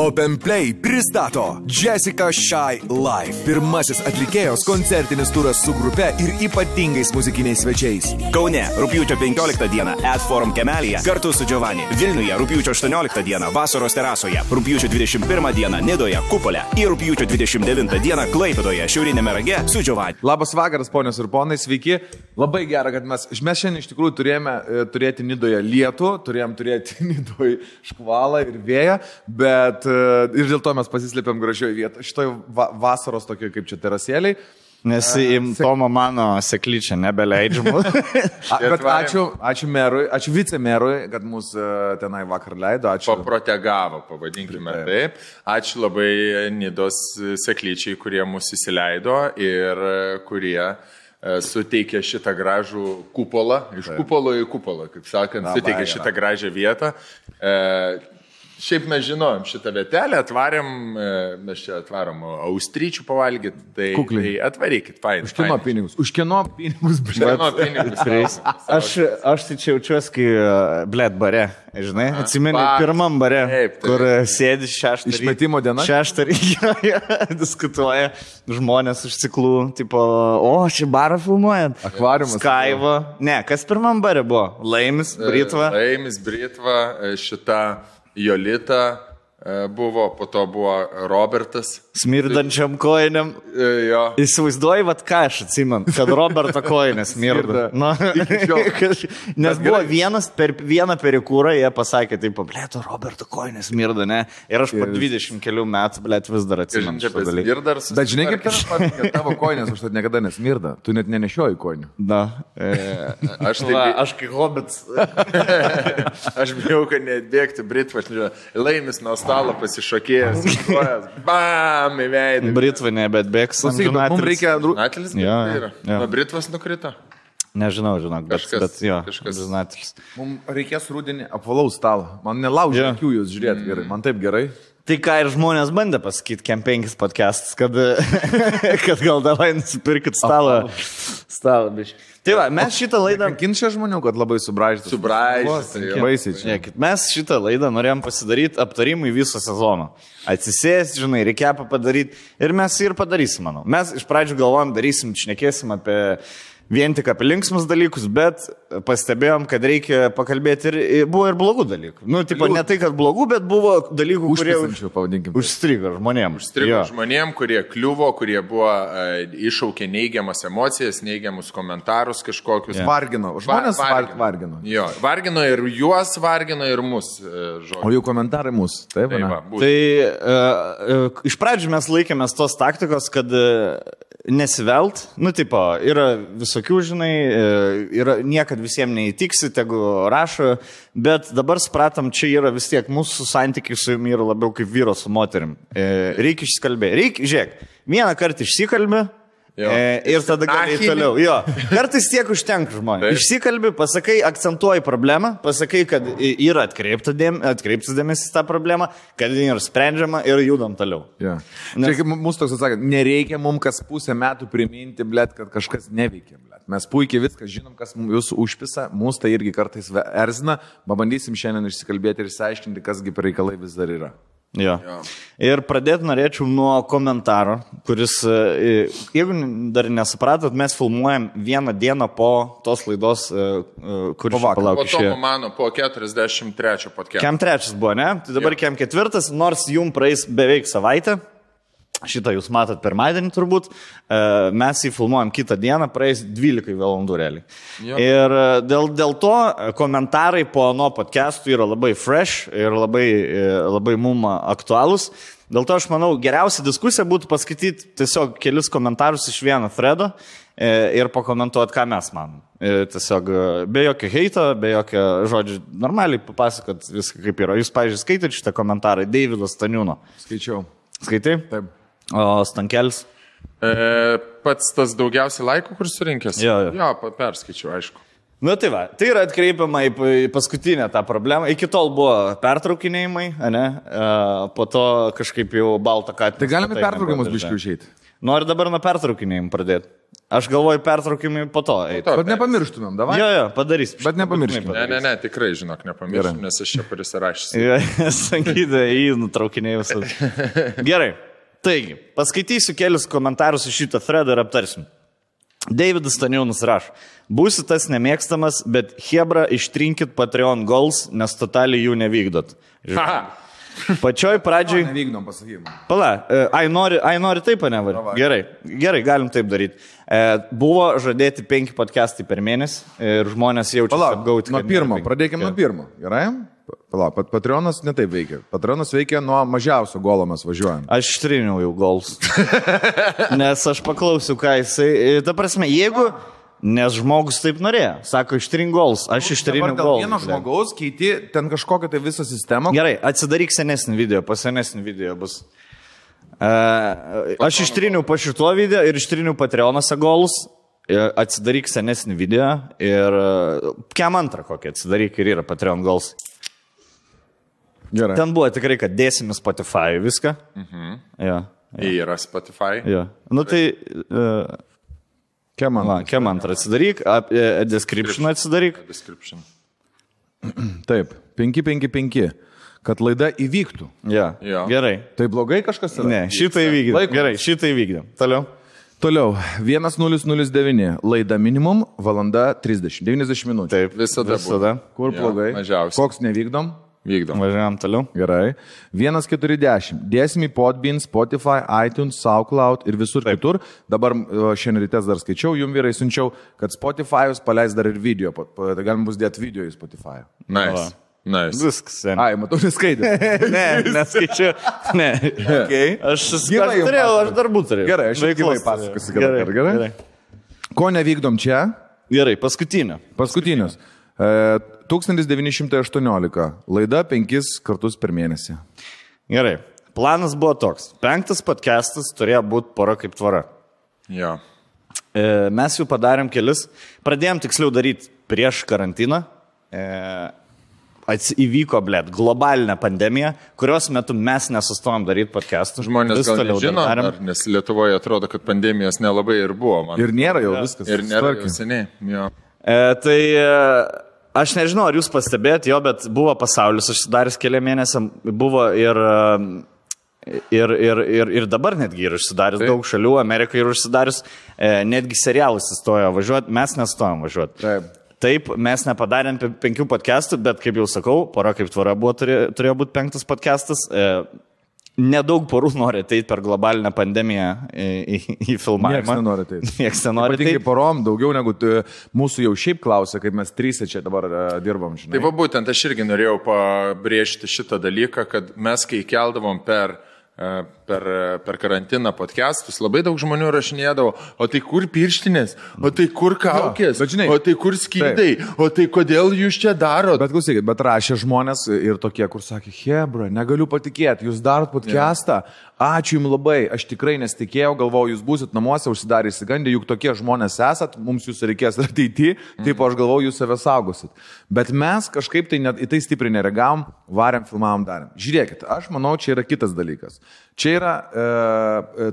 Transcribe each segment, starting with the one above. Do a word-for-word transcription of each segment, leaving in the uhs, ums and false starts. Open Play pristato Jessica Shy Live. Pirmasis atlikėjos koncertinis turas su grupe ir ypatingais muzikiniais svečiais. Kaune rugpjūčio penkioliktą dieną at Forum Kemelėje kartu su Giovanni. Vilniuje rugpjūčio aštuonioliktą dieną Vasaros terasoje, rugpjūčio dvidešimt pirmą dieną Nidoje Kupole ir rugpjūčio dvidešimt devintą dieną Klaipėdoje Šiaurinė Merage su Giovanni. Labas vakaras, ponios ir ponai, sveiki. Labai gera, kad mes, mes šiandien iš tikrųjų turėjome turėti Nidoje lietų, turėjom turėti Nidoje škvalą ir vėją, bet ir dėl to mes pasislėpėm gražioje vietoje, šitoje va, vasaros tokioje kaip čia terasėliai. Nes į Tomo mano seklyčią nebeleidžiamu. Bet ačiū, ačiū merui, ačiū vicemerui, kad mūsų tenai vakar leido. Ačiū. Paprotegavo, pavadinkime taip. Ačiū labai Nidos seklyčiai, kurie mūsų įsileido ir kurie suteikė šitą gražų kupolą, iš kupolo į kupolą, kaip sakant, suteikė šitą gražią vietą. Šiaip mes žinojom šitą vietelę, atvarėm, mes čia atvarom austryčių pavalgyt, tai, tai atvarykit, fain. Už kieno pinigus, už kieno pinigus, blėt. pinigus. Aš, aš tai čia jaučiuos, kai blėt bare, žinai, atsimeni pirmam bare, taip, taip, kur sėdi šeštą išmetimo dieną, šeštą rytą, diskutuoja žmonės už ciklų, tipo, o, šį barą filmuojat, akvariumas, skaivo, ne, kas pirmam bare buvo, Laimis, Britva, Laimis, Britva, šita Jolita buvo, po to buvo Robertas. Smirdančiam kojiniam. Jo. Įsivaizduoji, vat ką aš atsimenu, kad Roberto kojinė smirda. Na, nes bet buvo vienas per vieną perikūrą, jie pasakė, taip, blėto, Roberto kojinė smirda, ne? Ir aš po dvidešimt kelių metų, blėt, vis dar atsimenu šitą dalyką. Bet žinai, kaip ten, kad tavo kojinės už tai niekada nesmirda, tu net nenešioji kojinių. Na. E, aš taip... Va, aš kaip hobits. Aš bijau, kad neatbėgti Britva, Laimis nuo stalo pasišokėjęs, bam, į veidą. Britva nebetbėgs. Mums reikia... Natilis, bet tai yra. Na, Britvas nukrito. Nežinau, žinok, bet, kažkas, bet jo, kažkas natilis. Mums reikės rūdienį apvalaus stalo. Man nelaužė ja. akių jūs žiūrėti gerai. Man taip gerai. Tai ką ir žmonės bandė pasakyti, Kempengis podcastas, kad, kad gal davai nusipirkit stalą. Stalą, biškai. Tai va, mes šitą laidą... Kinčia žmonių, kad labai subraižytas. Subraižytas. Mes šitą laidą norėjom pasidaryti aptarimui visą sezoną. Atsisės, žinai, reikia padaryti. Ir mes ir padarysim, manau. Mes iš pradžių galvojom, darysim, šnekėsim apie vien tik apie linksmus dalykus, bet pastebėjom, kad reikia pakalbėti ir buvo ir blogų dalykų. Nu, tipo, ne tai, kad blogų, bet buvo dalykų, kurie užstrigo žmonėm. Užstrigo jo. žmonėm, kurie kliuvo, kurie buvo e, iššaukė neigiamas emocijas, neigiamus komentarus kažkokius. Ja. Vargino. Žmonės Va, vargino. vargino. Jo, vargino ir juos, vargino ir mus. E, o jų komentarai mus. Taip, Taip va, tai e, e, iš pradžių mes laikėmės tos taktikos, kad e, nesivelt, nu, tipo, yra visokių, žinai, yra niekad visiems neįtiksi, tegu rašo, bet dabar supratom, čia yra vis tiek, mūsų santykiai su jumi yra labiau kaip vyro su moterim. Reikia išsikalbėti. Reikia, žiūrėk, vieną kartą išsikalbė, jo. Ir tada gali toliau. Jo. Kartais tiek užtenka žmonės. Išsikalbi, pasakai, akcentuoji problemą, pasakai, kad yra atkreiptas dėmesys tą problemą, kad yra sprendžiama ir judam toliau. Ja. Nes... Čia, mūsų toks atsakė, nereikia mums kas pusę metų priminti, blėt, kad kažkas neveikia. Blėt. Mes puikiai viską žinom, kas jūsų užpisa, mūsų tai irgi kartais erzina, bandysim šiandien išsikalbėti ir išsiaiškinti, kasgi per reikalai vis dar yra. Jo. jo. Ir pradėti norėčiau nuo komentaro, kuris, jeigu dar nesupratot, mes filmuojam vieną dieną po tos laidos, kuris palauk išėjo. Po Tomo mano, po keturiasdešimt trečio podcast. keturiasdešimt trečias buvo, ne? Tai dabar keturiasdešimt ketvirtas, nors jums praeis beveik savaitę. Šitą jūs matot pirmadienį turbūt, mes jį filmuojam kitą dieną, praeis dvylika valandų realiai. Jo. Ir dėl, dėl to komentarai po nuo podcastų yra labai fresh ir labai, labai mum aktualūs. Dėl to aš manau, geriausia diskusija būtų paskaityti tiesiog kelis komentarus iš vieno threado ir pakomentuoti, ką mes manom. Tiesiog be jokio heito, be jokio žodžių, normaliai papasakot viską kaip yra. Jūs, pavyzdžiui, skaitėt šitą komentarą, Deivido Staniūno. Skaičiau. Skaitai? Taip. O Stankelis? E, pats tas daugiausiai laikų, kur surinkęs? Jo, jo. jo perskaičiu, aišku. Nu tai va, tai yra atkreipiama į paskutinę tą problemą. Iki tol buvo pertraukinėjimai, ne? E, po to kažkaip jau baltą katę. Tai galime pertraukimus biškių išeiti. Nori dabar nuo pertraukinėjimų pradėti. Aš galvoju pertraukinėjimų po to. Nu, to kad nepamirštumėm, davai. Jo, jo, padarys. Bet nepamirštumėm. Ne, ne, ne, tikrai, žinok, nepamirštum, nes aš čia prisirašysiu. Jo, sankydė, jį nutraukinėjau visą. Gerai. Taigi, paskaitysiu kelius komentarus iš šito threadą ir aptarsim. Davidas Staniūnas rašo. Būsiu tas nemėgstamas, bet hebra ištrinkit Patreon goals, nes totaliai jų nevykdot. Žinok. Pačioj pradžioj... Nevykdom pasakymą. Pala, ai nori, ai nori taip, ne var. Gerai, gerai, galim taip daryti. Buvo žadėti penki podcastai per mėnesį ir žmonės jaučiasi apgauti. Nuo pirmo, pradėkime nuo pirmo. Gerai? Pala, Patreonas ne taip veikia. Patreonas veikia nuo mažiausio golo mes važiuojam. Aš ištriniau jau gols. Nes aš paklausiu, ką jisai... Ta prasme, jeigu... Nes žmogus taip norėjo. Sako, ištrink goals. Aš ištriniu goals. Dabar dėl vieno žmogaus keiti ten kažkokią tai visą sistemą. Gerai, atsidaryk senesnį video. Pas senesnį video bus. Aš ištriniu po šituo video ir ištriniu Patreonose goals. Atsidaryk senesnį video ir kiam antrą kokį atsidaryk ir yra Patreon goals. Gerai. Ten buvo tikrai, kad dėsime Spotify viską. Yra Spotify. Nu tai... Kem antrą atsidaryk, description atsidaryk. Description. Taip, penki penki penki, kad laida įvyktų. Gerai. Tai blogai kažkas yra? Ne, šitą įvykdė. Gerai, šitą įvykdė. Toliau. Toliau, nulis nulis devyni, laida minimum, valanda trisdešimt, devyniasdešimt minučių. Taip, visada. Kur blogai? Mažiausiai. Koks nevykdom? Vykdom. Važiavam toliau. Gerai. vienas keturi dešimt. Dėsim į Podbean, Spotify, iTunes, SoundCloud ir visur kitur. Dabar šiandien rytės dar skaičiau, jums vyrai siunčiau, kad Spotify'us paleis dar ir video. Galima bus dėti video į Spotify'ą. Nice. Nice. Viskas. Ai, matau, neskaitė. Ne, neskaičiau. Ne. Aš turėjau, aš darbų turėjau. Gerai, aš veiklai pasakosiu. Gerai. Ko nevykdom čia? Gerai, paskutinio. Paskutinius. tūkstantis devyni šimtai aštuoniolika. Laida penkis kartus per mėnesį. Gerai. Planas buvo toks. Penktas podcastas turėjo būti pora kaip tvara. Jo. Mes jau padarėm kelis. Pradėjom tiksliau daryti prieš karantiną. Įvyko, blėt, globalinę pandemiją, kurios metu mes nesustojom daryti podcastus. Žmonės gal nežino, nes Lietuvoje atrodo, kad pandemijos nelabai ir buvo. Ir nėra jau viskas. Ir nėra jau seniai. Tai... Aš nežinau, ar jūs pastebėt, jo, bet buvo pasaulis, aš sudarys keliam mėnesiam, buvo ir, ir, ir, ir, ir dabar netgi ir užsidarys daug šalių, Amerika ir užsidarys, netgi serialus įstojo važiuoti, mes nestojom važiuoti. Taip. Taip, mes nepadarėm penkių podcastų, bet kaip jau sakau, pora kaip tvara buvo, turėjo būti penktas podcastas. Nedaug porų nori ateiti per globalinę pandemiją į filmavimą. Niekas nenori ateiti. Niekas nenori ateiti. Ypatingai porom daugiau negu mūsų jau šiaip klausia, kaip mes trysia čia dabar dirbam. Taip, būtent aš irgi norėjau pabrėžti šitą dalyką, kad mes, kai keldavom per Per, per karantiną podcastus, labai daug žmonių rašinėdavo, o tai kur pirštinės, o tai kur kaukės, o tai kur skydai, o tai kodėl jūs čia darot. Bet klausykit, bet rašė žmonės ir tokie, kur sakė, hebra, negaliu patikėti, jūs darot podcastą, ačiū jums labai, aš tikrai nesitikėjau, galvojau, jūs būsit namuose, užsidarė įsigandę, juk tokie žmonės esat, mums jūs reikės ateity, taip aš galvojau, jūs save saugosit. Bet mes kažkaip tai į tai stipriai nereagavom, varėm, filmavom, darėm. Žiūrėkit, aš manau, čia yra kitas dalykas. Čia yra e,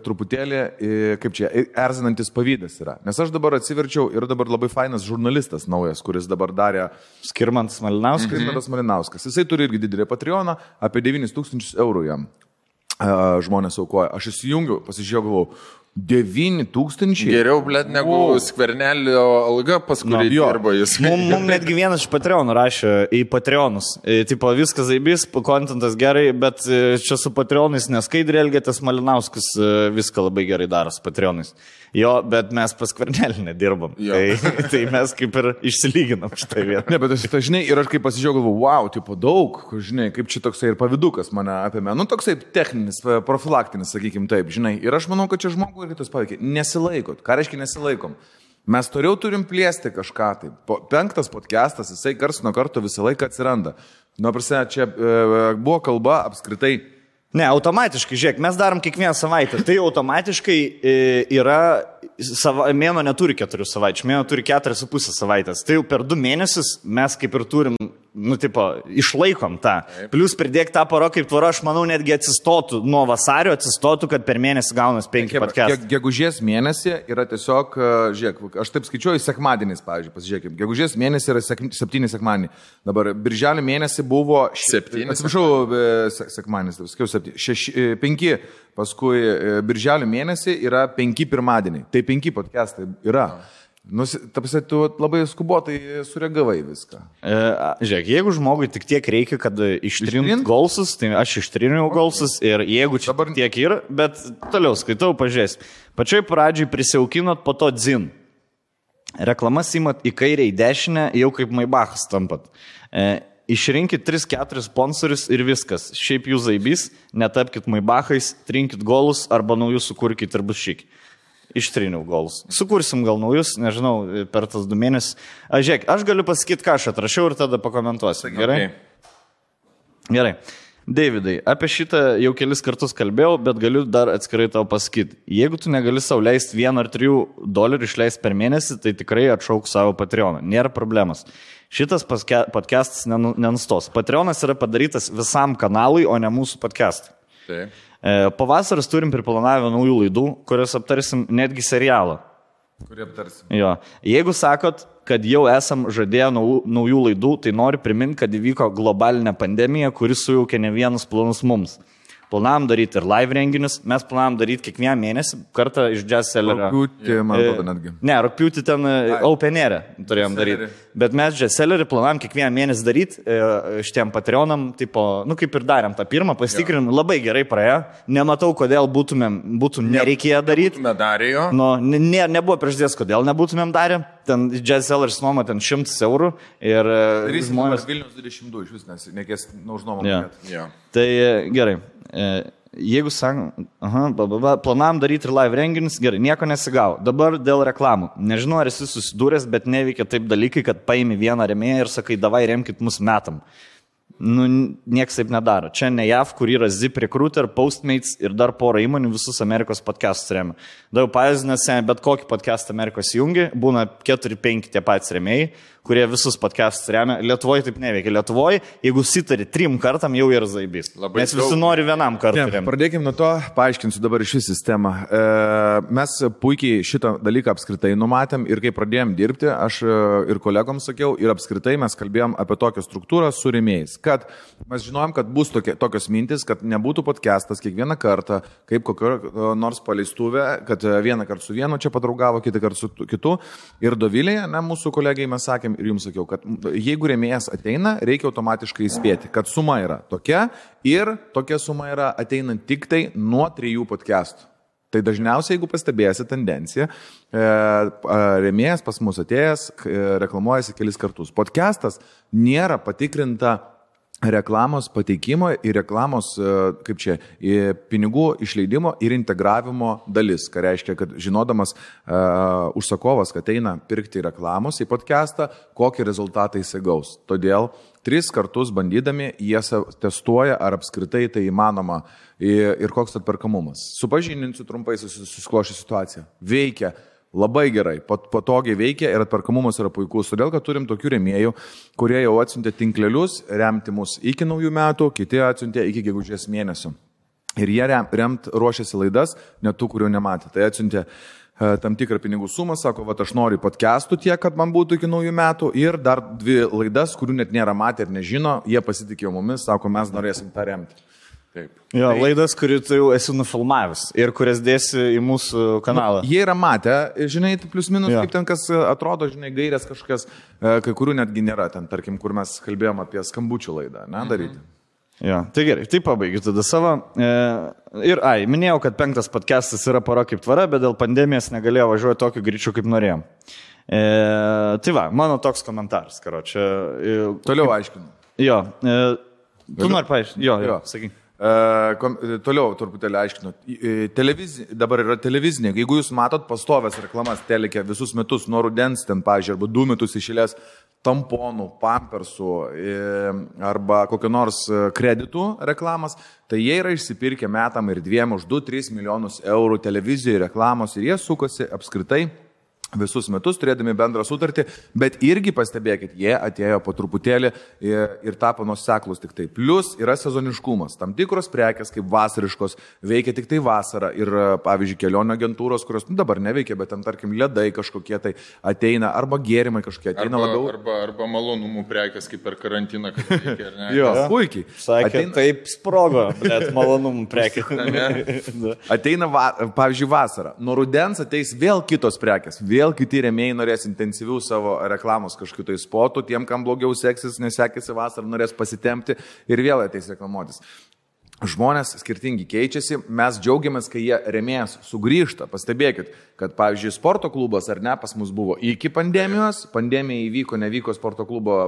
truputėlį, e, kaip čia, erzinantis pavydas yra. Nes aš dabar atsiverčiau ir dabar labai fainas žurnalistas naujas, kuris dabar darė... Skirmantas Malinauskas. Skirmantas Malinauskas. Jisai turi irgi didelį Patreoną, apie devynis tūkstančius eurų jam e, žmonės aukoja. Aš įsijungiu, pasižiūrėjau, devyni tūkstančiai. Geriau, blėt, negu Skvernelio alga, pas kurį dirbo jis. Mums netgi vienas iš Patreonų rašė į Patreonus. Tipo, viskas zaibys, kontentas gerai, bet čia su Patreonais neskaidri elgėtas, Malinauskas viską labai gerai daro su Patreonais. Jo, bet mes pas Skvernelį nedirbam. Tai mes kaip ir išsilyginam šitą vietą. Ne, bet aš, žinai, ir aš kaip pasižiūrėjau, galvoju, wow, tipo, daug, žinai, kaip čia toksai ir pavydukas mane apėmė. Nu, toksai techninis, profilaktinis, sakykim taip, žinai. Ir aš manau, kad čia žmogų ir kitos paveikia. Nesilaikot. Ką reiškia nesilaikom? Mes toliau turim plėsti kažką. Tai penktas podcastas, jisai karts nuo karto visą laiką atsiranda. Nu, prasme, čia buvo kalba apskritai. Ne, automatiškai, žiūrėk, mes darom kiekvieną savaitę. Tai automatiškai yra, mėno neturi keturių savaičių, mėno turi keturias su pusę savaitės. Tai jau per du mėnesius mes kaip ir turim nu, tipo, išlaikom tą. Plius pridėk tą paro, kaip tvaro, aš manau, netgi atsistotų nuo vasario, atsistotų, kad per mėnesį gaunas penki podcastai. Ge, gegužės mėnesį yra tiesiog, žiūrėk, aš taip skaičiuoju sekmadieniais, pavyzdžiui, pasižiūrėkim. Gegužės mėnesį yra sek, septyni sekmadieniai. Dabar birželio mėnesį buvo... Septyni. Atsiprašau, sekmadienis, sakiau septyni. Šeši, penki, paskui birželio mėnesį yra penki pirmadieniai. Tai penki podcastai yra. Nu, ta prasme, tu labai skubotai sureagavai viską. E, žiūrėk, jeigu žmogui tik tiek reikia, kad ištrinti golsus, tai aš ištrinau okay. golsus ir jeigu čia dabar... tiek ir, bet toliau skaitau, pažiūrėsim. Pačioj pradžiai prisiaukinot, po to dzin. Reklamas įmat į kairę, į dešinę, jau kaip Maybachas tampat. E, Išrinkit tris keturis sponsorius ir viskas. Šiaip jų zaibys, netapkit Maybachais, trinkit golus arba naujus sukurkit ir bus šik. Ištriniau golus. Sukursim gal naujus, nežinau, per tas du mėnesius. A, žiūrėk, aš galiu pasakyti, ką aš atrašiau ir tada pakomentuosiu. Gerai? Gerai. Davidai, apie šitą jau kelis kartus kalbėjau, bet galiu dar atskirai tau pasakyti. Jeigu tu negali sau leisti vieną ar trijų dolerių išleisti per mėnesį, tai tikrai atšauk savo Patreoną. Nėra problemas. Šitas podcastas nenustos. Patreonas yra padarytas visam kanalui, o ne mūsų podcastui. Taip. Pavasaras turim priplanavę naujų laidų, kurias aptarsim netgi serialą. Kurį aptarsim. Jo. Jeigu sakot, kad jau esam žadėję naujų laidų, tai noriu priminti, kad įvyko globalinė pandemija, kuri sujaukė ne vienus planus mums. Planavom daryti ir live renginius, mes planavom daryti kiekvieną mėnesį, kartą iš Jazz Sellerio. Rūpjūtį, man atrodo, netgi. Ne, rūpjūtį ten Open Air'e turėjom daryti. Bet mes Jazz Sellerį planavom kiekvieną mėnesį daryti šitiem Patreonam, tipo, nu kaip ir darėm tą pirmą, pasitikrinom, labai gerai praėjo. Nematau, kodėl būtumėm, būtum nereikėjo daryti. Nebūtume darėjo. Nu, ne, nebuvo priešdės, kodėl nebūtumėm darė. Ten Jazz Selleris nuoma ten šimtas eurų ir žmonės... Vilniaus dvidešimt du iš vis, nes nekės naužnuomą. Ja. Ja. Tai gerai. Jeigu sakom, planavom daryti ir live renginius, gerai, nieko nesigavo. Dabar dėl reklamų. Nežinau, ar esi susidūręs, bet neveikia taip dalykai, kad paimi vieną remėją ir sakai, davai remkit mus metam. Nu, nieks taip nedaro. Čia ne J A V, kur yra ZipRecruiter, Postmates ir dar porą įmonių visus Amerikos podcastus remia. Daug pavyzdinės, bet kokį podcastą Amerikos jungi, būna keturi penki tie patys remėjai, kurie visus podcastus remia. Lietuvoje taip neveikia. Lietuvoje, jeigu sitari trim kartam, jau yra zaibys. Labai Nes visi daug... nori vienam kartu remti. Pradėkime nuo to, paaiškinsiu dabar šį sistemą. E, mes puikiai šitą dalyką apskritai numatėm ir kai pradėjom dirbti, aš ir kolegoms sakiau, ir apskritai mes kalbėjom apie tokią struktūrą su remėjais. Kad mes žinojom, kad bus tokie, tokios mintis, kad nebūtų podcastas kiekvieną kartą, kaip kokio nors paleistuvė, kad vieną kartą su vienu čia padraugavo, kitą kartą su kitu. Ir Dovilėje, ne, mūsų kolegai mes sakėm ir jums sakiau, kad jeigu remėjas ateina, reikia automatiškai įspėti, kad suma yra tokia ir tokia suma yra ateina tik tai nuo trijų podcastų. Tai dažniausiai, jeigu pastebėjasi tendenciją, remėjas pas mus atėjęs reklamuojasi kelis kartus. Podcastas nėra patikrinta reklamos pateikimo ir reklamos, kaip čia, pinigų išleidimo ir integravimo dalis. Ką reiškia, kad žinodamas uh, užsakovas, kad eina pirkti reklamos į podcastą, kokį rezultatą jis gaus. Todėl tris kartus bandydami jie testuoja, ar apskritai tai įmanoma ir koks atperkamumas. Supažininsiu trumpai susiklošį situaciją. Veikia. Labai gerai, patogiai veikia ir atperkamumas yra puikus, todėl, kad turim tokių remėjų, kurie jau atsiuntė tinklelius, remti mus iki naujų metų, kiti atsiuntė iki gegužės mėnesių. Ir jie remt ruošiasi laidas, net tų, kurių nematė. Tai atsiuntė tam tikrą pinigų sumą, sako, va, aš noriu podcastų tiek, kad man būtų iki naujų metų ir dar dvi laidas, kurių net nėra matę ir nežino, jie pasitikėjo mumis, sako, mes norėsim tą remti. Taip. Jo, laidas, kurį tu jau esi nufilmavęs ir kurias dėsi į mūsų kanalą. Nu, jie yra matę, žinai, plus minus, jo. Kaip ten kas atrodo, žinai, gairės kažkas, kai kurių netgi nėra, ten, tarkim, kur mes kalbėjom apie skambučių laidą, ne, daryti. Mhm. Jo, tai gerai, tai pabaigiu tada savo. Ir, ai, minėjau, kad penktas podcastas yra paro kaip tvara, bet dėl pandemijos negalėjau važiuoti tokiu greičiu, kaip norėjom. E, tai va, mano toks komentaras, karo, čia... Toliau aiškinu. Jo, e, tu nori paaiškinti, jo, jo, sakyk. Uh, kom, toliau truputėlį aiškinu. Televizi, dabar yra televizinė. Jeigu jūs matot pastovės reklamas telekė visus metus, nuo rudens ten, pavyzdžiui, arba du metus išėlės tamponų, pampersų arba kokio nors kreditų reklamas, tai jie yra išsipirkę metam ir dviem už du tris milijonus eurų televizijų reklamos ir jie sukasi apskritai visus metus, turėdami bendrą sutartį, bet irgi pastebėkit, jie atėjo po truputėlį ir, ir tapo nuoseklus tik tai. Plius yra sezoniškumas. Tam tikros prekės, kaip vasariškos, veikia tik tai vasarą ir, pavyzdžiui, kelionio agentūros, kurios nu, dabar neveikia, bet ten, tarkim, ledai kažkokie tai ateina, arba gėrimai kažkokie ateina arba, labiau. Arba, arba malonumų prekės, kaip per karantiną, kad reikia, ar ne? Jo, puikiai. Sakė, ateina... taip sprogo, bet malonumų prekės. Ateina, va, pavyzdžiui, vasarą. Nuo rudens ateis vėl kitos prekės. Vėl kiti rėmėjai norės intensyvių savo reklamos kažkokiu tai spotu, tiem, kam blogiau seksis, nesekėsi vasarą, norės pasitempti ir vėl ateis reklamuotis. Žmonės skirtingi keičiasi, mes džiaugiamės, kai jie rėmėjas sugrįžta. Pastebėkit, kad, pavyzdžiui, sporto klubas ar ne pas mus buvo iki pandemijos, pandemija įvyko, nevyko sporto klubo,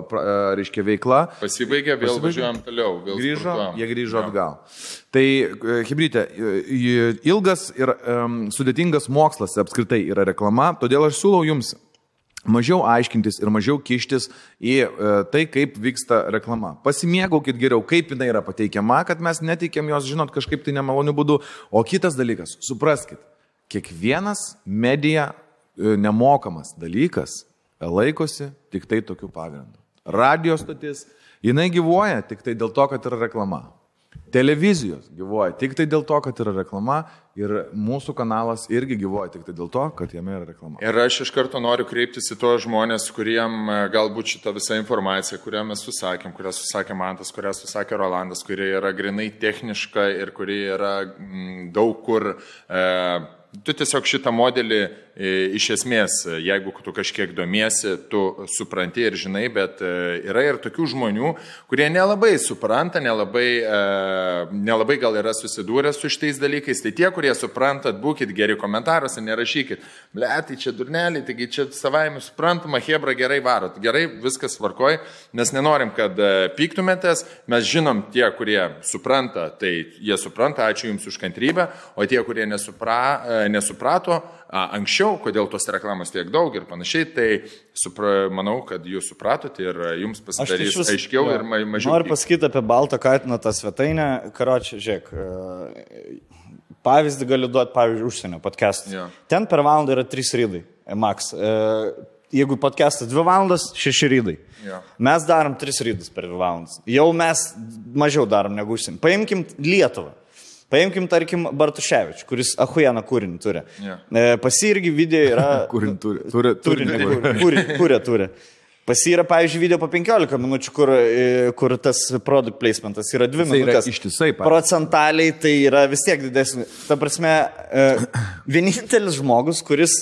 reiškia, veikla. Pasibaigė, vėl važiuojam toliau, vėl grįžo, jie grįžo atgal. Tai, Chebryte, ilgas ir um, sudėtingas mokslas apskritai yra reklama, todėl aš siūlau jums mažiau aiškintis ir mažiau kištis į tai, kaip vyksta reklama. Pasimėgaukit geriau, kaip jinai yra pateikiama, kad mes netikėm jos, žinot, kažkaip tai nemalonių būdų. O kitas dalykas, supraskit, kiekvienas medija nemokamas dalykas laikosi tik tai tokiu pagrindu. Radio stotis, jinai gyvuoja tik tai dėl to, kad yra reklama. Televizijos gyvuoja tik tai dėl to, kad yra reklama ir mūsų kanalas irgi gyvuoja tik tai dėl to, kad jame yra reklama. Ir aš iš karto noriu kreiptis į tuos žmonės, kuriem galbūt šita visa informacija, kurią mes susakėm, kurią susakė Mantas, kurią susakė Rolandas, kurie yra grinai techniška ir kurie yra daug kur... E, Tu tiesiog šitą modelį iš esmės, jeigu tu kažkiek domiesi, tu supranti ir žinai, bet yra ir tokių žmonių, kurie nelabai supranta, nelabai, nelabai gal yra susidūrę su šitais dalykais. Tai tie, kurie suprantat, būkit geri komentaruose, nerašykit. Ble, tai čia durneliai, taigi čia savaime suprantama, hebra gerai varot. Gerai, viskas tvarkoj, mes nenorim, kad pyktumėtės, mes žinom tie, kurie supranta, tai jie supranta, ačiū jums už kantrybę, o tie, kurie nesupra, nesuprato anksčiau, kodėl tos reklamos tiek daug ir panašiai, tai supra, manau, kad jūs supratote ir jums pasidarys tai aiškiau ja, ir ma, mažiau. Noriu pasakyti apie balto katino tą svetainę. Karočią, žiūrėk, pavyzdį galiu duoti, pavyzdžiui, užsienio podcast'ą. Ja. Ten per valandą yra trys rydai, max. Jeigu podcast'as dvi valandas, šeši rydai. Ja. Mes darom tris rydus per dvi valandas. Jau mes mažiau darom negu užsienio. Paimkim Lietuvą. Paimkim, tarkim, Bartuševičių, kuris ahujaną kūrinį turi. Yeah. Pas jį irgi video yra... kūrinį turi. Turi, turi, turi. Kūrė turi. Pas jį yra, pavyzdžiui, video po penkiolika minučių, kur, kur tas product placementas yra dvi minutės. Ištisai, pavyzdžiui. Procentaliai tai yra vis tiek didesnis. Ta prasme, vienintelis žmogus, kuris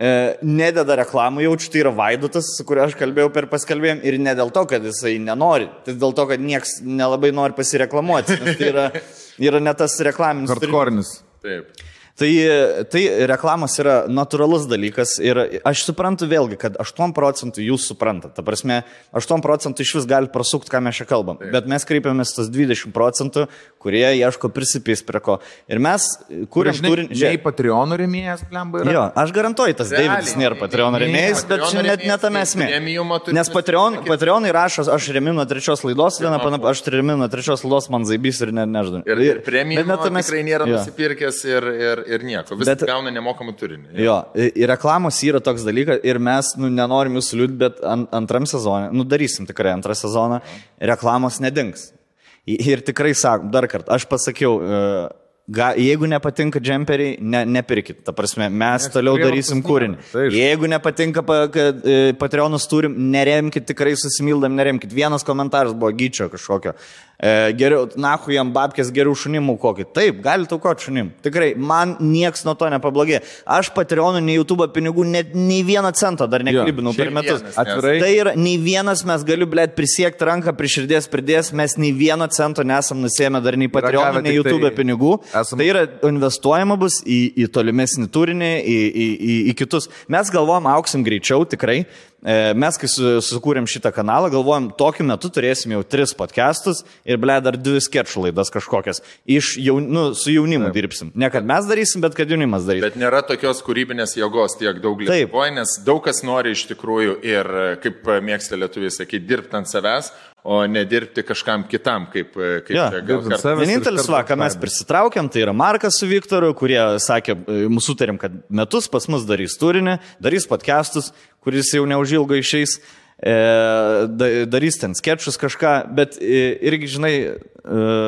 nededa reklamų jaučiu, tai yra Vaidotas, su kuriuo aš kalbėjau per paskalbėjom ir ne dėl to, kad jisai nenori, tai dėl to, kad nieks nelabai nori pasireklamuoti, nes tai yra, yra ne tas reklaminis. Hardcore'nis. Taip. Tai, tai reklamos yra natūralus dalykas ir aš suprantu vėlgi, kad aštuoni procentai jūs suprantat, ta prasme, aštuoni procentai iš vis gali prasukti, ką mes čia kalbam, taip. Bet mes kreipiamės tos dvidešimt procentų, kurie ieško prisipės prie ko. Ir mes, kuriam turim... Jei Patreon rėmėjas, plemba yra... Jo, aš garantuoju, tas realiai, Davidas nėra Patreon rėmėjas, bet čia net ne tame esmė. Nes Patreon, Patreonai rašo, aš remiu nuo trečios laidos, viena, pana, aš remiu nuo trečios laidos, man zaibys ir ne, nežinau. Ir, ir premiumo tikrai nėra nusipirkęs ir, ir, ir nieko, vis gauna nemokamą turinį. Jo, ir reklamos yra toks dalykas ir mes nu, nenorim jūsų liūdį, bet antram sezonė, nu darysim tikrai antrą sezoną, reklamos nedings. Ir tikrai sakom, dar kartą, aš pasakiau, ga, jeigu nepatinka džemperiai, ne, nepirkit. Ta prasme, mes Nes toliau darysim kūrinį. Jeigu nepatinka, kad Patreonus turim, neremkit, tikrai susimildam, neremkit. Vienas komentaras buvo gyčio kažkokio. Geriau, nahu jam babkės geriau šunimų kokį. Taip, gali taukot šunim. Tikrai, man nieks nuo to nepablogė. Aš Patreonų, nei YouTube pinigų, net nei vieną centą dar neklibinau per metus. Vienas, atvirai. Tai yra, nei vienas mes galiu, blėt, prisiekti ranką, priširdės pridės, mes nei vieno cento nesam nusėmę dar nei Patreonų, nei YouTube tai pinigų. Esam... Tai yra investuojama bus į, į tolimesnį turinį, į, į, į, į kitus. Mes galvojam, auksim greičiau, tikrai, mes, kai sukūrėm šitą kanalą, galvojom, tokiu metu turėsim jau tris podcastus ir, ble, dar dvi sketšų laidas kažkokias. Iš jaun, nu, su jaunimu Taip. Dirbsim. Ne, kad mes darysim, bet kad jaunimas darysim. Bet nėra tokios kūrybinės jėgos tiek daug Lietuvoje, nes daug kas nori iš tikrųjų ir, kaip mėgsta lietuviai sakyti, dirbti ant savęs, o nedirbti kažkam kitam, kaip... kaip ja, kart... Vienintelis vakar mes prisitraukiam, tai yra Markas su Viktoru, kurie sakė, mūsų tarim, kad metus pas mus darys turinį, darys podcastus, kuris jau neužilgo išeis, e, darys ten sketšus kažką, bet irgi, žinai, e,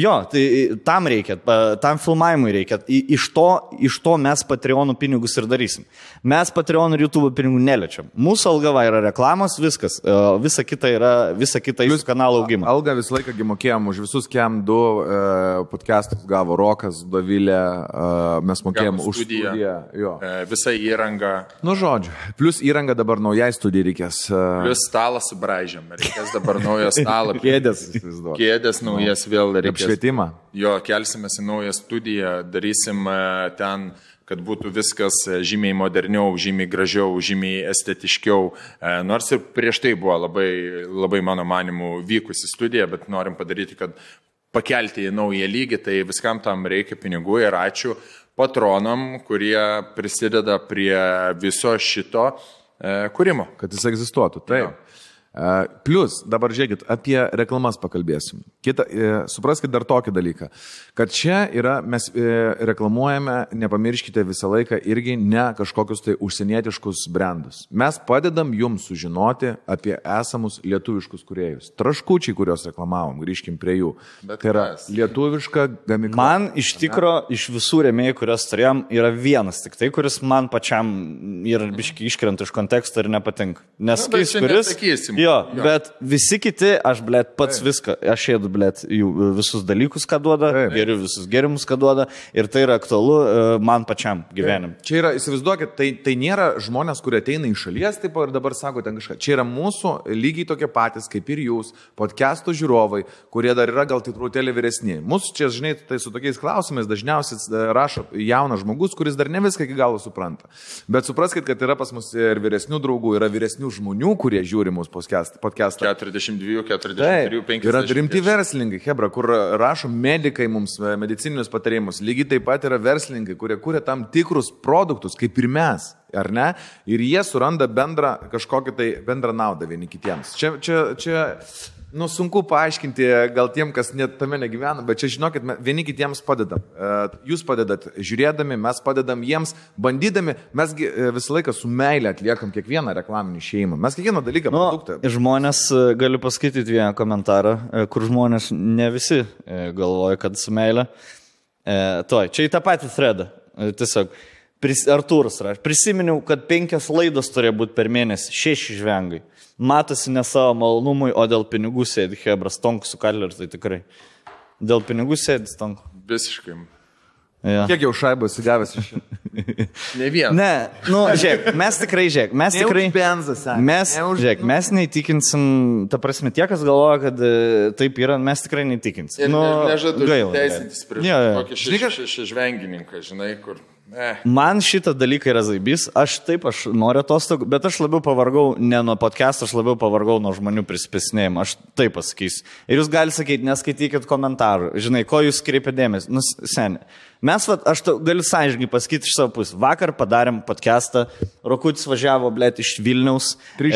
jo, tai tam reikia, tam filmavimui reikia, iš to, iš to mes Patreonų pinigus ir darysim. Mes Patreonų ir YouTube pinigų neliečiam. Mūsų algava yra reklamos, viskas. Visa kita yra, visa kita iš kanalo augimo. Alga visą laiką mokėjom už visus kem du podcastus, gavo Rokas, Dovilė, mes mokėjom už studiją, jo. Visą įrangą. Nu, žodžiu. Plius įrangą dabar naujai studijai reikės. Plius stalą subraižėm, reikės dabar naujo stalą. Kėdės. Kėdės naujas vėl reikės. Apšvietimą. Jo, kelsimės į naują studiją, darysim ten... kad būtų viskas žymiai moderniau, žymiai gražiau, žymiai estetiškiau. Nors ir prieš tai buvo labai, labai mano manimu vykusi studija, bet norim padaryti, kad pakelti į naują lygį, tai viskam tam reikia pinigų ir ačiū patronom, kurie prisideda prie viso šito kūrimo. Kad jis egzistuotų, taip. Ja. Plius, dabar žiūrėkit, apie reklamas pakalbėsim. Kita, supraskite dar tokį dalyką, kad čia yra, mes reklamuojame, nepamirškite visą laiką irgi ne kažkokius tai užsienietiškus brandus. Mes padedam jums sužinoti apie esamus lietuviškus kūrėjus. Traškučiai, kuriuos reklamavom, grįžkim prie jų. Bet tai yra lietuviška gamykla. Man iš tikro, iš visų remėjų, kurios turėjom, yra vienas tik tai, kuris man pačiam ir biškai iškrent iš konteksto ir nepatinka. Nes nu, kai kuris... Jo, jo, bet visi kiti, aš, blėt, pats Taip. Viską, aš ėdu, blėt, jų visus dalykus, ką duoda, Taip. Geriu visus gerimus, ką duoda, ir tai yra aktualu man pačiam gyvenim. Taip. Čia yra, įsivaizduokit, tai, tai nėra žmonės, kurie ateina iš šalies, taip ir dabar sako ten kažką. Čia yra mūsų lygiai tokie patys, kaip ir jūs, podcastų žiūrovai, kurie dar yra gal tikrutėlį vyresni. Mūsų čia, žinai, tai su tokiais klausimais dažniausiai rašo jaunas žmogus, kuris dar ne viską iki galo supranta. Bet supraskite, kad yra pas mus ir vyresnių draugų, yra vyresnių žmonių, kurie žiūri mūsų podcastą. keturiasdešimt dviejų, keturiasdešimt trijų, penkiasdešimt. Yra rimti verslininkai, hebra, kur rašo medikai mums medicininius patarimus. Lygiai taip pat yra verslininkai, kurie kūrė tam tikrus produktus, kaip ir mes, ar ne? Ir jie suranda bendrą kažkokį tai bendrą naudą vieni kitiems. Čia, čia, čia nu, sunku paaiškinti gal tiem, kas net tame negyvena, bet čia žinokit, vieni kitiems padedam. Jūs padedat žiūrėdami, mes padedam jiems, bandydami, mes visą laiką su meilė atliekam kiekvieną reklaminį šeimą. Mes kiekvieną dalyką nu, produktą. Žmonės, galiu paskaityti vieną komentarą, kur žmonės ne visi galvoja, kad su meilė. Toj, čia į tą patį threadą. Tiesiog, Artūras rašė, prisiminiau, kad penkias laidos turėjo būti per mėnesį, šeši žvengai. Matosi ne savo malonumui, o dėl pinigų sėdi hebra, Stonkus su Katleris, tai tikrai. Dėl pinigų sėdi Stonkus. Visiškai. Ja. Kiek jau šaibos įgavęs iš šio? Ne vienas. Ne, nu, žiūrėk, mes tikrai, žiūrėk, mes tikrai, benzas, mes, žiūrėk, mes neįtikinsim, ta prasme, tie, kas galvoja, kad taip yra, mes tikrai neįtikinsim. Nu, nežadu teisintis prieš ja, ja. Tokį žvengininką, žinai, kur... Eh. Man šitą dalyką yra zaibys, aš taip, aš noriu atostogų, bet aš labiau pavargau, ne nuo podcast'o, aš labiau pavargau nuo žmonių prispėsnėjimą, aš taip pasakysiu. Ir jūs gali sakyti, neskaitykit komentarų, žinai, ko jūs kreipia dėmesį, nu seniai. Mes, vat, aš galiu sąžininkai pasakyti iš savo pusės, vakar padarėm podcast'ą, Rokutis važiavo, blėt, iš Vilniaus, e,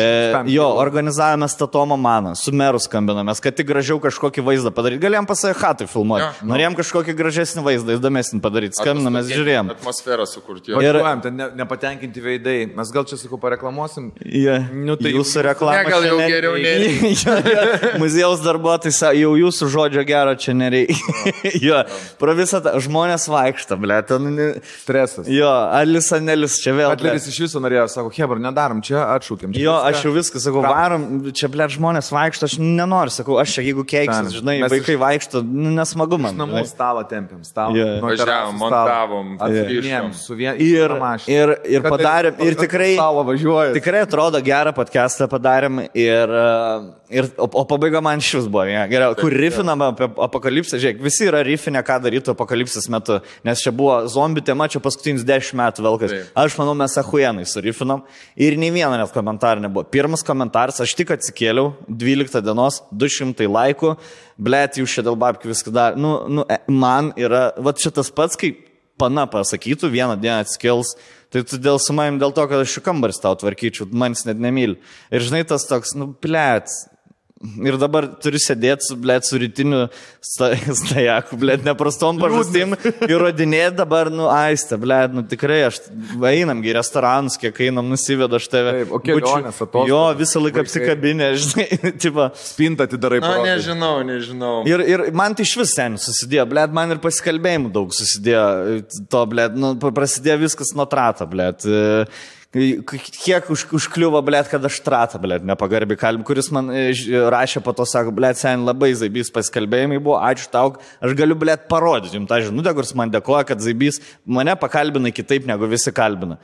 jo, organizavome statomo maną, su meru skambinamės, kad tik gražiau kažkokį vaizdą padaryti, galėjom pasai hatai filmuoti, ja, no. norėjom kažkokį gražesnį vaizdą, įdomesnį padaryti, skambinamės, žiūrėjom. Sferą sukurti. Važiuojam, ten ne, nepatenkinti veidai. Mes gal čia, sakau, pareklamuosim. Yeah. Nu, tai jūsų reklama ne, gal jau nereikia. Geriau nereikia. Muziejaus darbuotojai, jau jūsų žodžio gero čia nereikia. Jo, pro visą tą, žmonės vaikšta, blė, ten... Stresas. Jo, Alis, Anelis, čia vėl... Katleris iš viso norėjo, sako, hebra, nedarom, čia atšūkiam. Čia jo, viską. Aš jau viską, sakau, varom, čia, blė, žmonės vaikšta, aš nenoriu, sakau, aš čia, jeigu keiksis, žinai, mes vaikai iš... vaikšta, nesmagu man. Iš namų stalą tempiam, stalą. Yeah. Važiavom, montavom, yeah. vieniem, su vien... ir, ir, ir padarėm, ir tikrai, tikrai atrodo gerą podcastą padarėm, ir, ir, o, o pabaiga man šis buvo, ja, geriau, kur rifinam apie apokalipsą, žiūrėk, visi yra rifinę, ką darytų apokalipsės metu, nes čia buvo zombių tema, čia paskutinius dešimt metų velkas, aš manau, mes ahujenai surifinom, ir nei vieno net komentarą nebuvo, pirmas komentaras, aš tik atsikėliau, dvyliktos dienos, du šimtai laikų, blet, jūs čia dėl babkių viską dar, nu, nu, man yra, va čia tas pats, kaip pana pasakytų, vieną dieną atskils, tai tu dėl su manim, dėl to, kad aš šių kambarį tau tvarkyčiau, manis net nemyli. Ir žinai, tas toks, nu, blet, ir dabar turi sėdėti, blet, su rytiniu stajaku, blet, neprastom pažastim, įrodinėti dabar, nu, Aiste, blet, nu, tikrai, aš einam į restoranus, kiek einam, nusiveda aš tave. Taip, o kelionės atos. Jo, visą laiką apsikabinę, žinai, tipo. Spintą atidarai parodai. Na, nežinau, nežinau. Ir, ir man tai iš vis ten susidėjo, blet, man ir pasikalbėjimų daug susidėjo, to, blet, nu, prasidėjo viskas nuo trato, blet. Kiek už, užkliuvo, blėt, kad aš tratą, blėt, nepagarbi kalbį, kuris man rašė po to, sako, blėt, sen labai zaibys pasikalbėjimai buvo, ačiū tau, aš galiu, blėt, parodyti jums tą žinutę, kuris man dėkoja, kad zaibys mane pakalbina kitaip, negu visi kalbina.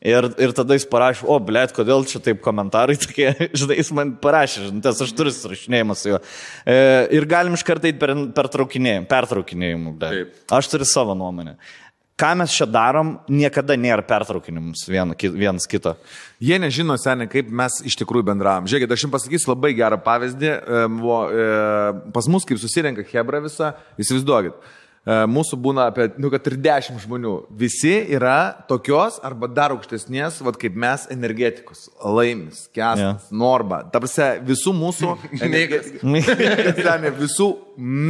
Ir, ir tada jis parašė, o, blėt, kodėl čia taip komentarai tokie, žinai, jis man parašė, žinai, aš turiu surašinėjimą su juo. E, ir galim iš karto eiti per, per traukinėjimą, blėt. Aš turiu savo nuomonę. Ką mes čia darom, niekada nėra pertraukinimus vienas kito. Jie nežino, seniai, kaip mes iš tikrųjų bendravom. Žiūrėkit, aš jums pasakysiu labai gerą pavyzdį. Pas mus, kaip susirenka hebra visą, įsivaizduokit. Mūsų būna apie, nu, kad ir dešimt žmonių. Visi yra tokios arba dar aukštesnės, vat kaip mes, energetikus. Laimis, Kesas, yeah. Norba. Ta prasme, visų mūsų energetikus. Visų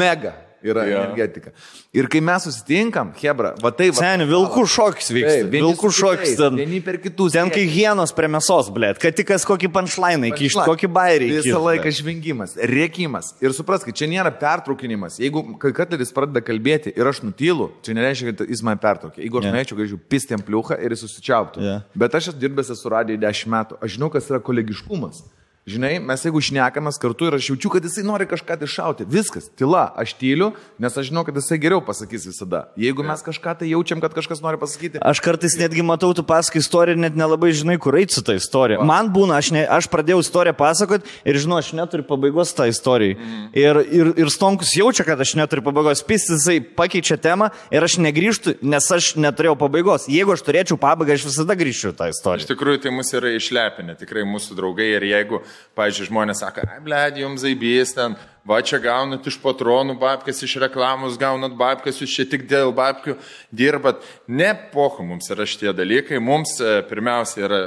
mega. Yra yeah. energetika. Ir kai mes susitinkam, hebra, va tai... Va, seniai, vilkų šokis vyksta. Taip, vilkų šokis ten. Vieni per kitus. Ten kai hienos prie mėsos, blėt, kad tik kas kokį panšlainą įkišt, kokį bairį įkišt. Visą laiką žvengimas, rėkimas. Ir supraskit, čia nėra pertraukinimas. Jeigu Katleris pradeda kalbėti ir aš nutylu, čia nereiškia, kad jis man pertraukė. Jeigu aš yeah. norėčiau, grįžiu pistėm pliuchą ir jis susičiauptų. Yeah. Bet aš esu dirbęs esu radijai dešimt metų. Aš žinau, kas yra kolegiškumas. Žinai, mes jeigu šnekamės kartu ir aš jaučiu, kad jisai nori kažką tai šauti. Viskas, tyla, aš tyliu, nes aš žinau, kad jisai geriau pasakys visada. Jeigu mes kažką tai jaučiam, kad kažkas nori pasakyti. Aš kartais netgi matau, tu pasakai istoriją ir net nelabai žinai, kur eiti su tą istoriją. Man būna, aš, ne, aš pradėjau istoriją pasakot ir žinau, aš neturiu pabaigos tą istoriją. Mm. Ir, ir, ir Stonkus jaučia, kad aš neturiu pabaigos. Pistis, jisai pakeičia temą ir aš negrįžtu, nes aš neturėjau pabaigos. Jeigu aš turėčiau pabaigą, aš visada grįžčiau tą istoriją. Iš tikrųjų, tai mus yra išlepinę, tikrai mūsų draugai ir jeigu pavyzdžiui, žmonės sako, ai, blėdi, jums zaibys ten, va čia gaunat iš patronų babkas, iš reklamos gaunat babkas, jūs čia tik dėl babkių dirbat. Ne pohu mums yra šitie dalykai, mums pirmiausia yra,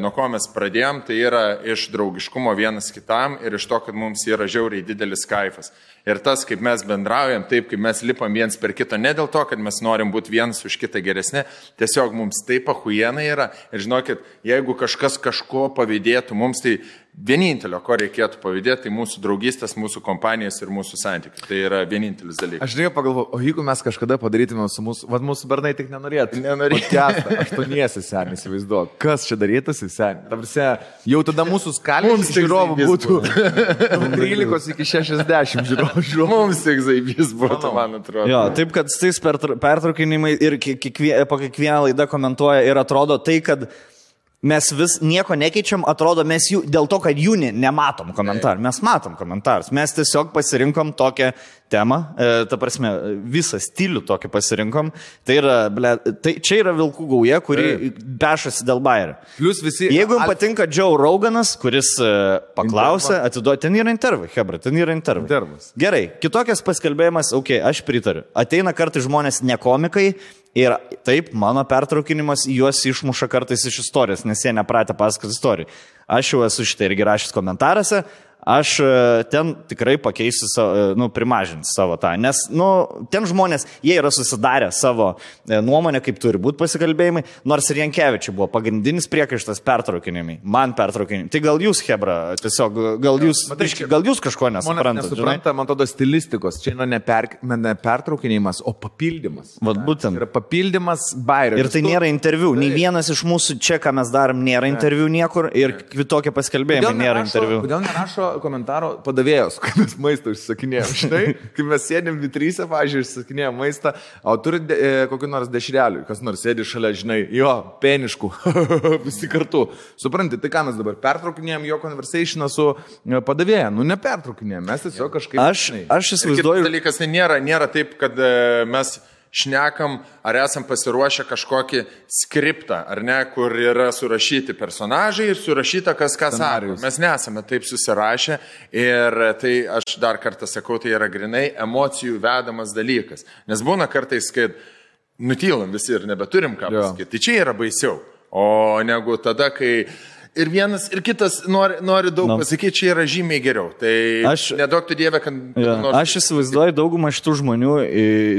nuo ko mes pradėjom, tai yra iš draugiškumo vienas kitam ir iš to, kad mums yra žiauriai didelis kaifas. Ir tas, kaip mes bendraujam, taip, kaip mes lipam viens per kito, ne dėl to, kad mes norim būti vienas už kitą geresnė, tiesiog mums taip ahujienai yra. Ir žinokit, jeigu kažkas kažko pavydėtų mums, tai vienintelio, ko reikėtų pavydėti, tai mūsų draugystės, mūsų kompanijos ir mūsų santykiai. Tai yra vienintelis dalykas. Aš žinai, pagalvoju, o jeigu mes kažkada padarytume su mūsų, vad mūsų bernai tik nenorėtų. Nenorėtų. Aštuoniesi seniai, įsivaizduok. Kas čia darytųsi seniai? Tavrse, jau tada mūsų skalės žiūrovų būtų trylika iki šešiasdešimt žiūrovų. Mums tik zaibys būtų, man atrodo. Jo, taip, kad tais pertraukinimai ir kiekvie, po kiekvieną laidą komentuoja ir atrodo tai, kad mes vis nieko nekeičiam, atrodo, mes jų, dėl to, kad jų nematom komentarų. Mes matom komentarus. Mes tiesiog pasirinkom tokią temą, e, ta prasme, visą stilių tokį pasirinkom. Tai yra, ble, tai, čia yra vilkų gauja, kuri bešasi dėl bairio. Plius visi... Jeigu jums patinka Joe Roganas, kuris e, paklausė, atiduoja, ten yra intervai, hebra, ten yra intervai. Intervas. Gerai, kitokias pasikalbėjimas, ok, aš pritariu. Ateina kartai žmonės ne komikai, ir taip, mano pertraukinimas juos išmuša kartais iš istorijos, nes jie nepratę pasakoti istorijų. Aš jau esu šitai irgi rašęs komentaruose, aš ten tikrai pakeisiu, nu, primažinsiu savo tą, nes, nu, ten žmonės, jie yra susidarę savo nuomonę, kaip turi būti pasikalbėjimai, nors ir Jankevičiui buvo pagrindinis priekaištas pertraukinimai, man pertraukinimai. Tai gal jūs, hebra, tiesiog, gal jūs, gal jūs kažko nesuprantate, žinai? Man atrodo, stilistikos, čia yra ne, per, ne pertraukinimas, o papildymas. Vat būtent. Yra papildymas bairio. Ir tai nėra interviu, nei vienas iš mūsų čia, ką mes darom, nėra interviu niekur ir tokie pasikalbėjimai nėra interviu. Kodėl nerašo komentaro padavėjos, kad mes maistą išsakinėjom, žinai, kai mes sėdėm vitryse, pavyzdžiui, išsakinėjom maistą, o turi de, e, kokį nors dešrelių, kas nors sėdi šalia, žinai, jo, peniškų, visi kartu. Supranti, tai ką mes dabar pertraukinėjom jo konversationą su padavėja, nu nepertraukinėjom, mes tiesiog kažkaip... Aš, aš įsivaizduoju... Ir kitas dalykas, tai nėra, nėra taip, kad mes... šnekam, ar esam pasiruošę kažkokį skriptą, ar ne, kur yra surašyti personažai ir surašyta, kas ką sako. Mes nesame taip susirašę ir tai, aš dar kartą sakau, tai yra grinai emocijų vedamas dalykas. Nes būna kartais, kai nutylam visi ir nebeturim ką pasakyti. Tai čia yra baisiau, o negu tada, kai ir vienas, ir kitas nori, nori daug no. pasakyti, čia yra žymiai geriau. Tai aš, nedaug tu dievė, kad... Ja, nors... Aš įsivaizduoju daugumą šitų žmonių,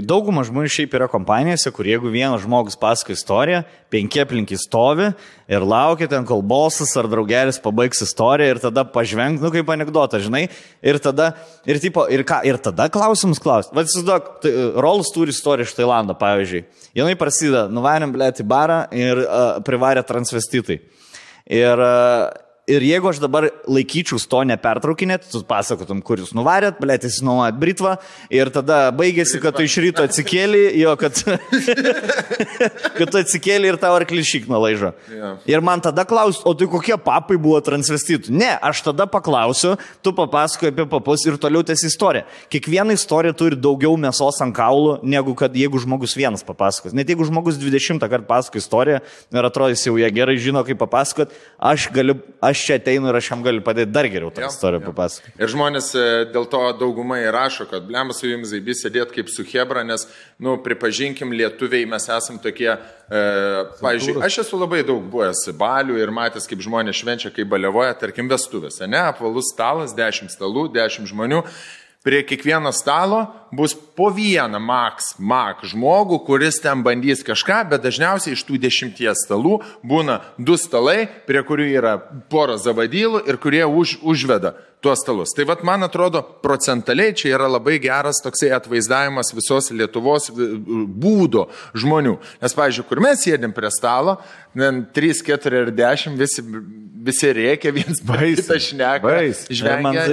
daugumą žmonių šiaip yra kompanijose, kur jeigu vienas žmogus pasako istoriją, penki aplinkį stovi ir laukia ten, kol bosas ar draugelis pabaigs istoriją ir tada pažveng, nu kaip anekdota, žinai, ir tada, ir, tipo, ir, ką, ir tada klausimus klausti. Vat įsivaizduok, tai, Rolas turi istoriją iš Tailando, pavyzdžiui. Jinai prasideda, nuvarėm blėti barą ir uh, privarė transvestitai. Ir, ir jeigu aš dabar laikyčiau to nepertraukinėt, tu pasakotum, kur jūs nuvarėt, blėt, jis nuvarėt Britvą ir tada baigėsi, kad tu iš ryto atsikėlį, jo, kad, kad tu atsikėlį ir tau arklį šikną laižo. Yeah. Ir man tada klaus, o tai kokie papai buvo transvestitų? Ne, aš tada paklausiu, tu papasakoji apie papus ir toliau tęsi istoriją. Kiekviena istorija turi daugiau mėsos ant kaulų, negu kad jeigu žmogus vienas papasakos. Net jeigu žmogus dvidešimtą kartą pasako istoriją ir atrodys jau jie gerai žino, kaip papasakot, aš galiu, aš Aš čia ateinu ir aš jam galiu padėti dar geriau tą istoriją papasakoti. Ir žmonės dėl to daugumai rašo, kad blemba su jums zaibį sėdėt kaip su Hebra, nes, nu, pripažinkim, lietuviai mes esam tokie, e, pavyzdžiui, aš esu labai daug buvęs balių ir matęs, kaip žmonės švenčia, kaip baliavoja, tarkim, vestuvės, ne, apvalus stalas, dešimt stalų, dešimt žmonių. Prie kiekvieno stalo bus po vieną maks, mak žmogų, kuris ten bandys kažką, bet dažniausiai iš tų dešimties stalų būna du stalai, prie kurių yra pora zavadylų ir kurie už, užveda tuos stalus. Tai vat, man atrodo, procentaliai čia yra labai geras toksai atvaizdavimas visos Lietuvos būdo žmonių. Nes, pavyzdžiui, kur mes sėdėm prie stalo, trys, keturi ir dešimt, visi, visi rėkia, viens baisą šneką, žvengia.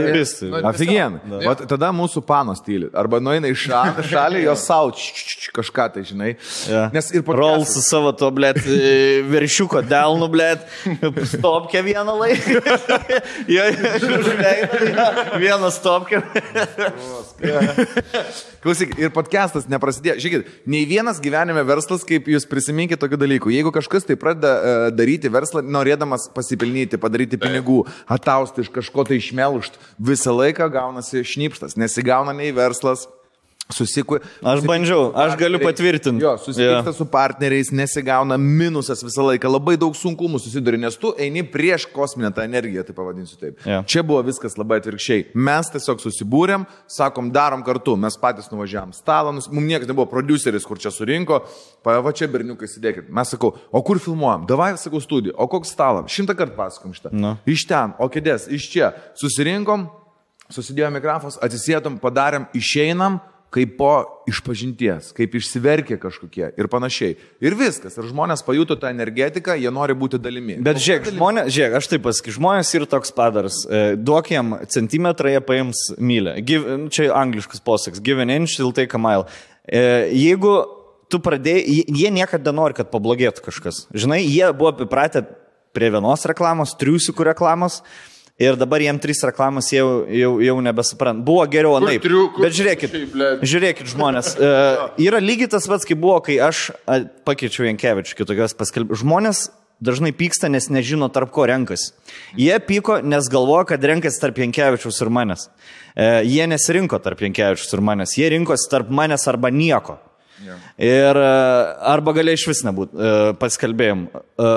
Nu, Apsigien, tada mūsų panos tyli. Arba nueina į šalį, šalį jos sau kažką, tai žinai. Ja. Nes ir podcast... Rol su savo to, blėt, viršiuko delnu, blėt, stopkia vieną laiką. Jo, žvengia. Vienas topkė. Klausyk, ir podcastas neprasidėjo. Žiūrėkit, nei vienas gyvenime verslas, kaip jūs prisiminkite tokių dalykų. Jeigu kažkas tai pradeda daryti verslą, norėdamas pasipilnyti, padaryti pinigų, atausti iš kažko tai išmelžt, visą laiką gaunasi šnipštas, nesigauna nei verslas. Susiku... Aš bandžiau, aš galiu patvirtinti. Jo, susitikta yeah. su partneriais, nesigauna minusas visą laiką, labai daug sunkumų susiduri, nes tu eini prieš kosminę tą energiją, tai pavadinsiu taip. Yeah. Čia buvo viskas labai atvirkščiai. Mes tiesiog susibūrėm, sakom, darom kartu, mes patys nuvažiavam stalą, mums niekas nebuvo prodiuseris, kur čia surinko, va čia berniukai sėdėkit. Mes sakau, o kur filmuojam? Davai, sakau, studiją, o koks stalam? Šimtą kartą pasakom šitą. No. Iš ten, o kėdės, iš čia. Susirinkom, susidėjo mikrafos, atsisėtom, padarėm, išeinam. Kaip po išpažinties, kaip išsiverkė kažkokie ir panašiai. Ir viskas. Ir žmonės pajuto tą energetiką, jie nori būti dalimi. Bet žiūrėk, žmonės, žiūrėk, aš taip pasakysiu, žmonės yra toks padaras. Duok jam centimetrą, jie paims mylę. Give, čia angliškas posaks. Give an inch, it'll take a mile. Jeigu tu pradėjai, jie niekada nori, kad pablogėtų kažkas. Žinai, jie buvo pripratę prie vienos reklamos, triusikų reklamos. Ir dabar jiem trys reklamos jau, jau, jau nebesuprant. Buvo geriau anaip. Bet žiūrėkit, žiūrėkit žmonės. E, yra lygiai tas pats, kaip buvo, kai aš pakeičiau Jankevičių kitokios paskelbimų. Žmonės dažnai pyksta, nes nežino, tarp ko renkasi. Jie pyko, nes galvoja, kad renkasi tarp Jankevičiaus ir manęs. E, jie nesirinko tarp Jankevičiaus ir manęs. Jie rinkosi tarp manęs arba nieko. Yeah. Ir arba galia iš vis nebūt e, paskelbėjimų. E,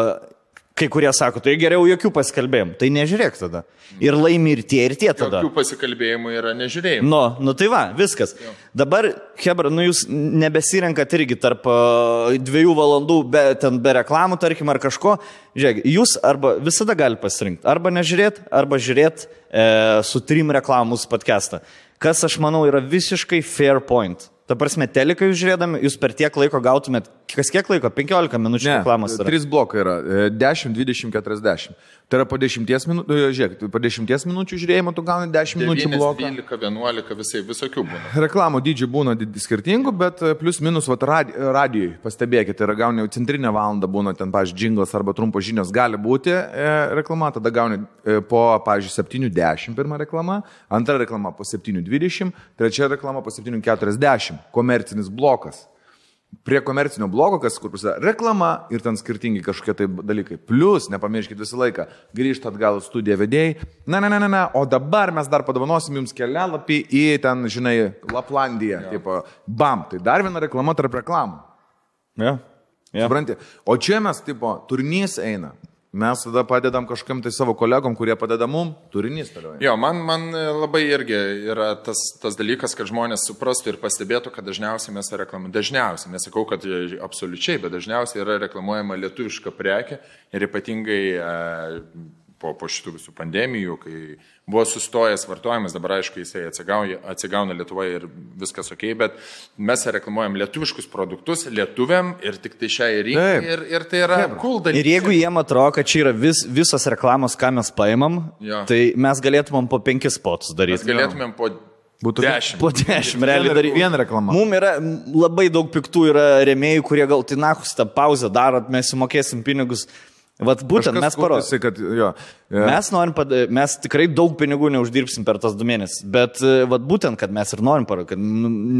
Kai kurie sako, tai geriau jokių pasikalbėjimų. Tai nežiūrėk tada. Ir laimi ir tie, ir tie tada. Jokių pasikalbėjimų yra nežiūrėjimų. Nu, nu tai va, viskas. Jo. Dabar, Hebra, nu jūs nebesirenkat irgi tarp uh, dviejų valandų be, ten be reklamų, tarkim, ar kažko. Žiūrėk, jūs arba visada gali pasirinkti. Arba nežiūrėt, arba žiūrėt e, su trim reklamus podcastą. Kas, aš manau, yra visiškai fair point. Ta prasme, teliką jūs žiūrėdami, jūs per tiek laiko gautumėt Kas kiek laiko? penkiolika minučių reklamos yra. trys blokai yra. dešimt, dvidešimt, keturiasdešimt. Tai yra po dešimt minučių, žiūrėk, po dešimt minučių žiūrėjimo tu gauni dešimt minučių bloką. dvylika, vienuolika, visai visokių būna. Reklamų dydžių būna skirtingų, bet plus minus vat, radi, radijui, pastebėkite, yra gauni jau centrinę valandą būna, ten, pavyzdžiui, džinglas arba trumpo žinios gali būti reklama, tada gauni po, pavyzdžiui, septynių dešimt pirmą reklamą, antra reklama po septynių dvidešimt, trečia reklama po septynių keturiasdešimt, komercinis blokas. Prie komercinio blogo, kas kur prasideda reklama ir ten skirtingi kažkokie tai dalykai. Plius, nepamirškit visą laiką, grįžt atgal studiją vedėjai. Na, na, na, na, na, o dabar mes dar padovanosim jums kelialapį į ten, žinai, Laplandiją. Taip, bam, tai dar viena reklama tarp reklamų. Ja. Ja. O čia mes, tipo, turinys eina. Mes tada padedam kažkam tai savo kolegom, kurie padeda mum, turinys toliau. Jo, man, man labai irgi yra tas, tas dalykas, kad žmonės suprastų ir pastebėtų, kad dažniausiai mes reklamuojame, dažniausiai, nesakau, kad absoliučiai, bet dažniausiai yra reklamuojama lietuviška prekė ir ypatingai po, po šitų visų pandemijų, kai buvo sustojęs vartojimas, dabar aišku, jisai atsigauja, atsigauna Lietuvoje ir viskas ok, bet mes reklamuojam lietuviškus produktus lietuviam ir tik tai šiai rinkai ir, ir tai yra cool dalykas. Ir jeigu jiem atrodo, kad čia yra vis, visas reklamos, ką mes paimam, jo. Tai mes galėtumėm po penkis spotus daryti. Mes galėtumėm po... Būtų dešimt. Po dešimt, realiai dar vieną reklamą. Mums yra labai daug piktų yra remėjų, kurie gal tinakus tą pauzę darot, mes sumokėsim pinigus. Vat būtent mes parodėsi, kad jo, ja. mes, norim pad... mes tikrai daug pinigų neuždirbsim per tas du mėnesius, bet vat būtent, kad mes ir norim parodėti, kad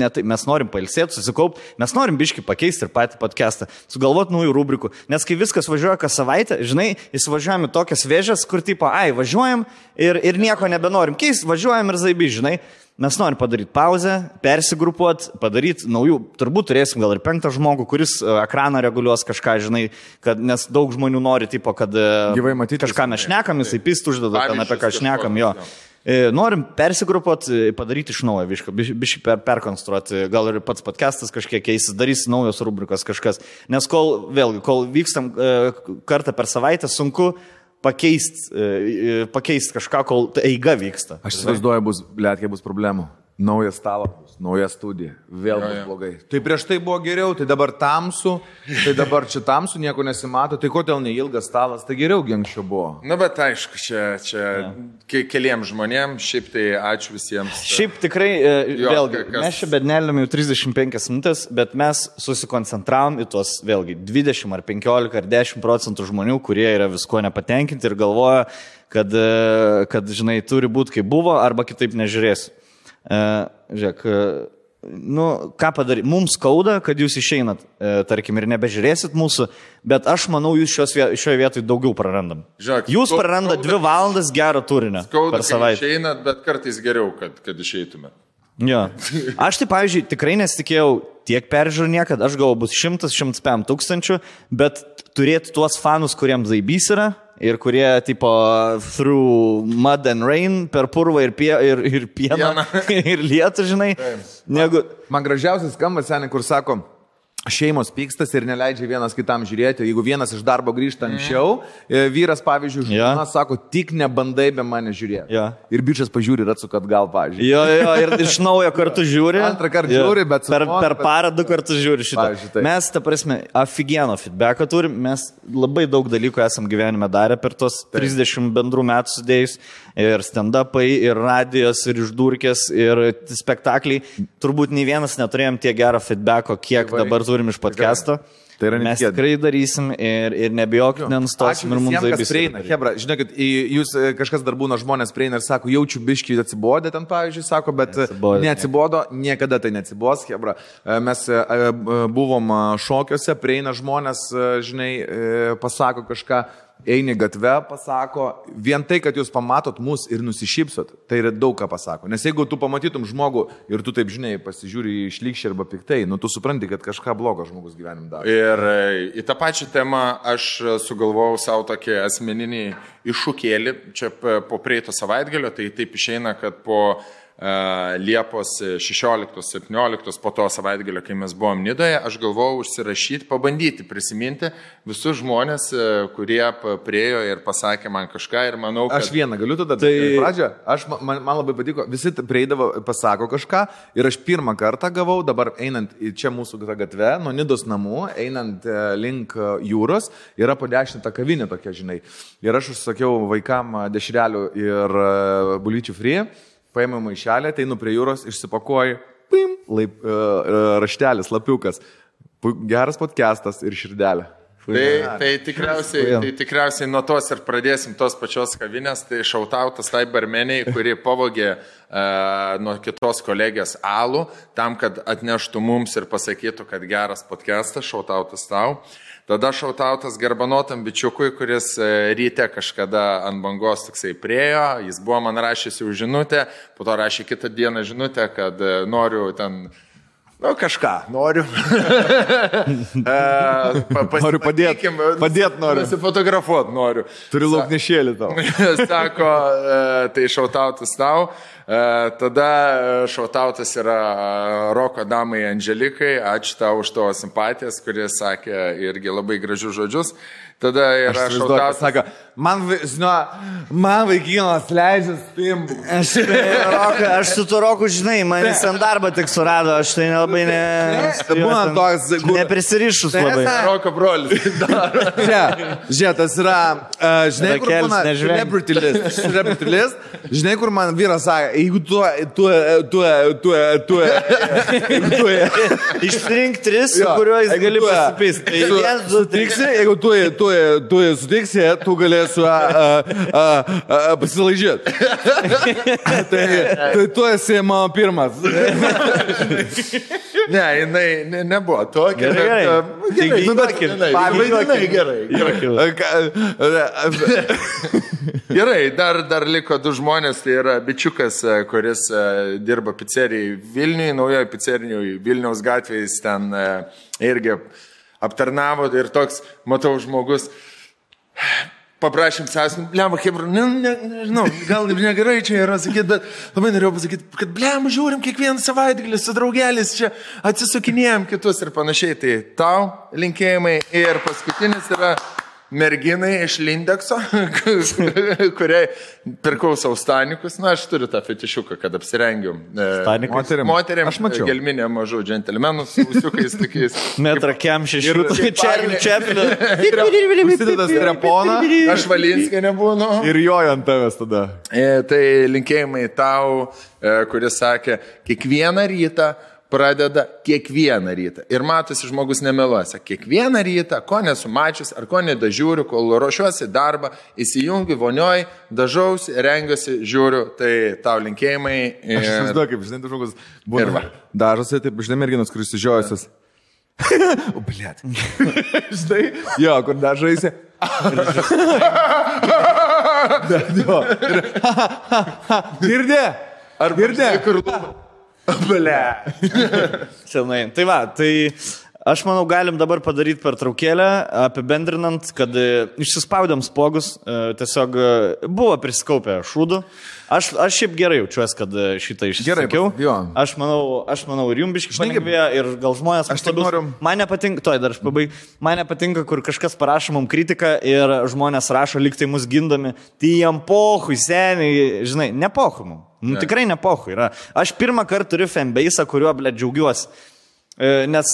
ne, tai, mes norim pailsėti, susikaupti, mes norim biškį pakeisti ir patį podcastą, sugalvoti naujų rubrikų, nes kai viskas važiuoja kas savaitę, žinai, įsivažiuojam į tokias vėžes, kur tipo, ai, važiuojam ir, ir nieko nebenorim keisti, važiuojam ir zaibi, žinai. Mes norim padaryti pauzę, persigrupuoti, padaryti naujų, turbūt turėsim gal ir penktą žmogų, kuris ekraną reguliuos kažką, žinai, kad, nes daug žmonių nori, tipo, kad matyti, kažką mes šnekam, jisai pist uždeda ten apie ką šnekam, jo. Norim persigrupuoti, padaryti iš naujo, biškai biš, per, perkonstruoti, gal ir pats podcastas kažkiek keisis, darys naujos rubrikos kažkas, nes kol, vėlgi, kol vykstam kartą per savaitę, sunku Pakeist, pakeist kažką, kol eiga vyksta. Aš įsivaizduoju, bus, lietkai bus problemų. Naujas stalas, nauja studija, vėl jo, bus blogai. Jo. Tai prieš tai buvo geriau, tai dabar tamsu, tai dabar čia tamsu, nieko nesimato, tai kodėl neilgas stalas, tai geriau anksčiau buvo. Na, bet aišku, čia, čia ja. Keliem žmonėm, šiaip tai ačiū visiems. Šiaip tikrai, jo, vėlgi, kas... mes čia bednelėm jau trisdešimt penkias minutės, bet mes susikoncentravom į tuos, vėlgi, dvidešimt ar penkiolika ar dešimt procentų žmonių, kurie yra visko nepatenkinti ir galvoja, kad, kad žinai, turi būti kaip buvo, arba kitaip nežiūrės. Uh, žiūrėk, uh, nu, ką padaryti, mums skauda, kad jūs išeinat, uh, tarkim, ir nebežiūrėsit mūsų, bet aš manau, jūs šioje viet, vietoje daugiau prarandam. Žiūrėk, jūs prarandat dvi valandas gero turinio skauda, per savaitę. Skauda, išeinat, bet kartais geriau, kad, kad išeitume. Jo. Aš tai, pavyzdžiui, tikrai nesitikėjau tiek peržiūrų niekad, aš galvoju, bus šimtas, šimtas penki tūkstančių, bet turėti tuos fanus, kuriems zaibys yra, ir kurie, tipo, through mud and rain, per purvą ir, pie, ir, ir pieną, ir lietų, žinai. Negu... Man, man gražiausias skamba, seniai, kur sako, šeimos pykstas ir neleidžia vienas kitam žiūrėti. Jeigu vienas iš darbo grįžta anksčiau, vyras, pavyzdžiui, žmona, ja. Sako, tik nebandai be mane žiūrėti. Ja. Ir bičias pažiūri ir atsuka atgal, pavyzdžiui. Jo, jo, ir iš naujo kartu žiūri. Antrą kartą ja. Žiūri, bet... Per, per parą du kartus žiūri šitą. Tai. Mes, ta prasme, afigieno feedbacką turim, mes labai daug dalykų esam gyvenime darę per tos trisdešimt bendrų metų sudėjus. Ir stand-upai, ir radijos, ir išdurkės, ir spektakliai. Turbūt nei vienas neturėjom tie gero feedbacko, kiek tai dabar turim iš podcast'o. Tai yra mes tikrai darysim ir, ir nebijok, nenustosim ir mums zaibys. Hebra, žinokit, jūs kažkas dar būna žmonės prieina ir sako, jaučiu biškį atsibodė ten, pavyzdžiui, sako, bet neatsibodo, neatsibodo niekada tai neatsibos, Hebra. Mes buvom šokiuose, prieina žmonės, žinai, pasako kažką, eini gatve, pasako, vien tai, kad jūs pamatot mus ir nusišypsot, tai yra daug ką pasako. Nes jeigu tu pamatytum žmogų ir tu taip, žinai, pasižiūri išlygščiai arba piktai, nu tu supranti, kad kažką blogo žmogus gyvenim daro. Ir į tą pačią temą aš sugalvojau savo tokį asmeninį iššūkėlį, čia po prieito savaitgalio, tai taip išeina, kad po Liepos šešioliktos, septynioliktos, po to savaitgalio, kai mes buvom Nidoje, aš galvojau užsirašyti, pabandyti prisiminti visus žmonės, kurie priejo ir pasakė man kažką ir manau, kad... Aš vieną galiu tada, tai pradžia, aš, man, man labai patiko, visi prieidavo, pasako kažką ir aš pirmą kartą gavau, dabar einant į čia mūsų gatvę, nuo Nidos namų, einant link jūros, yra padešinta kavinė tokia, žinai. Ir aš užsakiau vaikam dešrelių ir bulyčių free, paėmiau maišelį, ateinu prie jūros, išsipakuoju, pim, laip, raštelis, lapiukas, geras podcastas ir širdelė. Tai, tai, tikriausiai, tai tikriausiai nuo tos ir pradėsim tos pačios kavinės, tai šautautas tai barmeniai, kuri pavogė uh, nuo kitos kolegės alų, tam, kad atneštų mums ir pasakytų, kad geras podcastas, šautautas tau. Tada šautautas garbanotam bičiukui, kuris ryte kažkada ant bangos toksai priejo, jis buvo man rašęs jau žinutę, po to rašė kitą dieną žinutę, kad noriu ten, nu kažką, noriu. Noriu padėti, padėti noriu. Pasifotografuoti noriu. Turiu lauknešėlį tau. Sako, tai šautautas tau. Tada šautautas yra Roko damai Andželikai, ačiū tau už tavo simpatijas, kurie sakė irgi labai gražius žodžius. Tada yra šautautas. Sako, man, žinau, man vaikinos leidžia stimbų. Aš, aš su to Roku, žinai, man jis ant darbą tik surado, aš tai nelabai ne... Būna toks... Neprisirišus labai. Roko brolis. Žinai, tas yra, žinai, kur būna celebrity list. Celebrity list. Žinai, kur man vyras sako, jeigu tu, tu, tu, tu, tu, tu, išsirink tris, jo, kuriuo jis gali pasipysti. Jeigu tu, tu, tu sutiksi, tu galėsiu pasilaižyti. Tai, tai tu esi mano pirmas. Ne, jinai ne, nebuvo tokia. Gerai, gerai. Gerai, gerai. Gerai, dar, dar liko du žmonės, tai yra bičiukas, kuris dirba pizzerijai Vilniui, naujoje pizzerijoje Vilniaus gatvės, ten irgi aptarnavo ir toks, matau, žmogus, paprašym sąsnį, blemba, hebra, ne, ne, nežinau, gal negerai čia yra sakyti, bet labai norėjau pasakyti, kad blemba, žiūrim kiekvieną savaitgalį su draugelis, čia atsisukinėjom kitus ir panašiai, tai tau linkėjimai ir paskutinis yra merginai iš Lindekso, kuriai pirkau savo stanikus. Na, aš turiu tą fetišiuką, kad apsirengiau moteriam, moteriam gelminėm mažų džentelmenų su usiukais tokiais. Metra kem šešiutų. Užsidedas treponą. Aš Valinskė nebūnu. Ir jojo ant tavęs tada. E, tai linkėjimai tau, kuris sakė, kiekvieną rytą pradeda kiekvieną rytą. Ir matosi, žmogus nemeluosi. Kiekvieną rytą, ko nesumačius, ar ko nedažiūriu, kol ruošiuosi darbą, įsijungiu, vonioj, dažausi, rengiuosi, žiūriu, tai tau linkėjimai. Ir... Aš susiduoju, kaip žinai, žmogus būna dažosi, taip, žinai, merginos, kuris įžiojosios. O, blėt. Žinai, jo, kur dažaisi. Girdė. Ar girdė, kur lūba. Ble. Senai. Tai va, tai aš manau, galim dabar padaryti per traukėlę, apibendrinant, kad išsispaudėm spogus, tiesiog buvo prisikaupę šūdų. Aš, aš šiaip gerai jaučiuosi, kad šitą išsisakiau. Aš manau, aš manau ir jums biškai palengvėjo, ir gal žmonės... Aš taip noriu. Man nepatinka, toj dar aš pabaig, man nepatinka, kur kažkas parašo mums kritiką ir žmonės rašo, lyg tai mus gindami, tai jam pohui, seniai, žinai, ne pohui mums. Nu, ne. Tikrai ne pohu yra. Aš pirmą kartą turiu fanbase'ą, kuriuo, blėt, džiaugiuosi. Nes,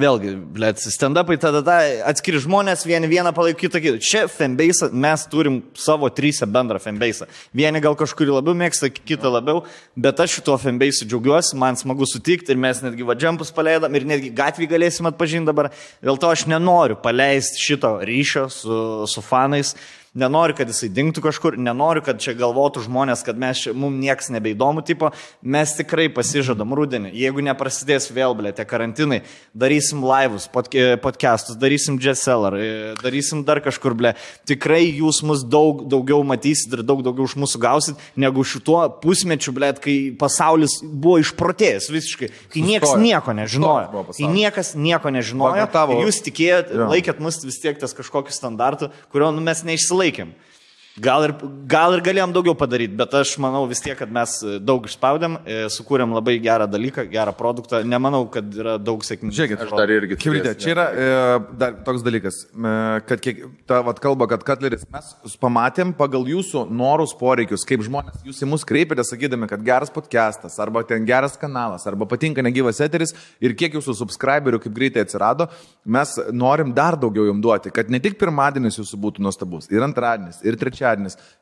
vėlgi, blėt, stand-upai tada ta, atskiri žmonės, vieni vieną palaiko kitą kitą. Čia fanbase'ą mes turim savo tryse bendrą fanbase'ą. Vieni gal kažkurį labiau mėgsta, kitą labiau, bet aš šituo fanbase'u džiaugiuosi, man smagu sutikti ir mes netgi vadžiampus paleidom ir netgi gatvį galėsim atpažinti dabar. Dėl to aš nenoriu paleisti šito ryšio su, su fanais. Nenoriu, kad jisai dingtų kažkur, nenoriu, kad čia galvotų žmonės, kad mes čia, mums nieks nebeįdomu tipo, mes tikrai pasižadam rudenį, jeigu neprasidės vėl, blė, tie karantinai, darysim laivus, podcastus, darysim džeselar, darysim dar kažkur, blė, tikrai jūs mus daug daugiau matysit ir daug daugiau iš mūsų gausit, negu šituo pusmečiu, blė, kai pasaulis buvo išprotėjęs visiškai, kai niekas nieko nežinojo, kai niekas nieko nežinojo, jūs tikėjot, laikėt mus vis tiek tas kažkokiu standartu, kurio nu, mes neišsilaikėm. Gal ir, gal ir galėjom daugiau padaryti, bet aš manau vis tiek, kad mes daug išspaudėm, sukūrėm labai gerą dalyką, gerą produktą. Nemanau, kad yra daug sėkmingų. Žiūrėkit, aš dar irgi turėsiu. Čia yra e, dar toks dalykas, e, kad kiek, ta vat, kalba, kad Katleris, mes pamatėm pagal jūsų norus, poreikius, kaip žmonės jūs į mus kreipėte, sakydami, kad geras podcastas, arba ten geras kanalas, arba patinka negyvas eteris ir kiek jūsų subscriberių, kaip greitai atsirado, mes norim dar daugiau jums duoti, kad ne tik pirmadienis jūsų būtų nuostabus, ir antradienis, ir trečiadienis.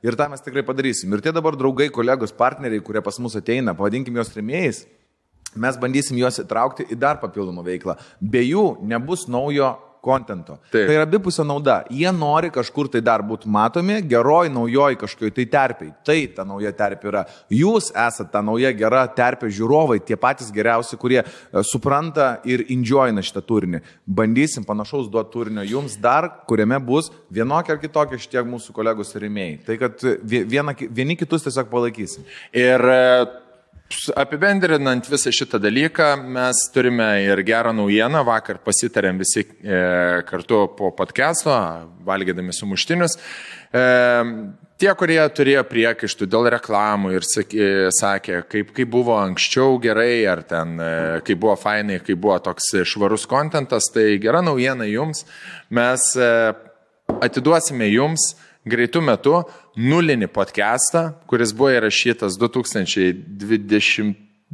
Ir tą mes tikrai padarysim. Ir tie dabar draugai, kolegos, partneriai, kurie pas mus ateina, pavadinkim juos remėjais, mes bandysim juos įtraukti į dar papildomą veiklą. Be jų nebus naujo kontento. Taip. Tai yra abipusė nauda. Jie nori kažkur tai dar būti matomi, geroji, naujoji kažkokiai tai terpiai. Tai ta nauja terpė yra. Jūs esate ta nauja gera terpė, žiūrovai, tie patys geriausi, kurie supranta ir enjoyina šitą turinį. Bandysim panašaus duoti turinio jums dar, kuriame bus vienokia ar kitokia šitie mūsų kolegos rėmėjai. Tai kad viena, vieni kitus tiesiog palaikysim. Ir apibendrinant visą šitą dalyką, mes turime ir gerą naujieną. Vakar pasitarėm visi kartu po podcast'o, valgydami sumuštinius. Tie, kurie turėjo priekaištų dėl reklamų ir sakė, kaip, kaip buvo anksčiau gerai, ar ten, kaip buvo fainai, kaip buvo toks švarus kontentas, tai gera naujiena jums. Mes atiduosime jums greitų metų nulinį podcastą, kuris buvo įrašytas du tūkstančiai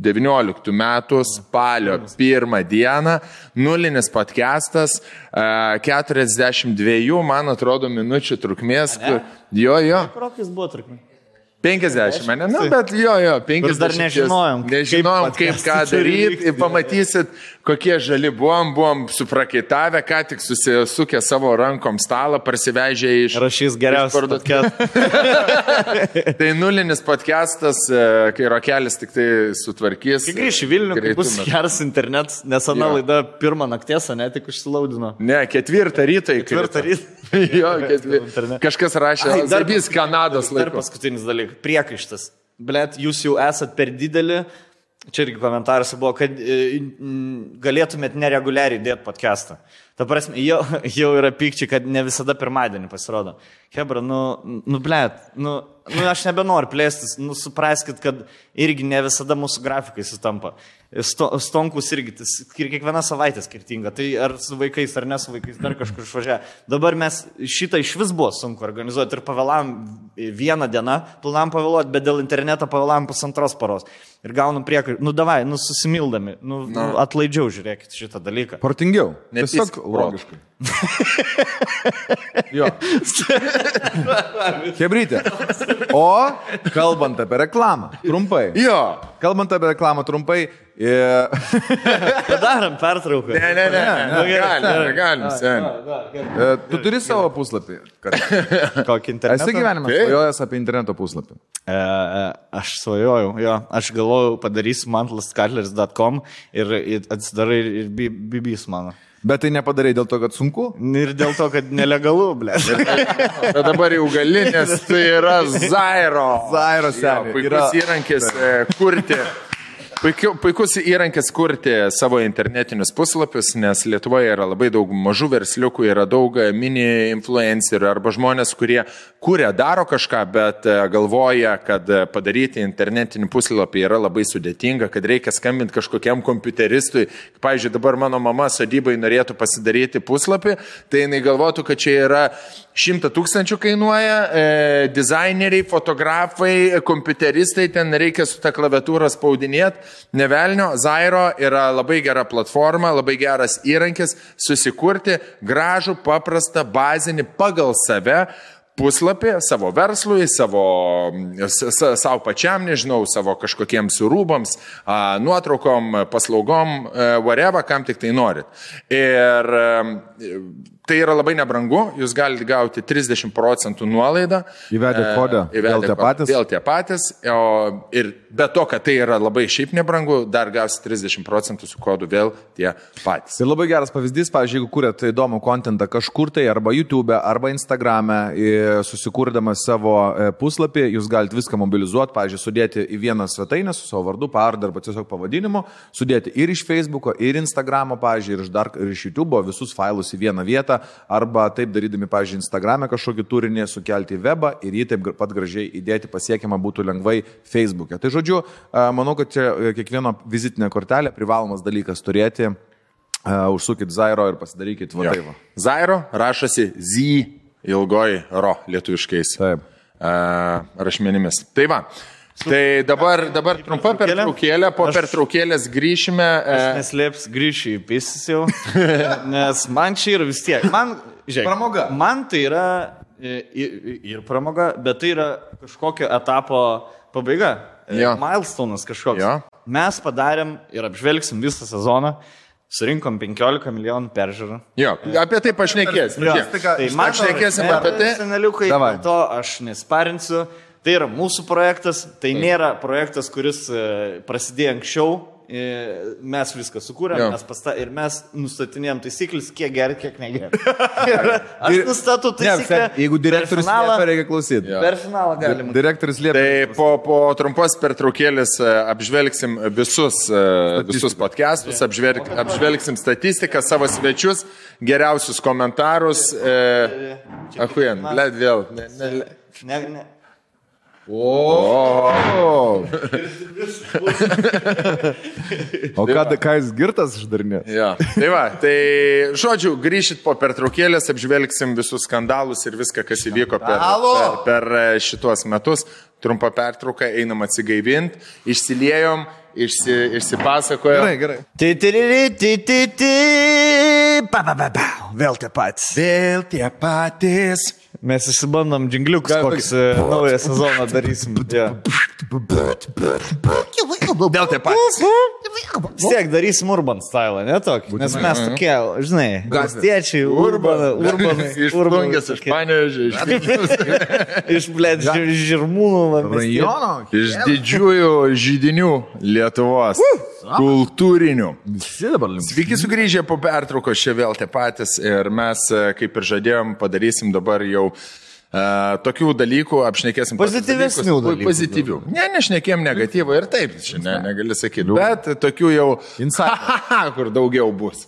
devynioliktų metų spalio pirmą dieną. Nulinis podcastas keturiasdešimt dviejų, man atrodo, minučių trukmės. Kur... Jo, jo. Kokios buvo trukmė? penkiasdešimt, ne, nu, bet jo, jo, penkiasdešimt. Kur dar nežinojom, nežinojom kaip, kaip ką daryti, pamatysit, kokie žali buvom, buvom suprakaitavę, ką tik susisukę savo rankom stalą, parsivežė iš... Rašys geriausias podcast. Tai nulinis podcastas, kai Rokelis tik tai sutvarkys. Kai grįš į Vilnių, kai bus geras internetas, nes ana laida pirmą nakties, ne, tik užsilaudino. Ne, ketvirtą rytą į ketvirtą rytą. Jo, ketvirtą. Kažkas rašė, darbys Kanados laikų. Dar paskutinis dalykas. Priekaištas. Blet, jūs jau esat per didelį, čia irgi komentaras buvo, kad galėtumėt nereguliariai dėti podcastą. Ta prasme, jau, jau yra pykčiai, kad ne visada pirmadienį pasirodo. Hebra, nu, nu blet, nu, nu aš nebenoriu plėstis, nu supraskit, kad irgi ne visada mūsų grafikai sutampa. Sto, Stonkus irgi, kiekviena savaitė skirtinga, tai ar su vaikais, ar ne su vaikais, dar kažkur išvažia. Dabar mes šitą iš vis buvo sunku organizuoti ir pavėlam vieną dieną, planuojam pavėluoti, bet dėl interneto pavėlam pusantros paros. Ir gaunam priekai, nu davai, nu susimildami, nu, nu atlaidžiau žiūrėkit šitą dalyką. Portingiau, tiesiog logiškai. Jo. Hebrytė. O kalbant apie reklamą, trumpai. Jo. Kalbant apie reklamą, trumpai. Yeah. Padarom pertrauką. Ne, ne, ne. ne, ne, ne galim, galim, seniai. Tu turi savo puslapį. Kokį internetą? Esi gyvenime svajojęs apie interneto puslapį. E, aš svajojau, jo. Aš galvojau, padarysiu mantas bartuševičius taškas com ir atsidarai ir bibis mano. Bet tai nepadarai dėl to, kad sunku? Ir dėl to, kad nelegalu, blė. Bet dabar jau gali, nes tai yra Zairo. Zairo, seniai. Puikus įrankis kurti. Puikiu, puikus įrankis kurti savo internetinius puslapius, nes Lietuvoje yra labai daug mažų versliukų, yra daug mini influencerių arba žmonės, kurie kuria, daro kažką, bet galvoja, kad padaryti internetinį puslapį yra labai sudėtinga, kad reikia skambinti kažkokiam kompiuteristui. Pavyzdžiui, dabar mano mama sodybai norėtų pasidaryti puslapį, tai jinai galvotų, kad čia yra šimtą tūkstančių kainuoja, e, dizaineriai, fotografai, kompiuteristai, ten reikia su ta klaviatūra spaudinėti. Nevelnio, Zairo yra labai gera platforma, labai geras įrankis susikurti gražų, paprastą, bazinį pagal save puslapį, savo verslui, savo, savo pačiam, nežinau, savo kažkokiems rūbams, nuotraukom, paslaugom, whatever, kam tik tai norit. Ir tai yra labai nebrangu, jūs galite gauti trisdešimt procentų nuolaidą. Įvedę kodą, vėl tie patys. Vėl tie patys. Ir be to, kad tai yra labai šiaip nebrangu, dar gausi trisdešimt procentų su kodu vėl tie patys. Ir labai geras pavyzdys, pavyzdžiui, jeigu kuriat įdomų kontentą kažkur tai, arba YouTube, arba Instagram'e, susikūrdamas savo puslapį, jūs galite viską mobilizuoti, pavyzdžiui, sudėti į vieną svetainę su savo vardu, pavardę arba tiesiog pavadinimu, sudėti ir iš Facebook'o, ir Instagram'o, pavyzdžiui, ir iš, dar, ir iš YouTube'o visus failus į vieną vietą, internetą arba taip darydami, pavyzdžiui, Instagram'e kažkokį turinį sukelti į webą ir jį taip pat gražiai įdėti pasiekiamą būtų lengvai Facebook'e. Tai žodžiu, manau, kad čia kiekvieno vizitinė kortelė privalomas dalykas turėti. Užsukit Zairo ir pasidarykit vadovą. Zairo rašasi Z ilgoji ro lietuviškais taip. Rašmenimis. Tai va. Tai dabar, dabar trumpa pertraukėlė, po pertraukėlės grįšime. Aš neslėps, grįšiu į pisas jau, nes man čia ir vis tiek. Man, žiūrėk, man tai yra ir, ir pramoga, bet tai yra kažkokio etapo pabaiga, jo. Milestone'as kažkoks. Jo. Mes padarėm ir apžvelgsim visą sezoną. Surinkom penkiolika milijonų peržiūrų. Jo, apie tai pašnekėsim. Tai man šnekėsim apie tai. Seneliukai, to aš nesparinsiu. Tai yra mūsų projektas, tai nėra projektas, kuris prasidėjo anksčiau. Mes viską sukūrėm mes pasta, ir mes nustatinėjom taisyklis, kiek gerai, kiek negeri. Aš nustatau taisyklę. Ne, jeigu direktorius liepia, reikia klausyti. Per finalą galima. Direktorius liepia. Tai po, po trumpos pertraukėlės apžvelgsim visus, visus podcastus, apžvelg, apžvelgsim statistiką, savo svečius, geriausius komentarus. Achujen, led vėl. Ne, ne, ne. O, o kad, ką jis girtas išdarnė? Ja. Tai va, tai žodžiu, grįšit po pertraukėlės, apžvelgsim visus skandalus ir viską, kas įvyko per, per, per šituos metus. Trumpa pertrauka, einam atsigaivint, išsiliejom, išsi, išsipasakojom. Gerai, gerai. Ti, ti, ti, ti, ti, pa, pa, pa, pa. Vėl tie patys. Vėl tie patys. Mes išsibandom džingliukus, koks naują sezoną darysim. Dėl taip patys. Siek darysim urban style, ne tokį? Nes mes tokie, žinai, gastiečiai, urban, urban. Iš Plungės, iš Panevėžio, iš Žirmūnų. Rajono. Iš didžiųjų židinių Lietuvos. Kultūrinių. Sveiki sugrįžę po pertraukos, čia vėl tie patys ir mes, kaip ir žadėjom, padarysim dabar jau Uh, tokių dalykų apšnekėsim. Pozityvesnių dalykų. Pozityvių. Ne, nešnekėjom negatyvą ir taip, ne, negali sakyti. Bet tokių jau inside, kur daugiau bus.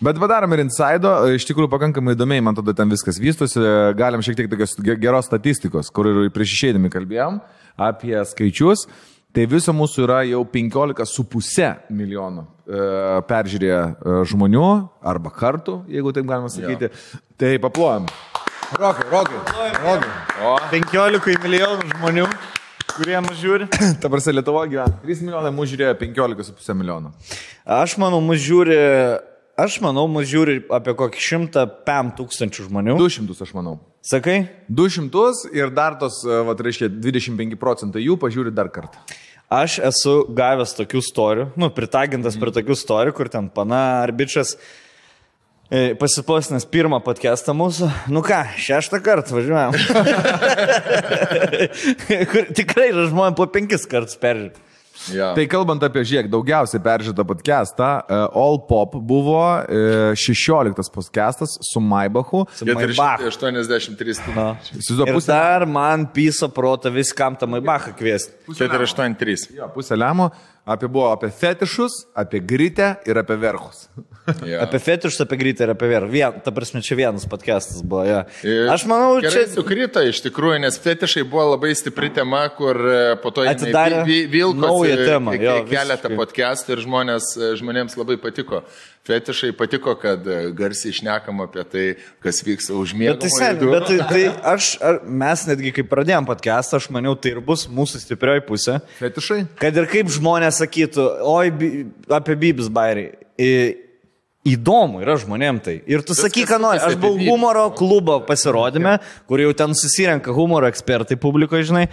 Bet padarom ir inside, iš tikrųjų pakankamai įdomiai, man tada ten viskas vystosi. Galim šiek tiek tokios geros statistikos, kur ir prieš išeidami kalbėjom apie skaičius. Tai viso mūsų yra jau penkiolika su puse milijono peržiūrėję žmonių arba kartų, jeigu taip galima sakyti. Ja. Tai papluojam. Rokai, Rokai, Rokai. penkiolika milijonų žmonių, kurie mus žiūri. Ta prasme, Lietuva gyvena. trys milijonai mus žiūrėjo, penkiolika su puse milijono. Aš manau, mus žiūri, aš manau, mus žiūri apie kokį šimtą penkiasdešimt tūkstančių žmonių. du šimtus, aš manau. Sakai? du šimtus ir dar tos, vat, reiškia, dvidešimt penki procentai jų pažiūri dar kartą. Aš esu gavęs tokių storių, nu, pritagintas mm. prie tokių storių, kur ten pana ar bičas pasipostinęs pirmą podcastą mūsų. Nu ką, šeštą kartą važiuojam. Tikrai yra žmonės po penkis kartus peržiūrėti. Ja. Tai kalbant apie žiek, daugiausiai peržiūrėtą podcastą, All Pop buvo šešioliktas podcastas su Maybachu. Su Maybachu. keturi šimtai aštuoniasdešimt trys. Ir dar man piso protą viskam tą Maybachą kviesti. keturi šimtai aštuoniasdešimt trys. Jo, pusę lemo. Apie buvo apie fetišus, apie gritę ir apie verchus. Yeah. Apie fetišus, apie gritę ir apie verchus. Vien, ta prasme, čia vienas podcastas buvo. Ja. Aš manau, čia... sukrito iš tikrųjų, nes fetišai buvo labai stipri tema, kur po to atidarė naują temą. Jo, keletą podcastų ir žmonės, žmonėms labai patiko. Fetišai patiko, kad garsiai išnekam apie tai, kas vyks užmėgamo. Bet, tai, sen, bet tai, tai aš, ar, mes netgi, kai pradėjom podcastą, aš maniau, tai ir bus mūsų stiprioji pusė. Fetišai? Kad ir kaip žmonės sakytų, oi, apie bibis bairiai. Įdomu yra žmonėm tai. Ir tu sakyk, ką nori. Aš buvau humoro klubo pasirodyme, kur jau ten susirenka humoro ekspertai publikoje, žinai,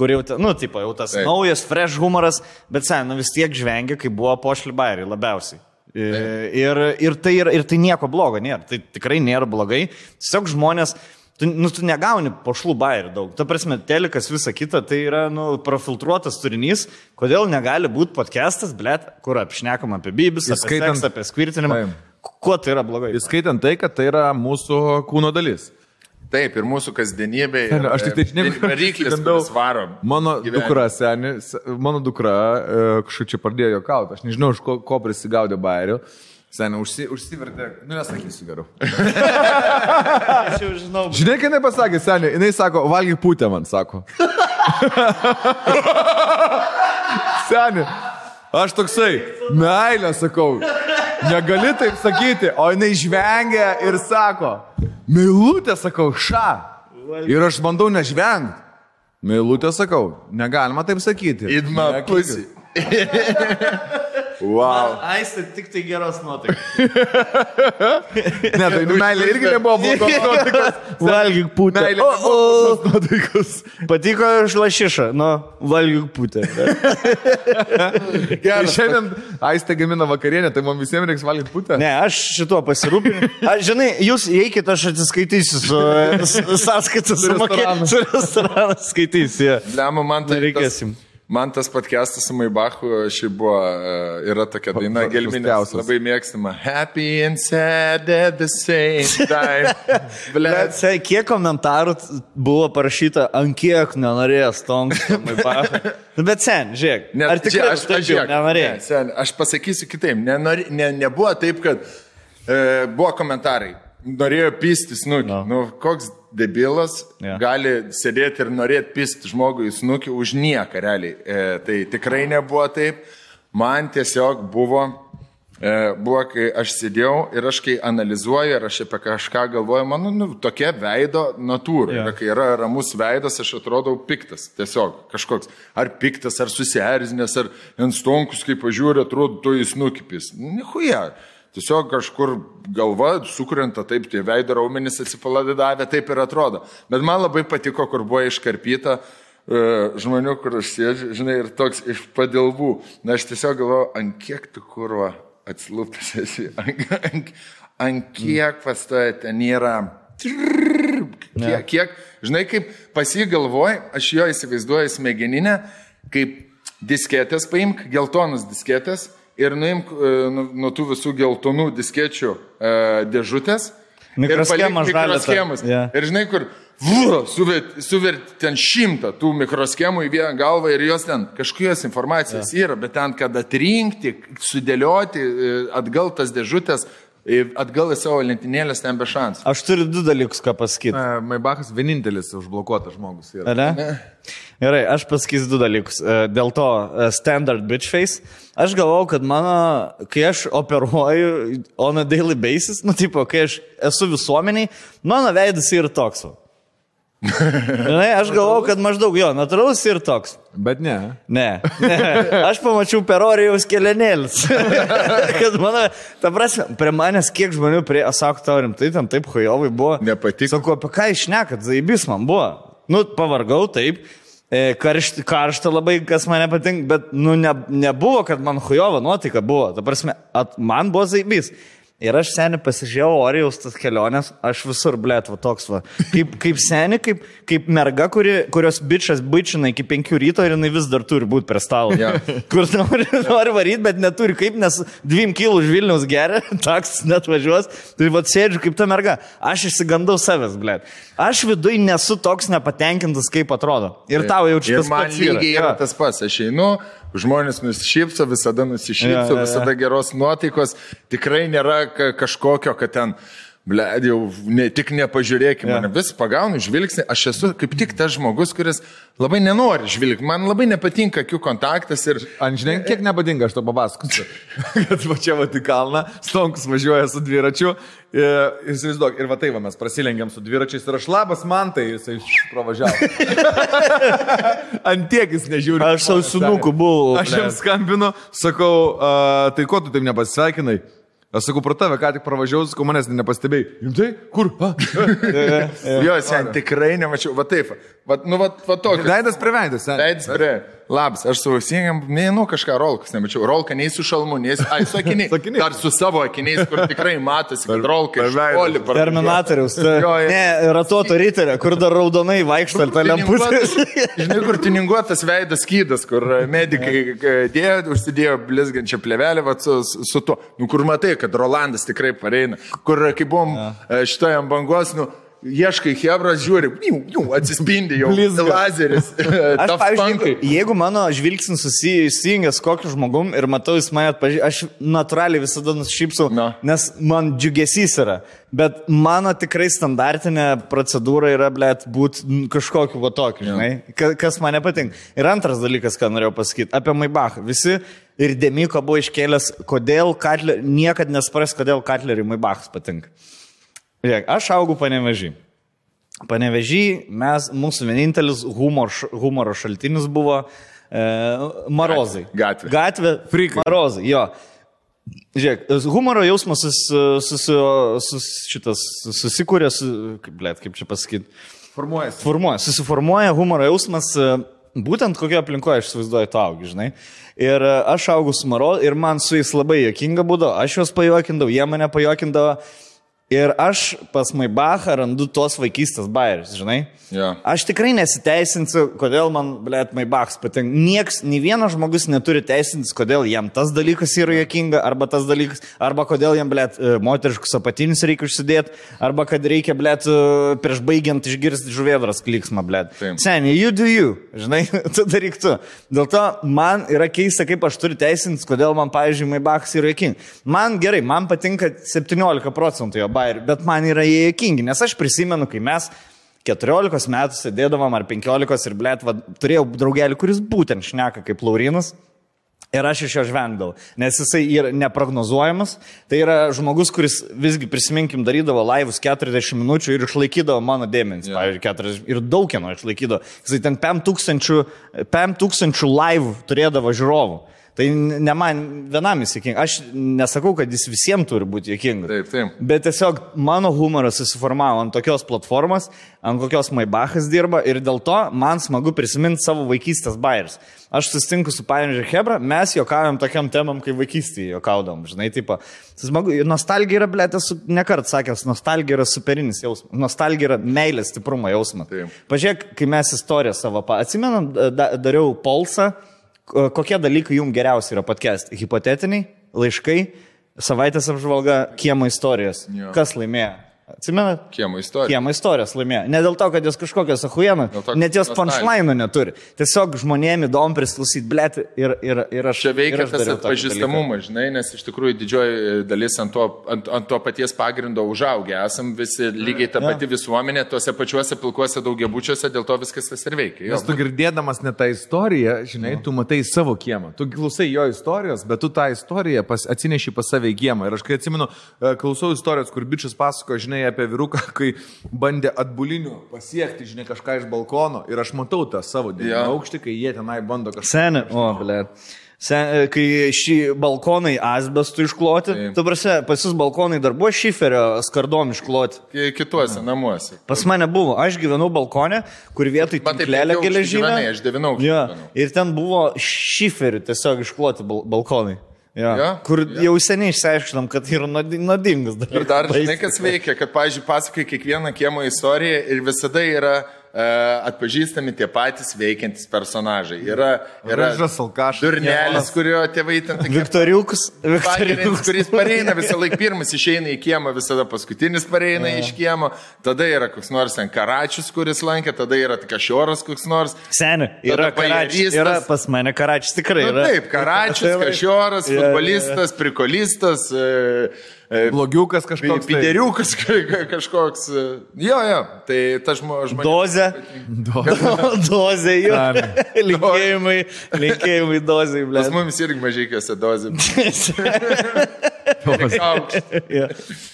kur jau ten, nu, tipo, jau tas taip. Naujas, fresh humoras, bet sen, nu, vis tiek žvengia, kai buvo pošli bairiai labiausiai. Ir, ir, tai yra, ir tai nieko blogo nėra. Tai tikrai nėra blogai. Tiesiog žmonės... Tu, nu, tu negauni pošlų bairių daug. Ta prasme, telikas, visa kita, tai yra nu, profiltruotas turinys. Kodėl negali būti podcastas, blet, kur apšnekam apie bibis, apie seksą, apie skvirtinimą. Kuo tai yra blogai? Įskaitant tai, kad tai yra mūsų kūno dalis. Taip, ir mūsų kasdienybė, ir aš tik tai variklis, kuris varo. Mano dukra, seni, mano dukra kažkaip čia pradėjo juokauti. Aš nežinau, iš ko, ko prisigaudė bairių. Seniai, užsi, užsivertė, nu nesakysiu geriau. Aš jau žinau. Žinai, kai jinai pasakė, seniai, jinai sako, valgyk pūtę man, sako. Seniai, aš toksai, meilę sakau, negali taip sakyti, o jinai žvengia ir sako, meilutė, sakau, ša. Ir aš bandau nežvengti. Meilutė, sakau, negalima taip sakyti. Idma pusi. Wow. Aiste tik tai geros nuotaikos. Ne, tai meilė irgi nebuvo blogos nuotaikos. Valgyk putę. Meilė nebuvo blogos nuotaikos. Patiko iš lašišą, nu, valgyk putę. Tai šiandien Aiste gamina vakarienę, tai man visiems reiks valgyk putę. Ne, aš šituo pasirūpinu. Aš, žinai, jūs eikit, aš atsiskaitysiu su sąskaitu su restoranu. Su restoranu skaitysiu. Lema, man tai reikėsim. Man tas podcastas su Maybachu šiaip buvo, yra tokia daina gelminės, labai mėgstama. Happy and sad at the same time. Blet, kiek komentarų buvo parašyta, ant kiek nenorėjo Stonkus Maybachu. Bet sen, žiūrėk, ne, ar tikrai aš, taip jau nenorėjau? Ne, sen, aš pasakysiu kitaip, Nenori, ne, nebuvo taip, kad e, buvo komentarai. Norėjo pisti snukį. No. Nu, koks debilas yeah. gali sėdėti ir norėti pisti žmogui snukį už nieką, realiai. E, tai tikrai nebuvo taip. Man tiesiog buvo, e, buvo, kai aš sėdėjau ir aš kai analizuoju ir aš apie kažką galvoju, man, nu, tokia veido natūra. Yeah. Kai yra ramus veidas, aš atrodau piktas. Tiesiog kažkoks. Ar piktas, ar susierzinęs, ar ant Stonkus, kaip pažiūrė, atrodo, tu į snukį pis. Nichuja. Tiesiog kažkur galva sukrenta, taip, tie veido raumenys atsipaladidavę, taip ir atrodo. Bet man labai patiko, kur buvo iškarpyta žmonių, kur aš sėdžiu, žinai, ir toks iš padilbų. Na, aš tiesiog galvoju, ant kiek tu kurva atsiluptas esi, ant, ant, ant kiek pas to ten yra... Kiek, kiek, žinai, kaip pas jį galvoj, aš jo įsivaizduoju smegeninę, kaip disketės paimk, geltonus disketės, ir nuimk nuo nu, tų visų geltonų diskečių e, dėžutės mikroschemas ir palik mikroschemas. Yeah. Ir žinai, kur vūro, suvert, suvert ten šimtą tų mikroschemų į vieną galvą ir jos ten kažkokios informacijos yeah. yra, bet ten, kad atrinkti, sudėlioti atgal tas dėžutės, atgal į savo lentinėlės ten be šansų. Aš turiu du dalykus, ką pasakyti. Maybachas vienintelis užblokuotas žmogus yra. Ne? Ne. Gerai, aš pasakysiu du dalykus. Dėl to standard bitch face. Aš galvau, kad mano, kai aš operuoju on a daily basis, nu, tipo, kai aš esu visuomeniai, mano veidas ir toks. Žinai, aš galvau, kad maždaug jo, natūralus ir toks. Bet ne. Ne. ne. Aš pamačiau per Orijaus kelenėlis. Kad mano, ta prasme, prie manęs kiek žmonių prie, sako, tau rimtai, tam taip hojovai buvo. Nepatiko. Sako, apie ką išnekat, zaibys man buvo. Nu, pavargau, taip, karšta, karšta labai, kas man nepatinka, bet, nu, ne, nebuvo, kad man hujova nuotaika buvo, ta prasme, at, man buvo zaibys. Ir aš seniai pasižiūrėjau Orijaus tas keliones, aš visur, blet, va toks, va, kaip, kaip seniai, kaip, kaip merga, kuri, kurios bičas bičina iki penkių ryto ir jinai vis dar turi būti prie stalo. Yeah. Kur nori, nori varyti, bet neturi kaip, nes dviem kilų už Vilniaus geria, taksis net važiuos, tai va sėdžiu kaip ta merga. Aš išsigandau savęs, blet. Aš vidui nesu toks nepatenkintas, kaip atrodo. Ir tavo jaučiu tas pats yra. Ir man lygiai yra tas pats, aš einu. Žmonės nusišypso, visada nusišypso, visada geros nuotaikos. Tikrai nėra kažkokio, kad ten, bled, jau ne, tik nepažiūrėkim, ja. Mane vis pagaunu žvilgsnį. Aš esu kaip tik tas žmogus, kuris labai nenori žvilgti. Man labai nepatinka akių kontaktas ir... Žinai, kiek nepatinka, aš to papasakosiu. Kad va čia va į kalną, Stonkus važiuoja su dviračiu. Ir įsivaizduok, ir va tai va mes prasilengiam su dviračiais ir aš labas Mantai, jisai pravažiavo. Ant tiek jis nežiūri. Aš savo sunuku buvau. Aš jam skambinu, sakau, a, tai ko tu taip nepasisveikinai? Aš sakau, pro tave ką tik pravažiavau, sakau, manęs nepastebėjai. Jumtai? Kur? Jo, sen, tikrai nemačiau. Va taip, va, nu va, va tokia. Veidas prie veidas, sen. Veidas prie. Labas, aš su ausinėm, neinu kažką rolkas, nemačiau. Rolka nei su šalmu, nei su... Ai, su akiniais. Dar su savo akiniais, kur tikrai matosi, kad rolka iš poli. Terminatoriaus. Ne, ratuoto riterio, kur dar raudonai vaikšto ta lemputė. Žinai, kur tininguotas veidas skydas, kur medikai dėjo, užsidėjo blizgančią plevelį, va su, su to. Nu, kur matai, kad Rolandas tikrai pareina. Kur, kai buvom šitoje bangos, nu... Ieškai hebras, žiūri, jų, jų, atsispindi jau lazeris. Aš, pavyzdžiui, jeigu, jeigu mano žvilgsnis susijęs kokiu žmogum ir matau, jis mane atpažįsta, aš natūraliai visada nusišypsau, no. nes man džiugesys yra. Bet mano tikrai standartinė procedūra yra, blėt, būti kažkokiu va tokiu, žinai, yeah. kas man nepatinka. Ir antras dalykas, ką norėjau pasakyti, apie Maybach. Visi ir Demiko buvo iškėlęs, kodėl Katler, niekad nespras, kodėl Katlerį Maybachas patinka. Žiūrėk, aš augau Panevežį. Panevežį mes, mūsų vienintelis humor, humoro šaltinis buvo e, marozai. Gatvė. Gatvė, frikai. Marozai, jo. Žiūrėk, humoro jausmas sus, sus, sus, šitas, susikūrė, su, kaip, blėt, kaip čia pasakyti. Formuojasi. Formuoja, susiformuoja humoro jausmas, būtent kokio aplinkoje aš suvaizduoju to augi, žinai. Ir aš augau su marozai ir man su jais labai jokinga būdavo. Aš juos pajuokindavau, jie mane pajuokindavo. Ir aš pas Maybachą randu tos vaikystės bairius, žinai. Yeah. Aš tikrai nesiteisinsiu, kodėl man, blėt, Maybachas patinka. Nieks, nei vienas žmogus neturi teisintis, kodėl jam tas dalykas yra jokinga, arba tas dalykas, arba kodėl jam, blėt, moteriškus apatinius reikia užsidėti, arba kad reikia, blėt, prieš baigiant išgirsti žuvėdras kliksmą, blėt. Seniai, you do you, žinai, tu daryk tu. Dėl to man yra keista, kaip aš turiu teisintis, kodėl man, pavyzdžiui, Maybachas yra jokinga. Man gerai, man patinka septyniolika procentų jo bairių, bet man yra jie jokingi, nes aš prisimenu, kai mes keturiolikos metų sėdėdavom ar penkiolikos ir, blėt, va, turėjau draugelį, kuris būtent šneka kaip Laurinas ir aš iš jo žvengdavau, nes jisai yra neprognozuojamas, tai yra žmogus, kuris visgi, prisiminkim, darydavo laivus keturiasdešimt minučių ir išlaikydavo mano dėmesį, yeah. pavyzdžiui, keturiasdešimt ir daug kieno išlaikydavo, jisai ten penki tūkstančiai laivų turėdavo žiūrovų. Tai ne man vienam jis jokinga. Aš nesakau, kad jis visiems turi būti jokinga. Taip, taip. Bet tiesiog mano humoras susiformavo ant tokios platformos, ant kokios Maybachas dirba ir dėl to man smagu prisiminti savo vaikystės bairius. Aš susitinku su Panevežio hebra, mes juokavom tokiam temam, kai vaikystėje juokaudavom, žinai, tipo. Smagu, nostalgija yra, blėt, esu nekart sakęs, nostalgija yra superinis jausmas, nostalgija yra meilės stiprumo jausmas. Pažiūrėk, kai mes istoriją savo, pa... atsimenam, da, dariau polsą. Kokie dalykai jums geriausiai yra podcast? Hipotetiniai, laiškai, savaitės apžvalga, kiemo istorijos. Jo. Kas laimėjo? Atsimenat? Kiemo istorijos. Kiemo istorijos laimėjo. Ne dėl to, kad jos kažkokios ahuėna, net jos punchline'o neturi. Tiesiog žmonėmi įdomu priklausyti, blėt, ir, ir, ir aš. Čia veikia tas atpažįstamumas, žinai, nes iš tikrųjų didžioji dalis ant to, ant, ant to paties pagrindo užaugę. Esam visi lygiai ta pati ja. Visuomenė, tuose pačiuose pilkuose daugiabučiuose, dėl to viskas tas ir veikia. Nes tu girdėdamas ne tą istoriją, žinai, tu matai savo kiemą. Tu klausai jo istorijos, bet tu tą istoriją pas, atsineši pas save į kiemą. Ir aš kai atsimenu, klausau istorijos, kur bičias pasako, žinai, apie vyruką, kai bandė atbulinių pasiekti, žinai, kažką iš balkono ir aš matau tą savo dėlį aukštį, kai jie tenai bando kažką. Seni, o, blėt. Sen, kai šį balkonai asbestų iškloti, tu prasė, pas jūs balkonai dar buvo šiferio skardom iškloti. Kituose namuose. Pas mane buvo, aš gyvenau balkone, kur vietoj tinklelio geležinę. Aš devinau. Ja, ir ten buvo šiferių tiesiog iškloti bal- balkonai. Ja, ja, kur ja. Jau seniai išsiaiškinom, kad yra nuodingas dalykas. Ir dar žinai, kas veikia, kad, pavyzdžiui, pasakai kiekvieną kiemo istoriją ir visada yra atpažįstami tie patys veikiantis personažai. Yra, yra durnelis, kurio tėvai ten tokie... Viktoriukus. Viktoriukus. Kuris pareina visą laiką pirmas, išeina į kiemą, visada paskutinis pareina ja. Iš kiemo. Tada yra koks nors ten Karačius, kuris lankė, tada yra Kašioras koks nors. Seni, yra Karačius, yra pas mane Karačius tikrai yra. Nu, taip, Karačius, Kašioras, ja, futbolistas, ja, ja. Prikolistas, e, blogiukas kažkoks. Pideriukas kažkoks. Jo, jo. Tai ta žmonė. Dozė. Dozė, jo. Linkėjimai, linkėjimai dozai, blėt. Pas mumis irgi mažykiuose dozė.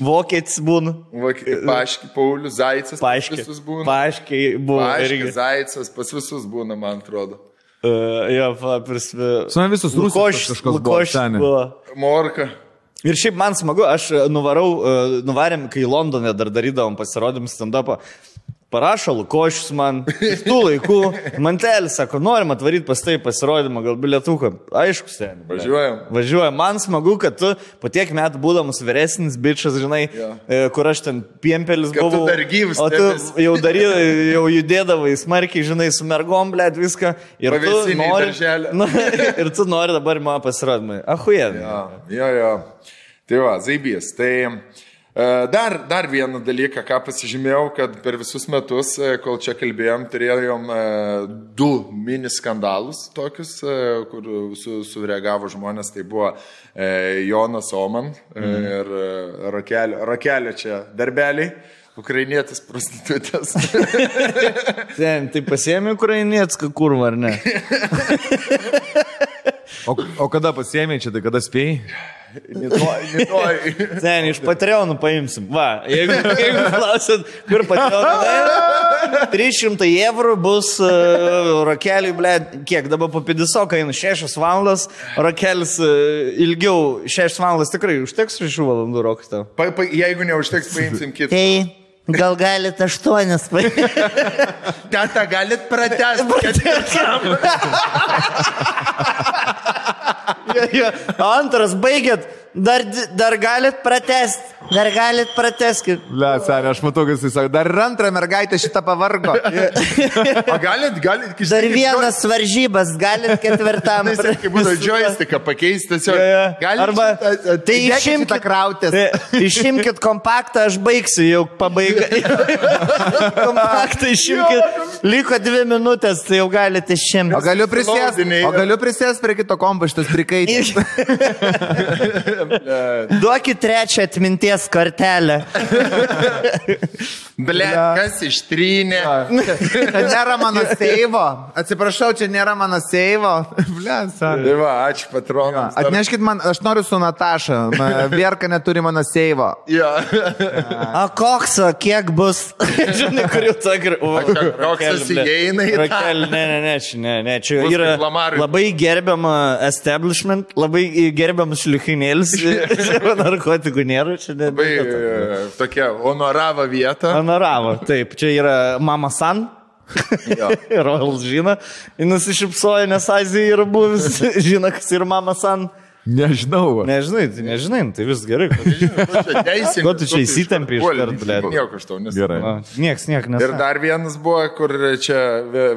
Vokietis būna. Paškiai, Paulius, Zaicas. Paškiai. Paškiai būna. Paškiai, Zaicas, pas visus būna, man atrodo. Jo, prisimenu. Su man visus rusus kažkoks buvo. Morka. Ir šiaip man smagu, aš nuvarau, nuvarėm, kai Londone dar darydavom pasirodymą stand-upą, parašo Lukošius man, tų laikų, Mantelis sako, norim atvaryti pas tai pasirodymą, gal bilietuką, aišku, seniai. Važiuojam. Važiuojam. Man smagu, kad tu po tiek metų būdamas vyresnis bičas, žinai, ja. Kur aš ten piempelis kad buvau, tu dar gyvus, o tu jau, dary, jau judėdavai smarkiai, žinai, su mergom, blėt, viską, ir tu, nori, na, ir tu nori dabar mano pasirodymai. Ahujėdami. Jo, jo, jo. Tai va, zaibys. Tai... Dar, dar vieną dalyką, ką pasižymėjau, kad per visus metus, kol čia kalbėjom, turėjom du mini skandalus tokius, kur sureagavo žmonės, tai buvo Jonas Oman mhm. ir Raquelio, Raquelio čia darbeliai. Ukrainietis prostitutės. Tai pasiėmė ukrainietską kurvą, ar ne? o, o kada pasiėmė čia, tai kada spėjai? Nitoj. Sen, iš Patreonų paimsim. Va, jeigu, jeigu klausit, kur Patreonų, trys šimtai eurų bus uh, Raqueliui, ble, kiek dabar po pidisoką einu, šešias valandas, Raquelis uh, ilgiau, šešias valandas tikrai užteks šešių valandų rokto. Pa, pa, jeigu neužteks, paimsim kitą. Tai... Gal galit aštuonias paimti. Teta, galit pratęsti. Antras, baigėt, dar, dar galit pratęsti. Dar galit pratęsti. Le, senė, aš matau, kas jis sako. Dar ir antrą mergaitę šitą pavargo. O galit, galit... Kištai, dar vienas varžybas, galit ketvirtam. Tai kaip būtų joysticką pakeisti. Arba šitą, tai išimkit, krautės. Išimkit kompaktą, aš baigsiu jau pabaigą. Kompaktą išimkit. Liko dvi minutės, tai jau galite išimti. O galiu prisės, o galiu prisės prie kito kompo, šitas prikaitis. Duokit trečią atminties kortelę. Ble, kas ištrynė? Čia nėra mano seivo. Atsiprašau, čia nėra mano seivo. Ble, tai va, ačiū patronams. Jo. Atneškit man, aš noriu su Nataša. Vierka neturi mano seivo. Jo. A kokso, kiek bus? Žinai, kurių to gru. Koksas įeina į tą. Ne, ne, ne, čia, ne, ne, čia yra labai gerbiama establishment, labai gerbiamas šliuchinėlis. Narkotikų nėra. Čia ne, labai ne, tokia honorava vieta. Honorava, taip. Čia yra Mama San. Rolas žino. Jis išipsoja, nes Azija yra buvęs. Žino, kas yra Mama San. Nežinau. Nežinai, tai nežinai, tai vis gerai. Ko tu čia įsitempi iš karto, blėt? Nieko aš tau nesuprantu. Nieks, niek nesuprantu. Ir dar vienas buvo, kur čia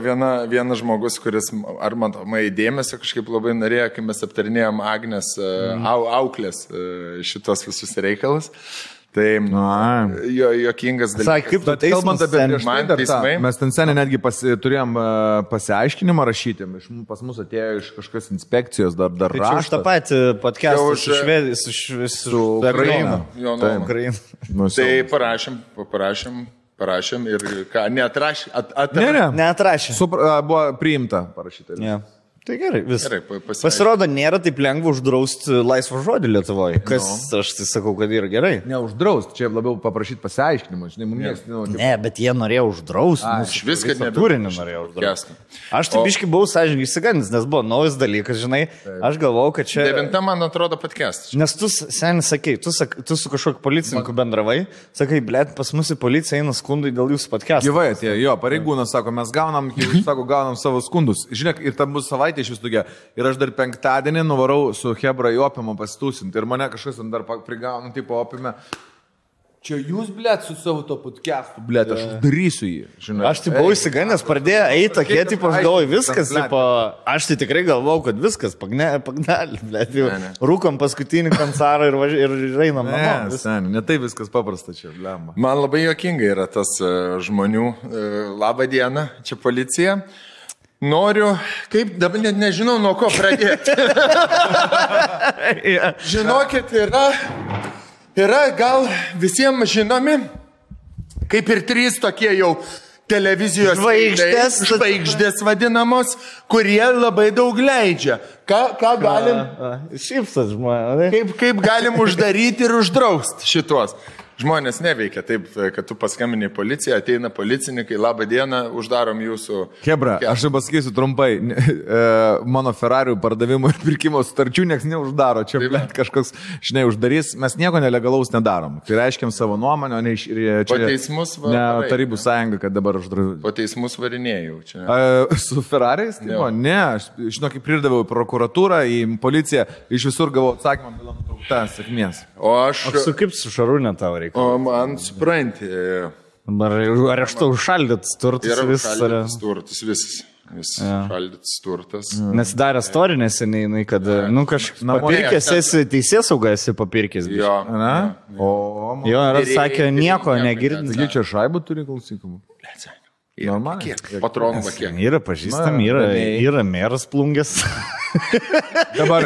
viena, vienas žmogus, kuris ar matomai dėmesio kažkaip labai norėjo, kai mes aptarinėjom Agnės au, auklės šitos visus reikalus. Tai jo, jokingas dalykas. Sakai, kaip tu teismas apie mes ten senį netgi pas, turėjom pasiaiškinimą rašyti. Pas mus atėjo iš kažkas inspekcijos dar, dar tai raštą. Tai čia už tą patį podcastą už, su Švedijai, su, šve, su, su Ukraina. Jo, nu, Ukraina. Nu, tai parašėm, parašėm. Parašėm ir ką, neatrašė. At, at, ne, ne. Neatrašė. Supra, buvo priimta parašyta. Ne. Tai gerai, vis. Gerai, pasirodo, nėra taip lengva uždrausti laisvą žodį Lietuvoje. Kas, no. Aš tai sakau, kad yra gerai. Ne uždrausti, čia labiau paprašyti pasiaiškinimo. Žinai, mums, nu, kaip... Ne, bet jie norėjo uždrausti. Aš viską neturinį norėjau uždrausti. Aš taip biškai buvau sąžininkai įsigandęs, nes buvo naujas dalykas, žinai. Aš galvau, kad čia... Devinta, man atrodo, podcast. Nes tu, seniai, sakai, tu, sak, tu su kažkokiu policininku man... bendravai, sakai, blėt, pas mus į policiją eina skundai dėl jūsų podcast'o. Gyvai atėjo, jo, pareigūnas sako, mes gaunam, sako, gaunam savo skundus. Žiūrėk, ir tam bus savaitė. Ir aš dar penktadienį nuvarau su Hebra į opimą pasitūsinti. Ir mane kažkas dar prigauna, tipo opime. Čia jūs, blėt, su savo to podcastu, blėt, aš uždarysiu jį. Žinai. Aš tai buvau įsigandęs, pradėjo eiti tokie, tipo, aš galvoju, viskas, tipo, aš tai tikrai galvau, kad viskas, pagnali, blėt, jau rūkom paskutinį koncertą ir, važi... ir einam namo. Ne, sen, ne tai viskas paprasta čia, blemba. Man labai juokingai yra tas žmonių, laba diena, čia policija. Noriu, kaip dabar net nežinau, nuo ko pradėti. Žinokit, yra, yra gal visiems žinomi, kaip ir trys tokie jau televizijos žvaigždės, žvaigždės vadinamos, kurie labai daug leidžia. Ką, ką galim... A, a, šipsas žmonės. Kaip, kaip galim uždaryti ir uždrausti šituos. Žmonės neveikia taip, kad tu paskambini policiją, ateina policininkai, labą dieną, uždarom jūsų... Hebra, aš pasakysiu trumpai, mano Ferrarių pardavimo ir pirkimo sutarčių nieks neuždaro, čia bet kažkas, žinai, uždarys, mes nieko nelegalaus nedarom, tai reiškiam savo nuomonę, ne iš... Po teismus varinėjau. Ne, Tarybų sąjunga, kad dabar uždarau. Po teismus varinėjau čia. A, su Ferrariais? Taip, ne, aš, žinok, prirdavau į prokuratūrą, į policiją, iš visur gavau atsakymą, byla nutraukta, sėkmės. O aš... O su kaip su Šarūne tavo? O man supranti. Ar aš tau užšaldytas turtas visas? Ar aš tau užšaldytas turtas visas? Jis ja. Šaldytas turtas. Nesidarė story neseniai, kad, ja. Nu, kažkaip papirkęs esi, teisės sauga esi papirkęs. Jo. Ja. O, man. Jo, ir atsakė, nieko negirdint. Lyčia šaibų turi klausykamų. Normaliai. Patronų vakė. Yra pažįstam, yra, yra meras plungęs. Dabar.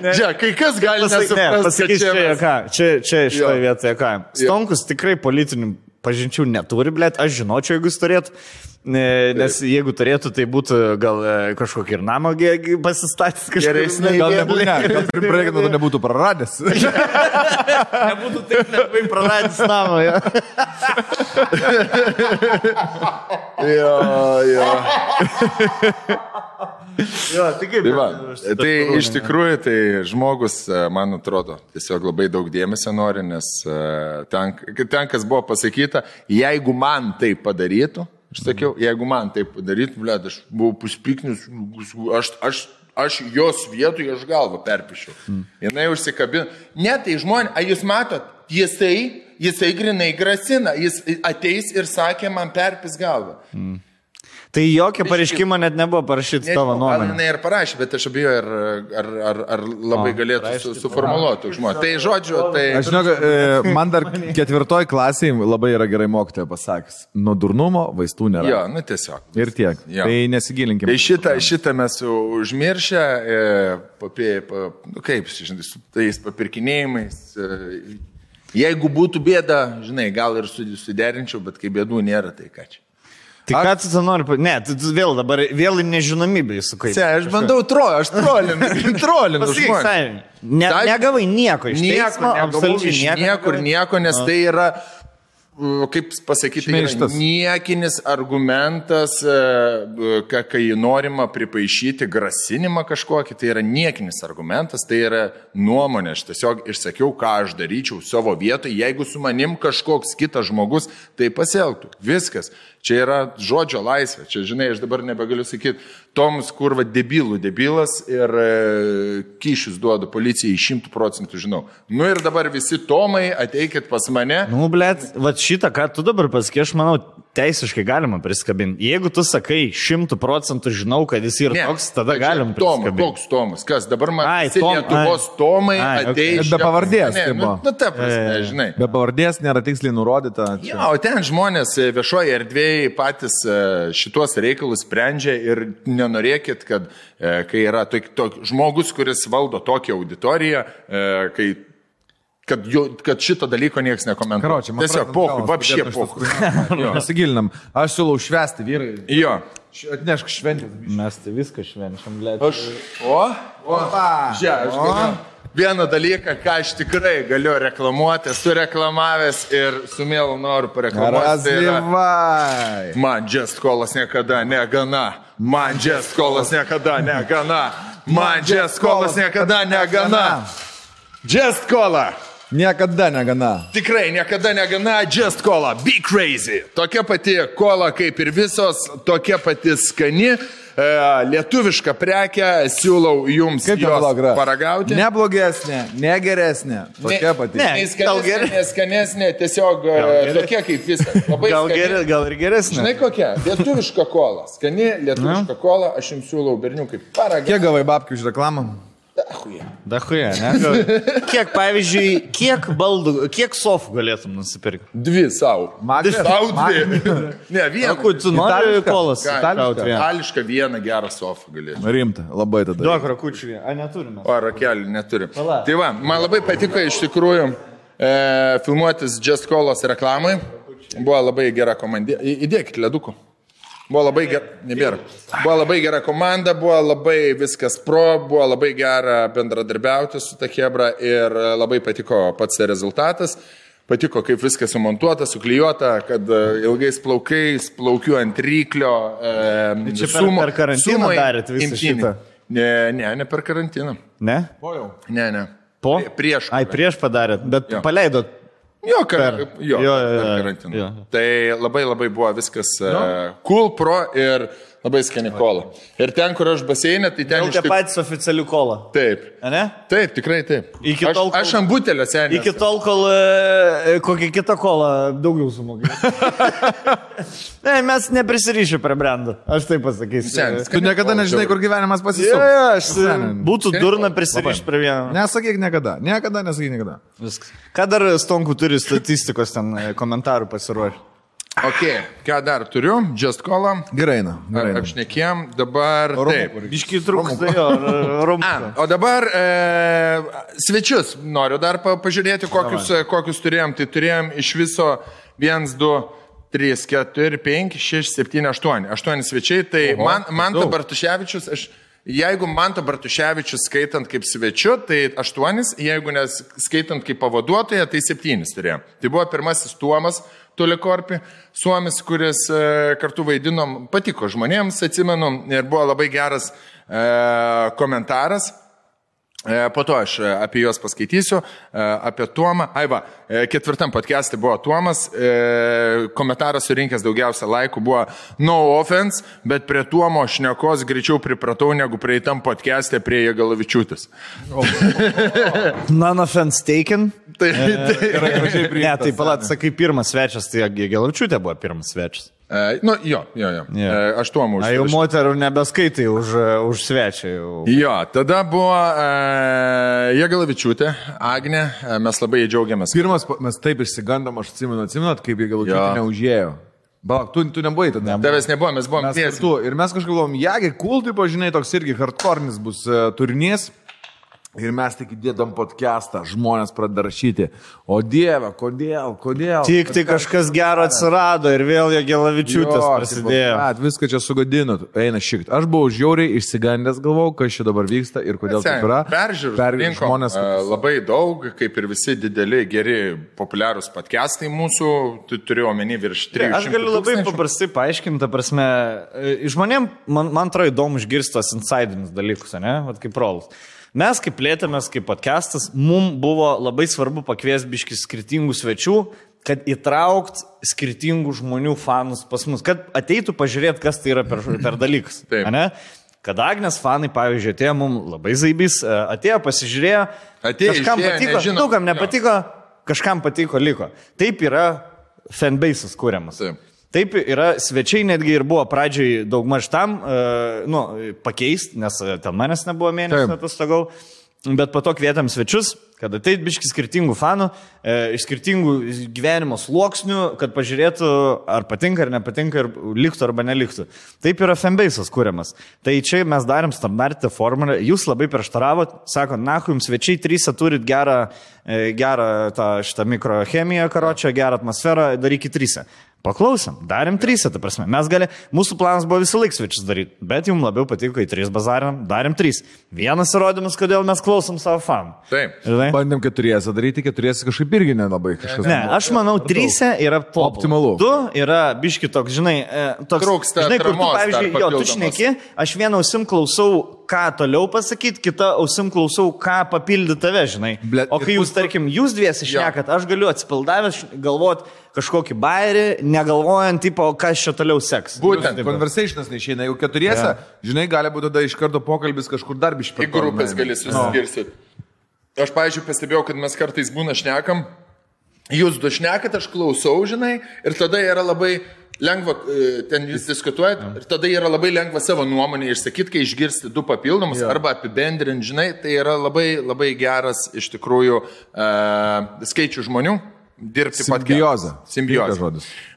Čia, kai kas gali nesuprast, kad čia mes... Čia, čia šitoje vietoje ką. Stonkus tikrai politinių pažinčių neturi, blėt, aš žinočiau, jeigu jis turėtų. Nes jeigu turėtų, tai būtų gal kažkokį ir namą pasistatys kažkur. Geresnė, gal nebūtų, ne, gal priprekėtų, nebūtų praradęs. Nebūtų taip labai praradęs namą, jo. Jo, jo. Jo, tai kaip... Tai, tai iš tikrųjų, tai žmogus, man atrodo, tiesiog labai daug dėmesio nori, nes ten, ten kas buvo pasakyta, jeigu man tai padarytų, aš sakiau, jeigu man taip padaryt, blėt, aš buvau puspiknis, aš, aš, aš jos vietoj, aš galvą perpišiau. Mm. Jinai užsikabino. Ne, tai žmonės, a jūs matot, jisai, jisai grinai grasina, jis ateis ir sakė, man perpis galvą. Mm. Tai jokio pareiškimo net nebuvo parašyti tavo nuomonę. Gal ir parašė, bet aš abijo, ar, ar, ar, ar labai o, galėtų prašyti, su, suformuluoti žmonės. Tai žodžiu, tai... Aš žinau, man dar ketvirtoj klasėje labai yra gerai mokytoja pasakęs. Nuo durnumo vaistų nėra. Jo, nu tiesiog. Ir tiek. Jo. Tai nesigilinkime. Tai šitą, šitą mes užmiršę, papė, pa, nu kaip, žinai, su tais papirkinėjimais... Jeigu būtų bėda, žinai, gal ir suderinčiau, bet kai bėdų nėra, tai ką čia? Tai ką tu to nori... Ne, tu vėl dabar, vėl nežinomybė įsukai. Se, aš bandau trolį, aš trolinu, trolinu žmonės. Ne, negavai nieko iš teismo, absoliučiai nieko. Niekur nieko, nes tai yra, kaip pasakyti, niekinis argumentas, kai norima pripaišyti grasinimą kažkokį, tai yra niekinis argumentas, tai yra nuomonė. Aš tiesiog išsakiau, ką aš daryčiau savo vietoj, jeigu su manim kažkoks kitas žmogus, tai pasielgtų. Viskas. Čia yra žodžio laisvė. Čia, žinai, aš dabar nebegaliu sakyti, Toms kurva debilų debilas ir kyšius duodu policijai šimtų procentų, žinau. Nu ir dabar visi Tomai, ateikit pas mane. Nu, blėt, va šitą, ką tu dabar pasakai, aš manau, teisiškai galima priskabinti. Jeigu tu sakai šimtų procentų, žinau, kad jis yra ne, toks, tada galim priskabinti. Tomas, koks Tomas? Kas dabar man ai, visi tom, Lietuvos ai, Tomai ateis... Be pavardės, ne, tai buvo. Nu, ta prasme, e, žinai. Be pavardės nėra tiksliai nurodyta. Čia. Jo, o ten žmonės viešoje erdvėje patys šituos reikalus sprendžia ir nenorėkit, kad e, kai yra tok, tok, žmogus, kuris valdo tokią auditoriją, e, kai, kad, jo, kad šito dalyko niekas nekomentuoja. Tiesiog poku, vapšie poku. Pasigilinam, aš siūlau švęsti vyrai. Jo. Atnešk šventę. Mes tai viską švenčiam, blėt. Aš, o, o, žia, aš galiu. Vieną dalyką, ką aš tikrai galiu reklamuoti, esu reklamavęs ir su mielu noriu pareklamuoti. Yra... Man just kolas niekada negana. Man just kolas niekada negana. Man just kolas niekada negana. Just kola. Niekada negana. Tikrai niekada negana. Just kola. Be crazy. Tokia pati kola kaip ir visos, tokia pati skani. Lietuvišką prekę siūlau jums paragauti. Neblogesnė, negeresnė, tokia pati. Ne, skanesnė, skanesnė, tiesiog tokia kaip viskas. Gal, gal ir geresnė. Žinai kokia? Lietuviška kola. Skani lietuviška kola, aš jums siūlau berniukai paragauti. Kiek gavai babkių už reklamą? Dachuje. Dachuje, ne? Kiek, pavyzdžiui, kiek baldų, kiek sofų galėtum nusipirkti? Dvi savo. Dvi savo dvi. Ne, vieną. Akui, tu nori kolas. Itališką vieną gerą sofą galėtum. Rimta, labai tada. Duok rakučių, a neturime. O, rakelių neturim. Tai va, man labai patiko iš tikrųjų e, filmuotis Just Kolos reklamai. Buvo labai gera komandė. Įdėkit ledukų. Buvo labai gera, nebėra. Buvo labai gera komanda, buvo labai viskas pro, buvo labai gera bendradarbiauti su ta chebra ir labai patiko pats rezultatas. Patiko, kaip viskas sumontuota, suklijuota, kad ilgais plaukais, plaukiu ant ryklio. E, čia per, per karantiną darėt visą šitą? Ne, ne, ne per karantiną. Ne? Po jau? Ne, ne. Po? Prieš. Ai, prieš padarėt, bet jo. Paleidot. Jo, kar, per, jo, jo, jo, jo, jo. Tai labai labai buvo viskas no. uh, cool, pro ir Labai skani kola. Ir ten, kur aš baseinę, tai ten... Jau tie patys oficialių kola. Taip. Ane? Taip, tikrai taip. Aš, kol... aš ant butelio senės. Iki tol, kol kokia kita kola daugiau sumokė. Ne, mes neprisirišiu prie brendo. Aš taip pasakysiu. Senis, tu niekada nežinai, kur gyvenimas pasisuks. Je, je, aš senis. Būtų durna prisirišti prie vieno. Nesakyk niekada. Niekada, nesakyk niekada. Viskas. Ką dar Stonkų turi statistikos ten komentarų pasiruošti? Ok, ką dar turiu? Just Cola. Gerai, na. Apšnekėjom. Dabar... Biškiai trūksta jo. A, o dabar e, svečius. Noriu dar pažiūrėti, kokius, kokius turėjom. Tai turėjom iš viso vienas, du, trys, keturi, penki, šeši, septyni, aštuoni. aštuoni svečiai. Tai man, Manta Bartuševičius, aš... Jeigu Manta Bartuševičius skaitant kaip svečiu, tai aštuonis, jeigu neskaitant kaip pavaduotoje, tai septynis turėjo. Tai buvo pirmasis Tuomas Tulikorpi, suomis, kuris e, kartu vaidinom, patiko žmonėms, atsimenom, ir buvo labai geras e, komentaras. E, po to aš apie juos paskaitysiu, e, apie Tuomą. Ai va, e, ketvirtam podcast'e buvo Tuomas, e, komentaras surinkęs daugiausia laikų buvo no offense, bet prie Tuomo šnekos greičiau pripratau negu prieitam podcast'e prie Jėgalavičiūtės. None offense taken. Tai, tai, ne, tai palat, sakai, pirmas svečias, tai Jėgalavičiūtė buvo pirmas svečias. E, nu, jo, jo, jo. Yeah. E, aš Tuomu už... A, jau moterų nebeskaitai už, už svečią. Jau. Jo, tada buvo e, Jėgalavičiūtė, Agnė, e, mes labai džiaugiamės. Pirmas, mes taip išsigandom, aš atsimenu, atsimenat, kaip Jėgalavičiūtė neužėjo. Balak, tu, tu nebuvai tada. Nebuvo. Tavęs nebuvo, mes buvom tiesiai. Ir mes kažkaip galvom, jagi, cool, tipo, žinai, toks irgi hardcore'nis bus e, turinys. Ir mes tik įdėdam podcastą, žmonės pradeda rašyti. O dieve, kodėl, kodėl? Tik tai kažkas gero atsirado ir vėl Jėgalavičiūtės prasidėjo. At, viską čia sugadinot, eina šikt. Aš buvau žiauriai išsigandęs, galvau, kas čia dabar vyksta ir kodėl taip yra. Peržiūrų žmonės labai daug, kaip ir visi dideli, geri, populiarūs podcastai mūsų, tu turėjau omeny virš trijų šimtų. Aš galiu labai paprastai paaiškinti, prasme, žmonėm, man, man atrodo įdomu išgirsti tos insiderinius dalykus, ne? Vat kaip Rolas. Mes, kaip plėtėmės, kaip podcastas, mums buvo labai svarbu pakviesti biškį skirtingų svečių, kad įtraukt skirtingų žmonių fanus pas mus, kad ateitų pažiūrėti, kas tai yra per, per dalykas. Kad Agnės fanai, pavyzdžiui, atėjo mums labai zaibys, atėjo, pasižiūrėjo, atėjo, kažkam išėjo, patiko, nežinau, daugam nepatiko, kažkam patiko, liko. Taip yra fanbase'as kūriamas. Taip. Taip yra, svečiai netgi ir buvo pradžiai daugmaž tam, nu, pakeisti, nes ten manęs nebuvo mėnesio atostogau, bet po to kvietėm svečius, kad ateit biški skirtingų fanų, iš skirtingų gyvenimo sluoksnių, kad pažiūrėtų, ar patinka, ar nepatinka, ir liktų, arba neliktų. Taip yra fanbase'as kūriamas. Tai čia mes darėm standartę formulę, jūs labai prieštaravot, sako, na, jums svečiai trysia turit gerą, gerą tą, šitą mikrochemiją, karočią, gerą atmosferą, darykit trysia. Paklausom, darėm trys, ta prasme. Mes gali, mūsų planas buvo visi laik svečius daryti, bet jums labiau patiko, kai trys bazarinam, darėm trys. Vienas įrodymas, kodėl mes klausom savo fanų. Taip. Bandėm keturiesą daryti, keturiesą kažkaip irgi nelabai kažkas. Ne, aš manau, trysia yra optimalu. Du yra biški toks, žinai, toks, Trūksta žinai, kur tu, pavyzdžiui, jo, tu šneki, aš vieną ausim klausau, ką toliau pasakyti, kitą ausim klausau, ką papildi tave, žinai. O kai jūs, tarkim, jūs dviesi šnekat, aš galiu atsipaldavęs galvoti kažkokį bairį, negalvojant, tipo, kas čia toliau seks. Būtent, conversationas neišeina, jeigu keturiesa, ja. Žinai, gali būti tada iš karto pokalbis kažkur dar biškai. Į grupės gali susiskirsit. No. Aš, pavyzdžiui, pastebėjau, kad mes kartais būna šnekam, jūs du šnekat, aš klausau, žinai, ir tada yra labai lengva, ten jūs diskutuojat, ir tada yra labai lengva savo nuomonę išsakyti, kai išgirsti du papildomus, ja. Arba apibendrinti, žinai, tai yra labai, labai geras iš tikrųjų uh, skaičių žmonių. Dirbti podcast'ą. Simbiozą.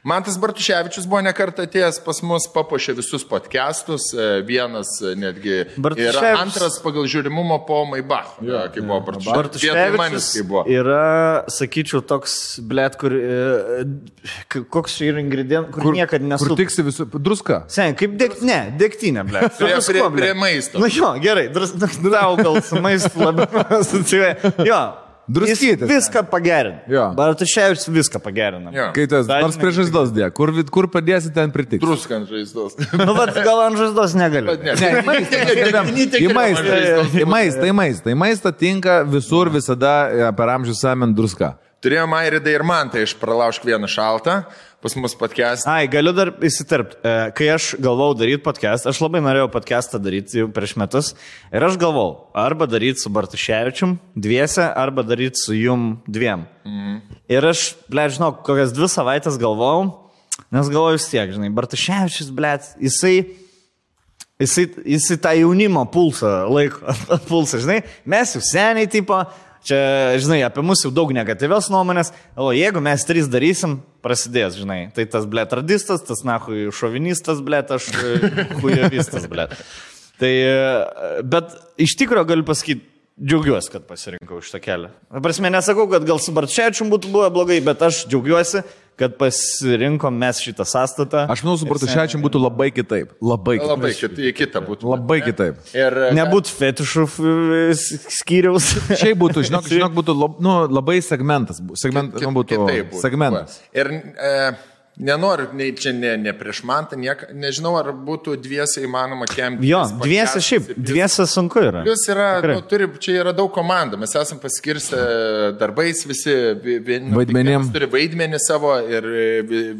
Mantas Bartuševičius buvo nekartą atėjęs pas mus, papuošė visus podcast'us, vienas netgi Bartuševičius... yra antras pagal žiūrimumo po Maybach, ja, kaip ja. Buvo Bartuševičius. Bartuševičius buvo. Yra, sakyčiau, toks, blėt, kur koks čia yra ingredient, kur, kur niekad nesu... Kur tiksi visų... Druska? Sen, kaip dek... ne, dektinė, blėt. Prie, prie, prie maisto. Na jo, gerai, drus... tau gal su maistu labiau asociuoja. Jo. Drusytis. Viską pagerina. Bartuševičius viską pagerina. Kai tas nors prie žaizdos dėja, kur, kur padėsi, ten pritiks. Druska ant žaizdos. Nu, vat, gal ant žaizdos negaliu. Ne, į maistą, į maistą, į maistą tinka visur, visada per amžių samen druska. Turėjom Airedą ir Mantą iš Pralaužk vieną šaltą, pas mus podcast. Ai, galiu dar įsitarpti. Kai aš galvau daryti podcast, aš labai norėjau podcastą daryti jau prieš metus. Ir aš galvau, arba daryti su Bartuševičium dviese, arba daryti su jum dviem. Mm. Ir aš, ble, žinau, kokias dvi savaitės galvau, nes galvau vis tiek, žinai, Bartuševičius, ble, jisai... Jisai, jisai tą jaunimo pulsą laiko, pulsą, žinai, mes jau seniai tipo, čia, žinai, apie mus jau daug negatyvios nuomonės, o jeigu mes trys darysim, prasidės, žinai, tai tas blėt radistas, tas nahui šovinistas blėt, aš hujavistas blėt. Tai, bet iš tikro galiu pasakyti, džiaugiuosi, kad pasirinkau šitą kelią. Prasme, nesakau, kad gal su Bartuševičium būtų buvo blogai, bet aš džiaugiuosi, kad pasirinkom mes šitą sąstatą. Aš manau, su Bartuševičium būtų labai kitaip. Labai kitaip. Labai kitaip. Kita būtų. Labai kitaip. Ir... Nebūt fetišų skyriaus. Šiaip būtų, žinok, žinok būtų lab, nu, labai segmentas. Segment, kit, būtų kitaip būtų. Segmentas. Ir e, nenoriu, nei čia ne, ne prieš man, tai niek, nežinau, ar būtų dviese įmanoma kemti. Jo, dviese šiaip, dviese sunku yra. Jūs yra, nu, turi, čia yra daug komandų, mes esam paskirsti darbais, visi vaidmenim. Turi vaidmenį savo ir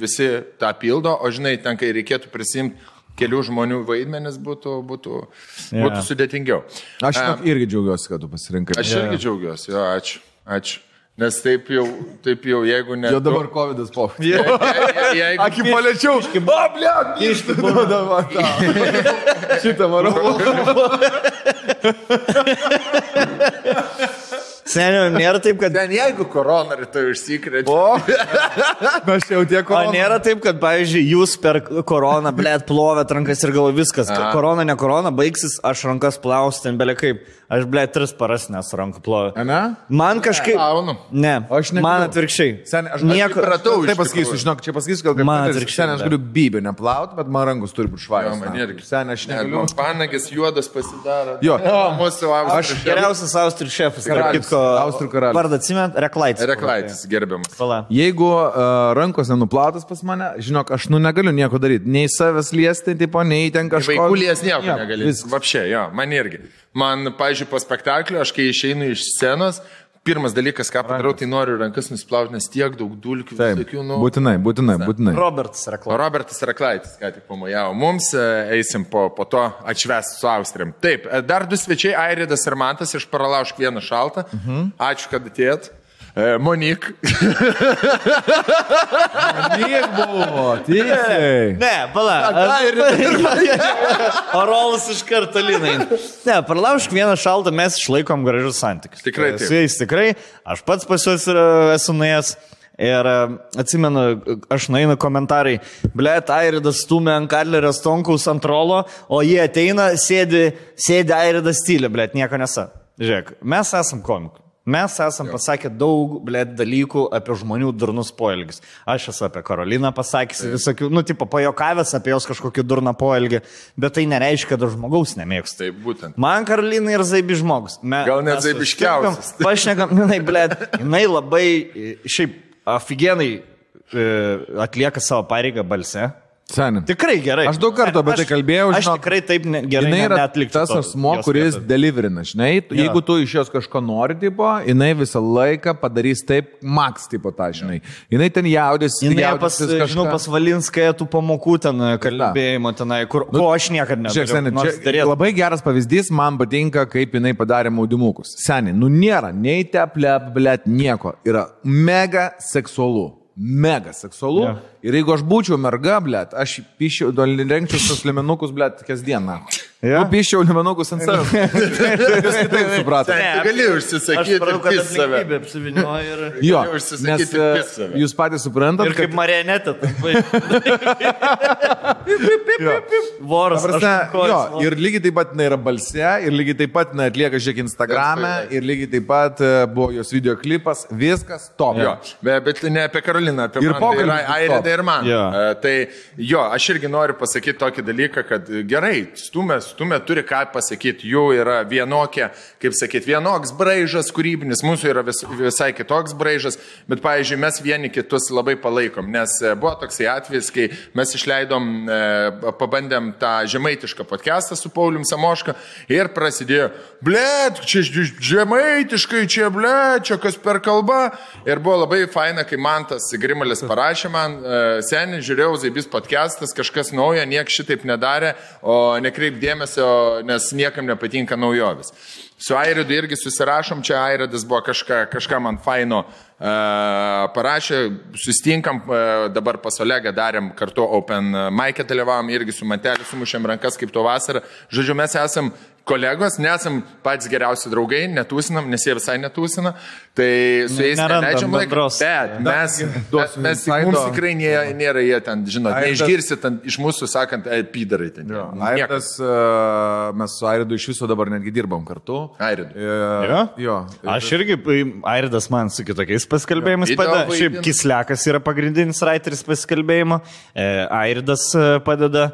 visi tą pildo, o žinai, ten, kai reikėtų prisimti kelių žmonių vaidmenis, būtų, būtų, yeah. būtų sudėtingiau. Aš um, irgi džiaugiuosi, kad tu pasirinkai. Aš yeah. irgi džiaugiuosi, jo, ačiū, ačiū. Nes taip jau, taip jau, jeigu ne... Jo dabar kovidas po. Je, je, je, Aki paliečiau. O, blėt, išti buvo dabar. Šitą varau. Senio, nėra taip, kad... Ten jeigu korona rytoj išsikrečia. O, aš jau tie korona. O nėra taip, kad, pavyzdžiui, jūs per koroną, blėt, plovėt rankas ir galvo viskas. A. Korona, ne korona, baigsis, aš rankas plausiu ten belia kaip. Aš, ble, tris paras nesu rankų plovė. Ane? Man kažkaip... Ne, ne. Man atvirkščiai. Sen, aš nieko... pratau iš tikrųjų. Taip pasakysiu, žinok, čia pasakysiu, gal kaip... Man atvirkščiai. Sen, aš galiu bybių neplauti, bet man rankus turi būti švarios. Sen, aš negaliu. Man panagis juodas pasidaro. Jo. jo. Mūsų austrių. Aš geriausias austrių šefas. Austrių karalius. Vardą atsimint, Reklaitis. Reklaitis, gerbiamas. Jeigu uh, rankos nenuplautas pas mane, žinok, aš nu negaliu nieko daryti. Nei savęs liesti, tipo, nei ten kažko. Man, pavyzdžiui, po spektaklio, aš kai išeinu iš scenos, pirmas dalykas, ką padarau, tai noriu rankas nusplauti, nes tiek daug dulkių. Taip, visokių, nu... būtinai, būtinai, būtinai. Robertas Raquel. Robertas Raquelaitis, ką tik pamojavo mums, eisim po, po to atšvęsti su Austriam. Taip, dar du svečiai, Airedas ir Mantas iš Pralaužk vieną šaltą. Mhm. Ačiū, kad atėjot. Monik. Monik buvo, tiesiai. Ne, pala. O Rolas iš Kartalinai. Ne, Pralaužk vieną šaltą, mes išlaikom gražius santykius. Tikrai taip. Su jais tikrai. Aš pats pas juos esu nuėjęs. Ir atsimenu, aš nueinu komentarai, blėt, Airedas stumė ant Katleris Stonkus ant Rolo, o jie ateina, sėdi, sėdi Airedas stylė, blėt, nieko nesa. Žiūrėk, mes esam komikai. Mes esam pasakę daug, blėt, dalykų apie žmonių durnus poelgis. Aš esu apie Karoliną pasakysi visokių, nu, tipo, pajokavęs apie jos kažkokį durną poelgį, bet tai nereiškia, kad žmogaus nemėgstu. Taip, būtent. Man Karolina ir zaibi žmogus. Me, Gal net zaibiškiausias. Pašnekam, jinai, blėt, jinai labai, šiaip, afigenai e, atlieka savo pareigą balse. Seniai. Tikrai gerai. Aš daug kartų apie tai kalbėjau, žinok. Aš tikrai taip ne, gerai jinai yra tas asmo, kuris deliverina, žinai. Ja. Jeigu tu iš jos kažko nori, tipo, jinai visą laiką padarys taip maks, tipo, tą, žinai. Ja. Jinai ten jaudėsi, jinai jaudėsi kažką. Žinau, pas Valinskai tų pamokų ten kalbėjimo tenai, kur... Nu, ko aš niekad neturiu. Seniai, čia labai geras pavyzdys, man patinka, kaip jinai padarė maudimukus. Seniai, nu nėra nei teplė, blėt, nieko. Yra mega seksualu. Mega seksualu. Yeah. Ir jeigu aš būčiau merga, blėt, aš piščiau, rengčiau tos limenukus, blėt, kasdieną. Yeah. Tu piščiau limenukus ant savęs. Jūs kitaip supratai. Ne, gali užsisakyti ir pis save. Ir... Jo, nes save. Jūs patys suprantat. Ir kaip kad... marionetė. Voras. Ir lygiai taip pat na, yra balse, ir lygiai taip pat na, atlieka žiūrėk Instagram'e, ir lygiai taip pat buvo jos videoklipas, viskas top. Yeah. Be, bet ne apie Karoliną, apie ir Mantą, ir Airedą, ir man. Jo. Tai jo, aš irgi noriu pasakyti tokį dalyką, kad gerai, stumė, stumė turi ką pasakyti, jų yra vienokie, kaip sakyti, vienoks braižas kūrybinis, mūsų yra vis, visai kitoks braižas, bet, pavyzdžiui, mes vieni kitus labai palaikom, nes buvo toksai atvejis, kai mes išleidom, pabandėm tą žemaitišką podcastą su Paulium Samoška ir prasidėjo, blėt, čia žemaitiškai, čia blėt, čia kas per kalba. Ir buvo labai faina, kai Mantas Grimalis parašė man, seniai žiūrėjau, Zaibys podcastas, kažkas naujo, niek šitaip nedarė, o nekreip dėmesio, nes niekam nepatinka naujovis. Su Airedu irgi susirašom, čia Airedas buvo kažką, kažką man faino uh, parašė, sustinkam, uh, dabar pas Olegą darėm kartu Open Mike'e dalyvavom, irgi su Manteliu sumušėm rankas kaip to vasarą. Žodžiu, mes esam kolegos, nesam patys geriausi draugai, netūsinam, nes jie visai netūsina, tai su jais neleidžiam laiką, bet mes, mes, mes mums tikrai nė, nėra jie ten, žinot, neišgirsit iš mūsų, sakant, pydarai ten. Airedas, mes su Airedu iš viso dabar netgi dirbam kartu. Airedu. Jo? Jo. Aš irgi, Airedas man su kitokiais paskalbėjimais padeda, šiaip Kislekas yra pagrindinis raiteris paskalbėjimo, Airedas padeda,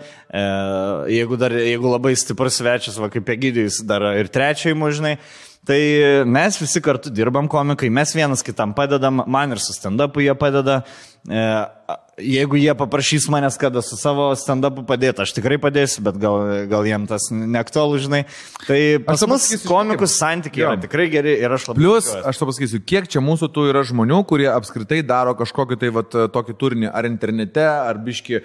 jeigu, dar, jeigu labai stiprus svečias, va kaip Gydys dar ir trečiai mužinai. Tai mes visi kartu dirbam komikai, mes vienas kitam padedam, man ir su stand-upu jie padeda. Jeigu jie paprašys manęs, kada su savo stand-upu padėti, aš tikrai padėsiu, bet gal, gal jiem tas neaktualu, žinai. Tai pas mus komikus santykiai yra tikrai geri ir aš labai... Plius, tikiuosi. Aš to pasakysiu, kiek čia mūsų tų yra žmonių, kurie apskritai daro kažkokį tai vat, tokį turinį ar internete, ar biški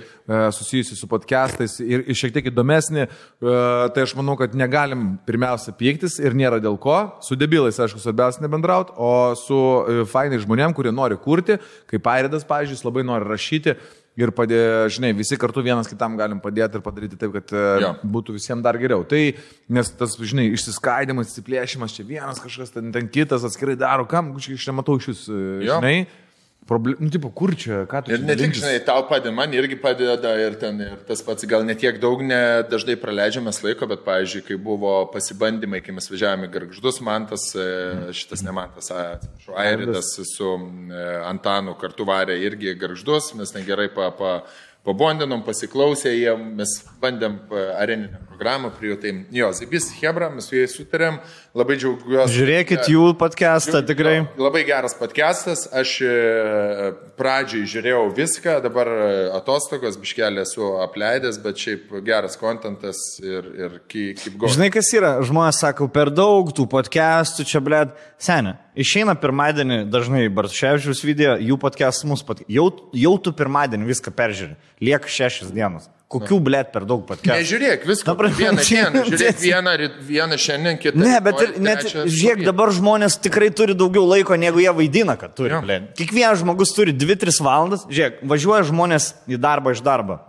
susijusi su podcastais ir, ir šiek tiek įdomesnį, tai aš manau, kad negalim pirmiausia pyktis ir nėra dėl ko. Su debilais, aišku, svarbiausia nebendraut, o su fainai žmonėm, kurie nori kurti, kaip Airedas, pavyzdžiui, labai nori rašyti ir padė, žinai, visi kartu vienas kitam galim padėti ir padaryti taip, kad jo. Būtų visiems dar geriau. Tai, nes tas, žinai, išsiskaidimas, įsiplėšimas, čia vienas kažkas, ten, ten kitas atskirai daro, kam, aš nematau iš jūs, žinai. Problem, nu, tipo, kur čia, ką tu čia? Ir ne tik, žinai, tau padeda, man irgi padeda ir ten, ir tas pats, gal ne tiek daug, ne dažnai praleidžiamės laiko, bet, pavyzdžiui, kai buvo pasibandymai, kai mes važiavome Gargždus, Mantas, šitas ne Mantas, atsiprašau, Airedas su Antanu kartu varė irgi Gargždus, mes negerai pa... pa Pabondinom, pasiklausė, jie, mes bandėm areninę programą, prijautėm jo Zaibys, Hebra, mes su jais sutarėm, labai džiaugiuosi. Žiūrėkit jų podcastą, tikrai. Labai geras podcastas, aš pradžiai žiūrėjau viską, dabar atostogos, biškelį esu apleidęs, bet šiaip geras kontentas ir, ir kaip go. Žinai, kas yra, žmonės sako, per daug tų podcastų, čia blėt, senė. Išeina pirmadienį dažnai Bartuševičiaus video, jų podcast mūsų podcast. Jau, jau tu pirmadienį viską peržiūri. Lieka šešias dienos. Kokių blėt per daug podcastų? Nežiūrėk, viską. Vieną dieną, žiūrėk vieną, vieną šiandien, kitą. Ne, bet ir, net, žiūrėk, dabar žmonės tikrai turi daugiau laiko, negu jie vaidina, kad turi. Blėt. Kiekvienas žmogus turi dvi tris valandas. Žiūrėk, važiuoja žmonės į darbą iš darbo.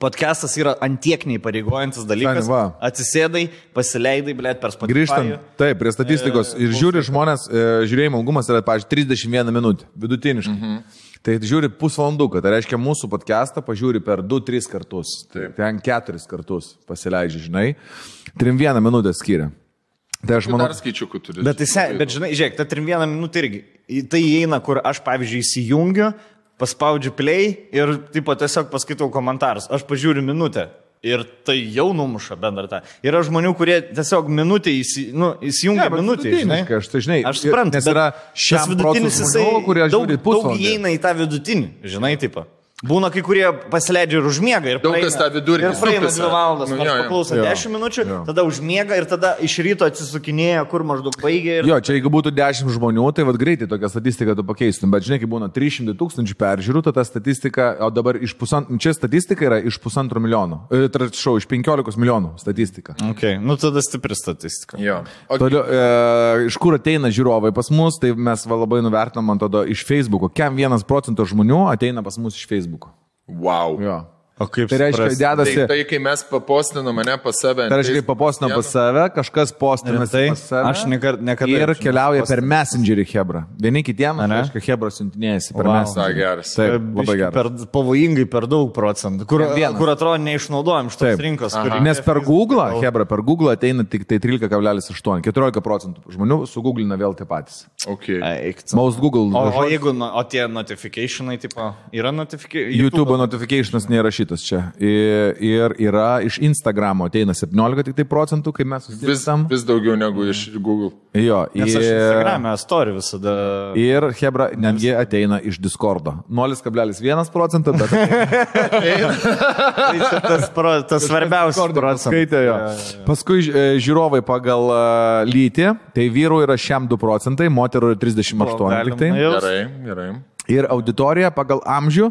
Podcastas yra antiekniai pareigojantis dalykas. Atsisėdai, pasileidai, blėt, per Spotify. Grįžtant, taip, prie statistikos. Ir žiūri žmonės, žiūrėjimo ilgumas yra, pavyzdžiui, trisdešimt viena minutė, vidutiniškai. Mhm. Tai žiūri pusvalanduką, tai reiškia mūsų podcastą pažiūri per du tris kartus. Taip. Ten keturis kartus pasileidži, žinai. trim vieną minutę skiria. Tai aš manau... Dar skaičiukų turi. Bet, tai, bet žinai, žiūrėk, ta trim viena minutė irgi. Tai įeina, kur aš, pavyzdžiui, įsijungiu, paspaudžiu play ir tipo, tiesiog paskaitau komentarus. Aš pažiūriu minutę ir tai jau numuša bendrą tą. Yra žmonių, kurie tiesiog minutę įsi, nu, įsijungia ja, minutę. Aš, tai, žinai, aš suprantu, nes yra šiam vidutinis jisai daug, daug įeina į tą vidutinį, žinai, taip. Būna kai kurie pasileidžia ir užmiega ir daug praeina, vidurkį, ir praeina dvi valandas, nu, nors paklauso dešimt minučių, jo. Tada užmiega ir tada iš ryto atsisukinėja, kur maždaug baigia. Ir... Jo, čia jeigu būtų dešimt žmonių, tai vat greitai tokią statistiką tu pakeistum, bet žinai, kai būna trys šimtai tūkstančių peržiūrų, ta statistika, o dabar iš pusant, čia statistika yra iš pusantro milijono, e, trašau, iš penkiolikos milijonų statistika. Okay. Nu tada stipri statistika. Jo. Okay. Toliau, e, iš kur ateina žiūrovai pas mus, tai mes va, labai nuvertinam, man tada, iš Facebook'o, kiek vienas procentas žmonių ateina pas mus iš Facebook. Wow. Jo. O kaip tai reiškia, dedasi... Tai, tai kai mes papostinam mane pas save... Tai reiškia, kai papostinam pas save, kažkas postinam tai, pas save aš nekart, nekart, ir keliauja per Messengerį Hebra. Vieni kitiem, reiškia, Hebra siuntinėjasi per wow. Messengerį. Taip, labai geras. Per, pavojingai per daug procentų, kur, kur atrodo neišnaudojam šitos taip. Rinkos. Kur... Nes per Google, Hebra, per Google ateina tik tai trylika kablelis aštuoni, keturiolika procentų žmonių suguglina vėl tie patys. Okay. Most Google. O, o, jeigu, o tie notifikationai, tipo, yra notifikationai? YouTube notifikationas neįrašytas. Čia. Ir, ir yra iš Instagramo ateina septyniolika procentų, kai mes susidėstam. Vis, vis daugiau negu iš Google. Jo. Ir, nes aš Instagram'e story visada. Ir Hebra netgi ateina iš Discordo. nulis kablelis vienas procentų, bet ateina. Tai tas, pro, tas svarbiausias procentas. Paskui žiūrovai pagal lytį, tai vyrų yra šiam du procentai, moterų yra trisdešimt aštuoni. Gerai, gerai. Ir auditorija pagal amžių,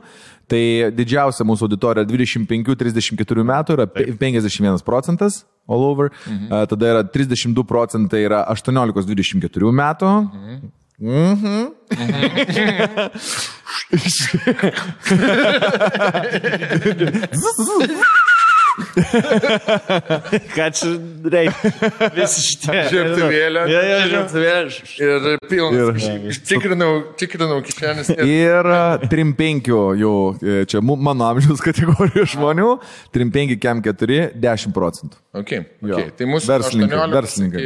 tai didžiausia mūsų auditorija dvidešimt penki trisdešimt keturi metų yra penkiasdešimt vienas procentas all over, mhm. Tada yra trisdešimt du procentai yra aštuoniolika dvidešimt keturi metų. Mhm. Mhm. Mhm. Ką čia reikia? Visi šitie. Žiūrėtuvėlė. Ir pilnas. Tikrinau, tikrinau kišenės. Ir trim penki jau, čia mano amžiaus kategorijų žmonių, trim penki kem keturi, dešimt procentų. Ok, okay. Tai mūsų verslininkai.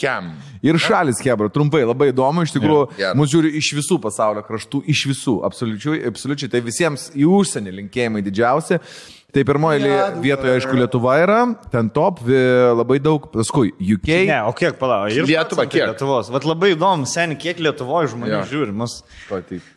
Kem. Ir šalis, Hebra, trumpai, labai įdomu, iš tikrųjų, yeah. Mūsų žiūri iš visų pasaulio kraštų, iš visų, absoliučiai, absoliučiai, tai visiems į užsienį linkėjimai didžiausi. Tai pirmoji yeah, vietoje, aišku, Lietuva yra, ten top, labai daug, paskui U K. Ne, o kiek, palau, ir Lietuva, kiek? Lietuvos. Vat labai įdomu, seniai, kiek Lietuvoje žmonių yeah. žiūrimas.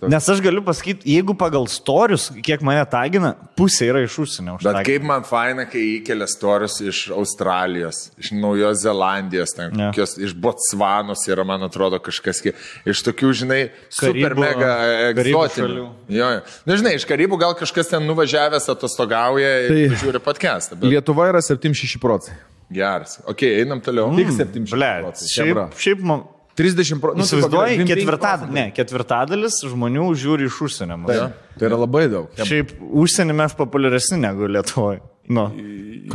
Nes aš galiu pasakyti, jeigu pagal storius, kiek mane tagina, pusė yra iš užsienio. Bet kaip man faina, kai įkelia storius iš Australijos, iš Naujos Zelandijos, ten, yeah. kokios, iš Botsvanos yra, man atrodo, kažkas, iš tokių, žinai, super Karibų, mega egzotinių. Na, žinai, iš Karibų gal kažkas ten nuvažiavęs atostogauja, tai žiūri podcastą. Bet... Lietuva yra septyniasdešimt šeši procentai. Geras. Ok, einam toliau. Mm, tik septyniasdešimt šeši procentai. Šiaip, šiaip man... trisdešimt procentų. Įsivaizduoji, ketvirtad... ne, ketvirtadalis žmonių žiūri iš užsienio. Tai, tai yra labai daug. Šiaip užsienį mes populiaresni negu Lietuvoje. Nu.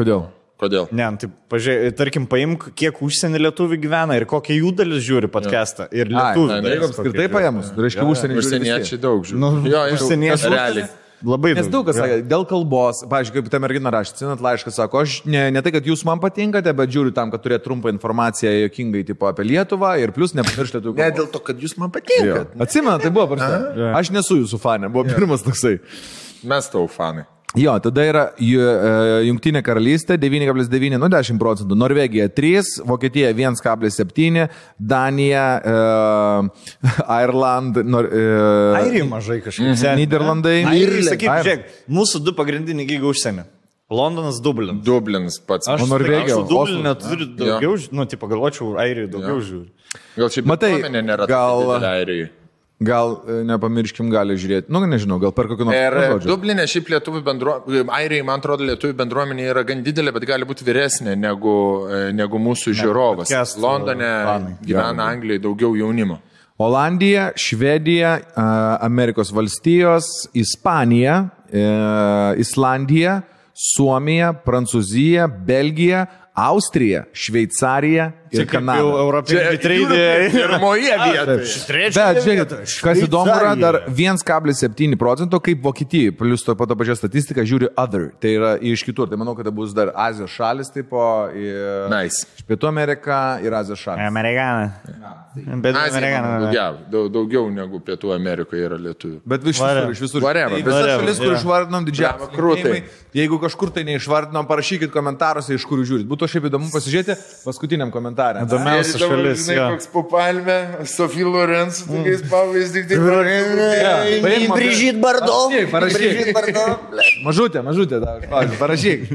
Kodėl? Kodėl? Ne, tai, pažiūrėk, tarkim, paimk, kiek užsienį lietuvių gyvena ir kokia jų dalis žiūri podcastą. Ir lietuvių. Ai, dalis, apskritai paėmus. Reiškia, užsienį žiūri užsieniečiai daug žiūri. Nu, jo, užsieniečiai realiai. Labai nes daug, kas sakė, dėl kalbos, pavyzdžiui, kaip ta mergina rašyti, sinat laišką, sako, aš ne, ne tai, kad jūs man patinkate, bet žiūriu tam, kad turėt trumpą informaciją jokingai tipo apie Lietuvą ir plus nepamiršti tų kalbos. Ne dėl to, kad jūs man patinkate. Atsimena, tai buvo prasta. Aš nesu jūsų fanė, buvo jo. Pirmas toksai. Mes tau fanai. Jo, tada yra Jungtinė Karalystė devyni kablelis devyni, nu dešimt procentų, Norvegija trys, Vokietija vienas kablelis septyni, Danija, e, Airland, nor, e, Airija mažai kažkaip, Nyderlandai. Airija, sakyk, žiūrėk, mūsų du pagrindiniai gyga užsienio. Londonas, Dublinas. Dublinas pats. Aš su Dublinė turiu daugiau, ja. Nu, tai pagalvočiau, Airijai daugiau žiūri. Gal šiaip bituomenė nėra didelė Airijai. Gal, nepamirškim, gali žiūrėti, nu, nežinau, gal per kokį nors žodžių. Dublinė, šiaip lietuvių bendruomenė, Airiai, man atrodo, lietuvių bendruomenė yra gan didelė, bet gali būti vyresnė negu, negu mūsų žiūrovas. Podcast, Londone panai. Gyvena Anglijai daugiau jaunimo. Olandija, Švedija, Amerikos valstijos, Ispanija, Islandija, Suomija, Prancūzija, Belgija, Austrija, Šveicarija ir Kanada. Jau europinė treidė pirmoje vietoje. Bet žiūrėkit, kas įdomu yra, dar vienas kablelis septyni procentų, kaip Vokietijai, plus to pato pačia statistika, žiūri other, tai yra iš kitur. Tai manau, kad bus dar Azijos šalis, tipo, nice. Pietų Amerika ir Azijos šalis. Amerikana. Azija daugiau negu Pietų Amerikoje yra lietuvių. Bet iš visur. Visa šalis, kur išvardinom didžiavą krūtai. Jeigu kažkur tai neišvardinom, parašykit komentaruose, iš kurių žiūrit. Būtų šiaip įdomu pasižiūrėti paskutiniam komentarė. Įdomiausia šalis. Žinai, ja. Koks Popalme, Sofija Lorenz, tokiais pavyzdys. Brižit Bardov. Brižit Bardov. Mažutė, mažutė. Da, parašyk.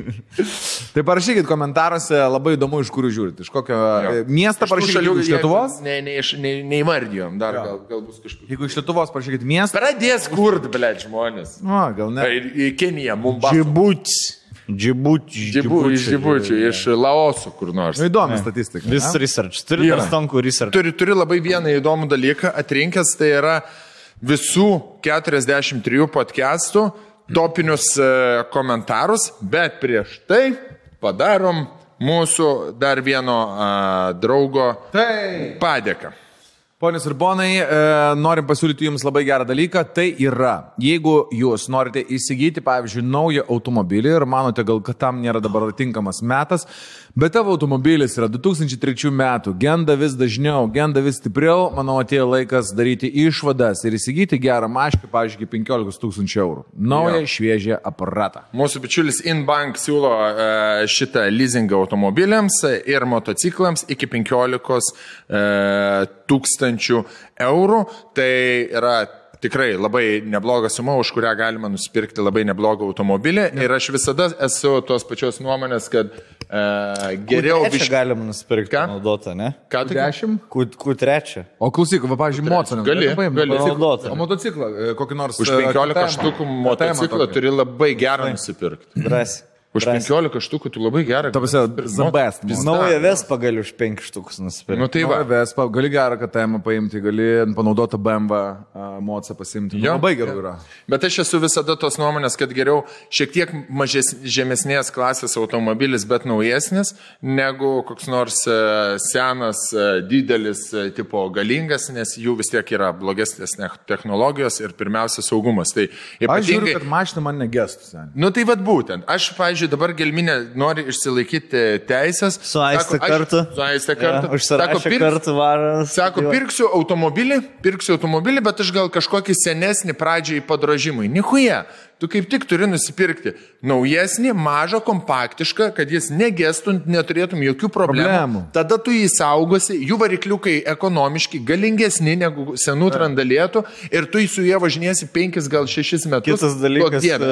Tai parašykit komentaruose, labai įdomu, iš kurių žiūrit. Iš kokio ja. Miesto parašykit, iš Lietuvos? Ne, ne, ne, neįvardijom. Dar ja. Gal, gal bus kažkokiu. Jeigu iš Lietuvos parašykit miestą. Pradės kurt, blėt, žmonės. O, gal ne. Į Keniją, Mumbai. Džibutis. Džibučių. Džibučių, iš Laoso kur nors. Nu, įdomi statistika. Vis research. Turi dar Stonkų research. Turi, turi labai vieną įdomų dalyką atrinkęs, tai yra visų keturiasdešimt trijų podcastų topinius komentarus, bet prieš tai padarom mūsų dar vieno draugo tai. Padėką. Ponios ir ponai, norim pasiūlyti jums labai gerą dalyką. Tai yra, jeigu jūs norite įsigyti, pavyzdžiui, naują automobilį ir manote gal, kad tam nėra dabar tinkamas metas, bet tavo automobilis yra du tūkstančiai trečių metų, genda vis dažniau, genda vis stipriau, manau, atėjo laikas daryti išvadas ir įsigyti gerą mašką, pavyzdžiui, penkiolika tūkstančių eurų. Naują šviežią aparatą. Mūsų bičiulis InBank siūlo šitą leasingą automobiliams ir motociklams iki penkiolika tūkstančių eurų. Tai yra tikrai labai nebloga suma, už kurią galima nusipirkti labai neblogą automobilį. Ne. Ir aš visada esu tos pačios nuomonės, kad e, geriau... Q trečią viš... galima nusipirkti Ką? Naudotą, ne? Q dešimt? Q trečią. O klausyk, va, pavyzdžiui, motociklą. Gali, gali. O motociklą, kokį nors... Už penkiolika štukų motociklą turi labai gerą nusipirkti. Drąsiai. Už penkiolika štukų tu labai gerai. Ta prasme, the best. Nauja Vespa gali už penki štukus nusipirkti. Nu tai va. Nauja Vespa, gali gerą katemą paimti, gali panaudotą B M W mocą pasimti. Nu, labai gerai yra. Bet aš esu visada tos nuomonės, kad geriau šiek tiek mažes, žemesnės klasės automobilis, bet naujesnis, negu koks nors senas, didelis, tipo galingas, nes jų vis tiek yra blogesnės technologijos ir pirmiausia saugumas. Tai, ypatingai... Aš žiūriu, kad mašina man negestų, seniai. Nu tai vat būtent. Aš, pavyzdžiui, dabar Gelminė nori išsilaikyti teisės. Su Aiste kartu. Su Aiste kartu. Ja, užsirašę pirks, kartu varas. Sako, pirksiu automobilį, pirksiu automobilį, bet aš gal kažkokį senesnį pradžiai padražimui. Nichuje, tu kaip tik turi nusipirkti naujesnį, mažą, kompaktišką, kad jis negestų, neturėtum jokių problemų. problemų. Tada tu jį saugosi, jų varikliukai ekonomiški, galingesni negu senų trandalėtų ir tu su jie važinėsi penkis gal šešis metus. Kitas dalykas, uh,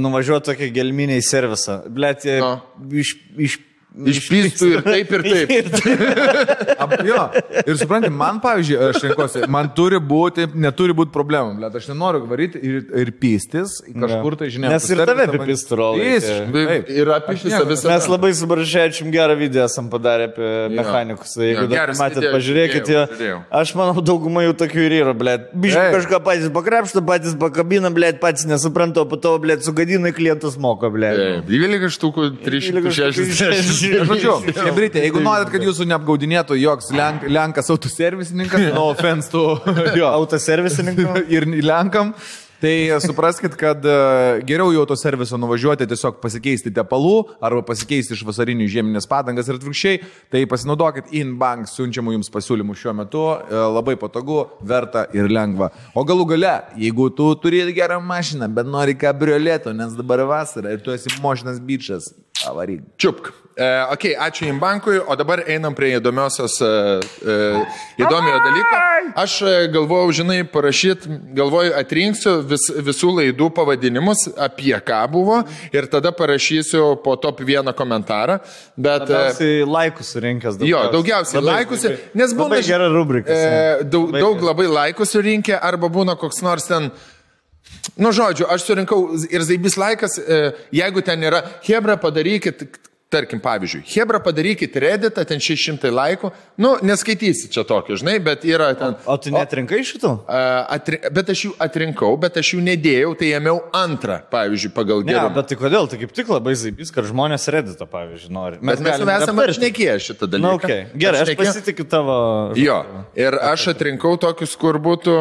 nuvažiuoti tokia Gelminė į servisą. Blet, jie no. iš... iš Išpystų ir taip, ir taip. Ap, jo. Ir supranti, man, pavyzdžiui, aš renkuosi, man turi būti, neturi būti problemų. Blet, aš nenoriu varyti ir, ir pystis kažkur, tai žinėjau. Nes ir tave bepystų rolai. Ir apie šitą visą. Mes labai su Bartuševičium gerą video esam padarę apie mechanikus. Jeigu dar matėt, pažiūrėkit, jo. Aš manau, dauguma jų tokių ir yra, blet. Biškai kažką patys pakrapšto, patys pakabina, blet, patys nesupranto, po to, blet, sugadina klientus moka, blet. dvylika štukų, trys šimtai šešiasdešimt. Žodžiu, Britė, jeigu norit, kad jūsų neapgaudinėtų joks lenk, lenkas autoservisininkas, no offense to autoservisininkas ir lenkam, tai supraskit, kad geriau į autoserviso nuvažiuoti, tiesiog pasikeisti tepalų arba pasikeisti iš vasarinių žieminės padangas ir atvirkščiai, tai pasinaudokit InBank siunčiamų jums pasiūlymų šiuo metu, labai patogu, verta ir lengva. O galų gale, jeigu tu turi gerą mašiną, bet nori kabrioleto, nes dabar vasara ir tu esi mošinas bičas, avaryk. Čiupk. E, ok, ačiū InBankui, o dabar einam prie įdomiosios e, įdomio dalyko. Aš galvojau, žinai, parašyt, galvoju, atrinksiu vis, visų laidų pavadinimus, apie ką buvo, ir tada parašysiu po top vieną komentarą. Bet, daugiausiai laikus surinkęs. Daugiausiai. Jo, daugiausiai laikus, nes būna... Labai gera rubrika. E, daug labai, daug labai laikus surinkę, arba būna koks nors ten... Nu, žodžiu, aš surinkau ir zaibis laikas, e, jeigu ten yra, hebra padarykit... Tarkim, pavyzdžiui, hebra padarykit Redditą, ten šeši šimtai laikų, nu, neskaitysi čia tokio, žinai, bet yra ten... O, o tu netrinkai šitų? Atri, bet aš jų atrinkau, bet aš jų nedėjau, tai ėmiau antrą, pavyzdžiui, pagal gerumą. Ne, bet tai kodėl, tai kaip tik labai zaibys, kad žmonės Redditą, pavyzdžiui, nori. Mes bet mes esame atšnekėję šitą dalyką. Na, okay. Gerai, aš pasitikiu tavo... Jo, ir aš atrinkau tokius, kur būtų,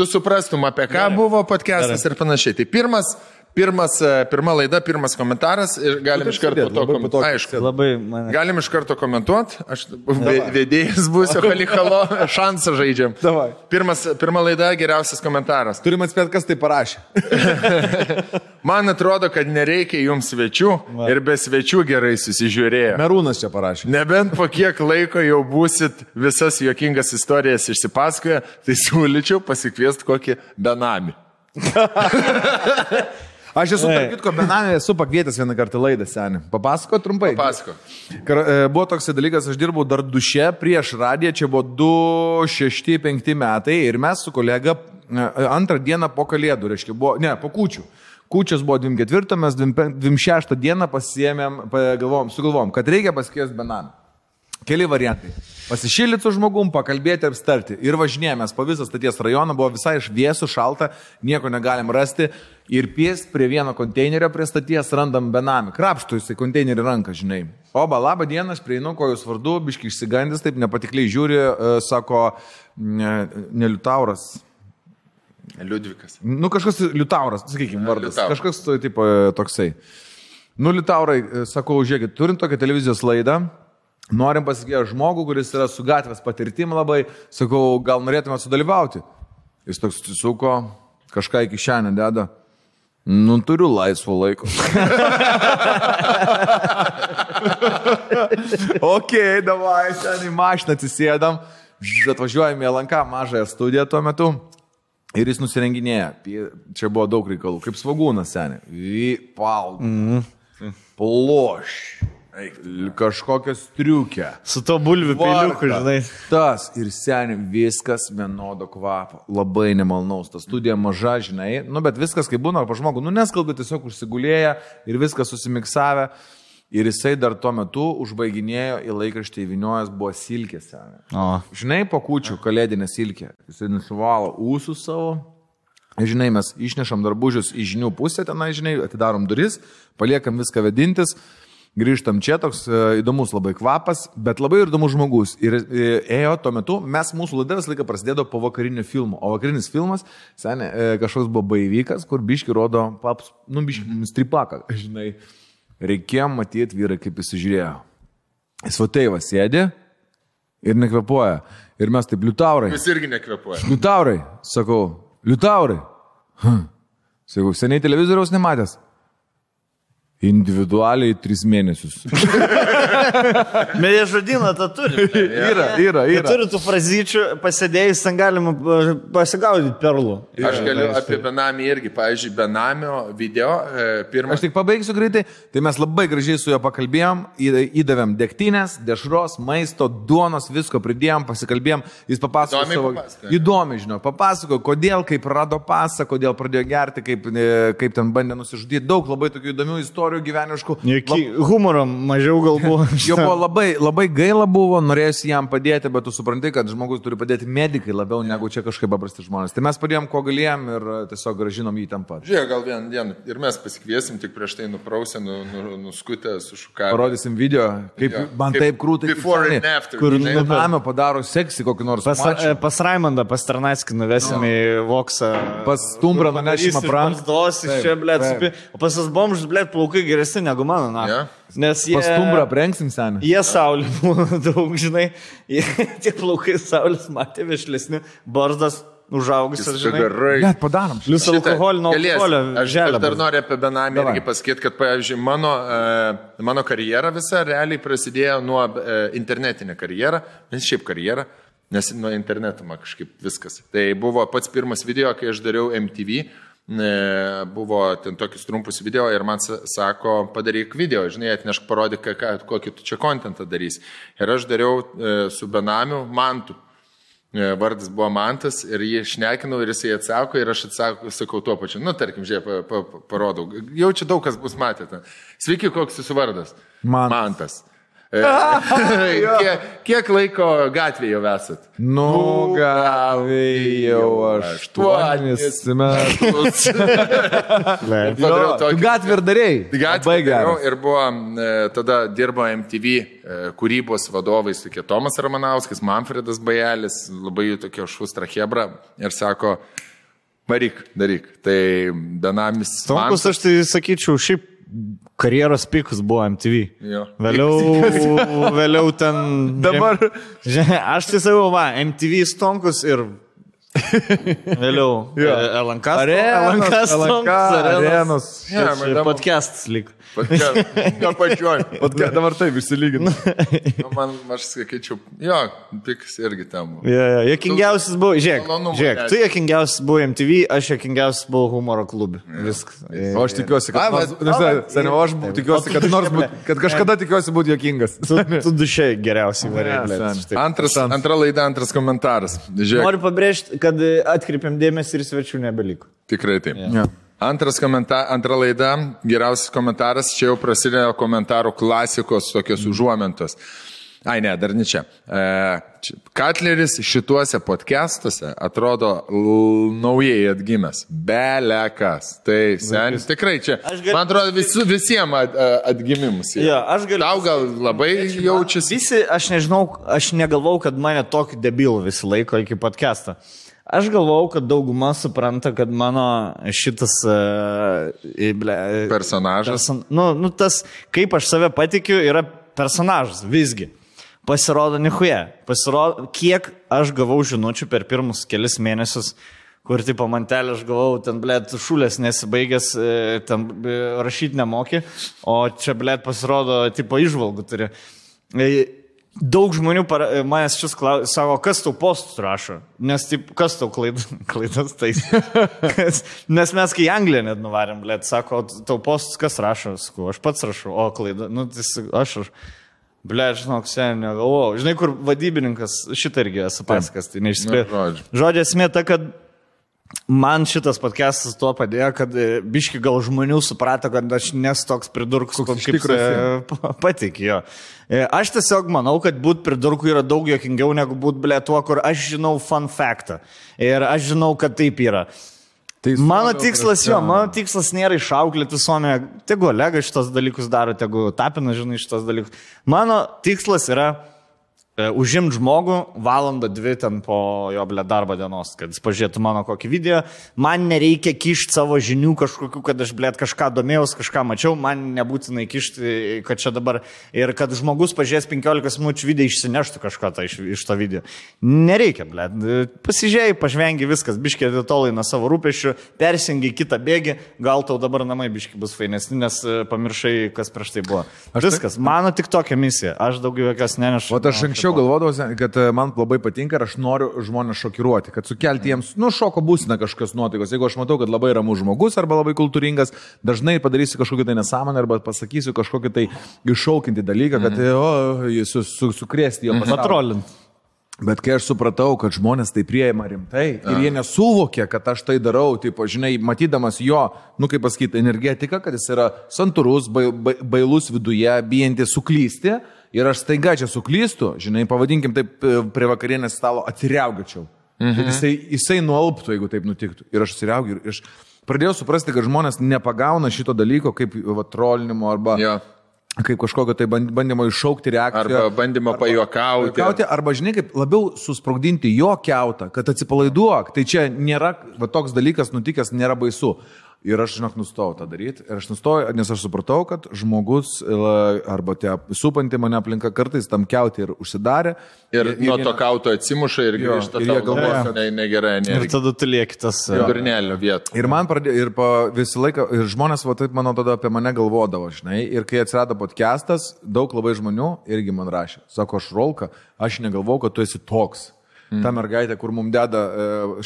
tu suprastum, apie ką gerai. Buvo podcastas ir panašiai. Tai pirmas... Pirmas, pirma laida, pirmas komentaras ir galim iš karto to komentuoti. Galim iš karto komentuoti, aš vėdėjas būsiu, halichalo, šansą žaidžiam. Pirmas, pirma laida, geriausias komentaras. Turim atspėt, kas tai parašė. Man atrodo, kad nereikia jums svečių ir be svečių gerai susižiūrėjo. Merūnas čia parašė. Nebent po kiek laiko jau būsit visas juokingas istorijas išsipasakoja, tai siūlyčiau pasikviesti kokį Benami. Aš esu, tarp kitko, Benami esu pakvietęs vieną kartą laidą, senį. Papasako trumpai. Papasako. Buvo toks dalykas, aš dirbau dar duše prieš radiją, čia buvo du šeši penki metai ir mes su kolega antrą dieną po kalėdų, reiškia, buvo, ne, po kūčių. Kūčios buvo dvidešimt ketvirtą, mes dvidešimt šeštą dieną pasiėmėm, galvom, sugalvom, kad reikia pasikviesti Benami. Keli variantai. Pasišilyti su žmogum, pakalbėti, apstarti. Ir važinėjomės po visą Stoties rajoną, buvo visai šviesų, šalta, nieko negalim rasti. Ir pies prie vieno konteinerio prie Stoties randam Benami. Krapštų jisai konteinerį ranką, žinai. Oba, labą dieną, aš prieinu, ko jūs vardu, biškai išsigandęs, taip nepatikliai žiūri, sako, ne Liutauras. Liudvikas. Nu, kažkas Liutauras, sakykime, vardas. Liutauras. Kažkas taip toksai. Nu, Liutaurai, sakau, žiūrėkit, turim tokią televizijos laidą. Norim pasikėti žmogų, kuris yra su gatvės patirtim labai, sakau, gal norėtume sudalyvauti. Jis toks suko, kažką iki šiandien deda. Nu, turiu laisvo laiko. Ok, davai, šiandien į mašiną atsisėdam, atvažiuojame į Lanką, mažąją studiją tuo metu. Ir jis nusirenginėja. Čia buvo daug reikalų, kaip svagūnas, seniai. Vypal. Ploš. Kažkokios triukia. Su to bulvių peiliuku, žinai. Tas ir seniai viskas vienodo kvapo. Labai nemalnaus. Ta studija maža, žinai. Nu, bet viskas, kaip būna, pa žmogų, nu, neskalbė, tiesiog užsigulėja ir viskas susimiksavę. Ir jisai dar tuo metu užbaiginėjo į laikraštį įviniojęs buvo silkė, seniai. Žinai, po kūčių kalėdinė silkė. Jisai nusivalo ūsus savo. Žinai, mes išnešam darbužius į žinių pusę tenai, žinai, atidarom duris, paliekam viską vedintis. Grįžtam čia, toks įdomus labai kvapas, bet labai įdomus žmogus. Ir ėjo tuo metu, mes mūsų laida visą laiką prasidėdo po vakarinių filmų. O vakarinis filmas, seniai, kažkoks buvo baivykas, kur biški rodo, paps, nu, biški stripaką, žinai. Reikėjo matyti vyrą, kaip jis žiūrėjo. Svateivas sėdė ir nekvepuoja. Ir mes taip, Liutaurai. Jis irgi nekvepuoja. Liutaurai, sakau, Liutaurai. Hm. Sakau, seniai televizoriaus nematęs. Individualiai tris mėnesius. Mėje žodina, tą turi. Yra, yra, yra. Turi tų frazyčių, pasėdėjus, ten galima pasigaudyti perlų. Aš galiu apie Benamį irgi, pavyzdžiui, Benamio video. Pirmą... Aš tik pabaigsiu greitai, tai mes labai gražiai su juo pakalbėjom, įdavėm degtinės, dešros, maisto, duonos, visko pridėjom, pasikalbėjom, jis papasakojo savo... Įdomi, žinau, papasakojo, kodėl, kaip rado pasą, kodėl pradėjo gerti, kaip, kaip ten bandė nusižudyti. Daug labai tokių įdomių istorijų. Gyveniškų. Humoro mažiau galbūt. Jo buvo labai, labai gaila buvo, norėjusi jam padėti, bet tu supranti, kad žmogus turi padėti medikai labiau negu čia kažkaip paprasti žmonės. Tai mes padėjom, ko galėjom ir tiesiog gražinom jį tam pat. Žiūrėjau, gal vieną dieną ir mes pasikviesim, tik prieš tai nuprausę, nuskutę, sušuką. Parodysim video, kaip man taip krūtai. Kur Benamio padaro seksį kokį nors. Pas Raimondą, pas Tarnackį nuvesim į Voksą. Pas Stumbrą nunešimą pranešimą. Pas tas bomžus, blėt, plaukai geresni negu mano, na. Yeah. Nes jie... Pastumbrą prengsim, senį. Jie saulė buvo daug, žinai. Jie, tie plaukai saulės matė vešlesni. Barzdas užaugus, ar žinai. Net padarom. Lius alkoholinio alkoholio želė. Aš dar noriu apie Benamį irgi pasakyti, kad, pavyzdžiui, mano, mano karjera visa realiai prasidėjo nuo internetinė karjera. Nes šiaip karjera. Nes nuo interneto man kažkaip viskas. Tai buvo pats pirmas video, kai aš dariau M T V. Buvo ten tokius trumpus video ir man sako, padaryk video, žinai, atnešk, parodyk, kokį tu čia kontentą darys. Ir aš dariau su Benamiu Mantu. Vardas buvo Mantas ir jį šnekinau ir jisai atsako ir aš atsako, sakau tuo pačiu. Nu, tarkim, žiūrėjau, pa, pa, parodau. Jau čia daug kas bus matėta. Sveiki, koks jūsų vardas? Mantas. Mantas. Kiek, kiek laiko gatvėje jau esat? Nu, gatvėje jau aštuonis metus. Gatvė ir darėjai. Gatvė ir darėjau ir buvo, tada dirbo M T V kūrybos vadovai, tokie Tomas Ramanauskas, Manfredas Bajelis, labai jų tokie šustra hebra ir sako, varyk, daryk. Tai Benamis... Stonkus, aš tai sakyčiau, šiaip karjeros pikus buvo M T V. Vėliau, vėliau ten... Dabar... Žem, aš tai sakau, va, M T V Stonkus ir vėliau L N K Stonkus, Arenos, podcastas lyg. Dabar taip išsilyginu. Man, aš sakyčiau, jo, pikas irgi tam buvo. Jokingiausias buvo, žiūrėk, žiūrėk, tu jokingiausias buvo M T V, aš jokingiausias buvo humoro klubė. Viskas. O aš tikiuosi, kad kažkada tikiuosi būti jokingas. Tu dušiai geriausiai variai. Antra laida, antras komentaras. Noriu pabrėžti, kad atkreipiam dėmesį ir svečių nebeliko. Tikrai taip. Antras komenta, antra laida, geriausias komentaras, čia jau prasidėjo komentarų klasikos tokios užuomentos. Ai, ne, dar ne čia. Katleris šituose podcastuose atrodo naujai atgimęs. Belekas. Tai senis tikrai čia. Man atrodo vis, visiems atgimimus. Ja, aš galiu. Tau gal labai jaučiasi. Visi, aš nežinau, aš negalvau, kad mane tokį debilų visi laiko iki podcast'o. Aš galvau, kad dauguma supranta, kad mano šitas uh, ble, personažas, person, nu, nu tas, kaip aš save patikiu, yra personažas, visgi. Pasirodo, nihuje. Pasirodo, kiek aš gavau žinučių per pirmus kelis mėnesius, kur tipo mantelį aš gavau, ten, blėt, šulės nesibaigęs, ten rašyti nemokė, o čia, blėt, pasirodo, tipo išvalgų turi. Daug žmonių para, manęs šis klaus, sako, kas tau postus rašo, nes taip, kas tau klaid, klaidas tais. Nes mes kai Angliją net nuvarėm, blėt, sako, tau postus kas rašo, sako, aš pats rašau, o klaidas, nu, tai aš rašau. Blėt, žinok, seniai negalvojau. Žinai, kur vadybininkas šitą irgi esu paskas, tai neišsiplėjau. Žodžiu, esmė ta, kad man šitas podcastas tuo padėjo, kad biški gal žmonių suprato, kad aš nesu toks pridurkus, kaip patikėjo. Aš tiesiog manau, kad būt pridurku yra daug jokingiau, negu būt blė tuo, kur aš žinau fun factą. Ir aš žinau, kad taip yra. Tai mano tikslas, jo, mano tikslas nėra išauklėti visuomenę, tegu Olega šitos dalykus daro, tegu Tapina, žinai, šitos dalykus. Mano tikslas yra e, užimti žmogų valandą dvi ten po jo blė darbo dienos, kad jis pažiūrėtų mano kokį video. Man nereikia kišti savo žinių kažkokių, kad aš blė kažką domėjaus, kažką mačiau, man nebūtinai kišti, kad čia dabar ir kad žmogus pažiūrės penkiolika minučių video išsineštų kažką tai iš, iš to video. Nereikia, blė. Pasižiūrėjai, pažvengi viskas, biškiai atitolai nuo savo rūpešių, persingi kitą bėgį, gal tau dabar namai biškiai bus fainesni, nes pamiršai, kas prieš tai buvo. Aš viskas, tai... mano tik tokia misija, aš daugiau jokios nenešu. O aš anksčiau galvodavau, kad man labai patinka ir aš noriu žmonės šokiruoti, kad sukelti jiems, nu, šoko būsina kažkas nuotaikos. Jeigu aš matau, kad labai ramus žmogus arba labai kultūringas, dažnai padarysiu kažkokį tai nesąmonę arba pasakysiu kažkokį tai iššaukinti dalyką, kad o, jis su, su, sukrėsti jo pasaulį. Patrolint. Bet kai aš supratau, kad žmonės tai prieima rimtai ir jie nesuvokia, kad aš tai darau, taip, žinai, matydamas jo, nu kaip pasakyti, energetiką, kad jis yra santūrus, bailus viduje, bijantis suklysti ir aš staiga čia suklystu, žinai, pavadinkim taip, prie vakarienės stalo atsiriaugičiau. Mhm. Jisai, jisai nualptų, jeigu taip nutiktų. Ir aš atsiriaugiu ir aš pradėjau suprasti, kad žmonės nepagauna šito dalyko kaip va, trolinimo arba... Ja. Kaip kažkokio tai bandymo iššaukti reakciją. Arba bandymo arba pajuokauti. Arba, arba, žinai, kaip labiau susprogdinti jo kiautą, kad atsipalaiduok. Tai čia nėra, va, toks dalykas nutikęs, nėra baisu. Ir aš, žinok, nustojau tą daryti. Ir aš nustojau, nes aš supratau, kad žmogus arba tie supanti mane aplinka kartais tam kiauti ir užsidarė. Ir, ir, ir nuo to kauto atsimuša ir grįžta jo, ir tau galvos, kad ne, negerai. Ir tada tu lieki tas durnelio vietą. Ir man pradė, ir visą laiką, ir žmonės, va, taip, mano tada apie mane galvodavo, žinai. Ir kai atsirado podcastas, daug labai žmonių irgi man rašė. Sako, aš Rolka, aš negalvau, kad tu esi toks. Ta mergaitė, kur mums deda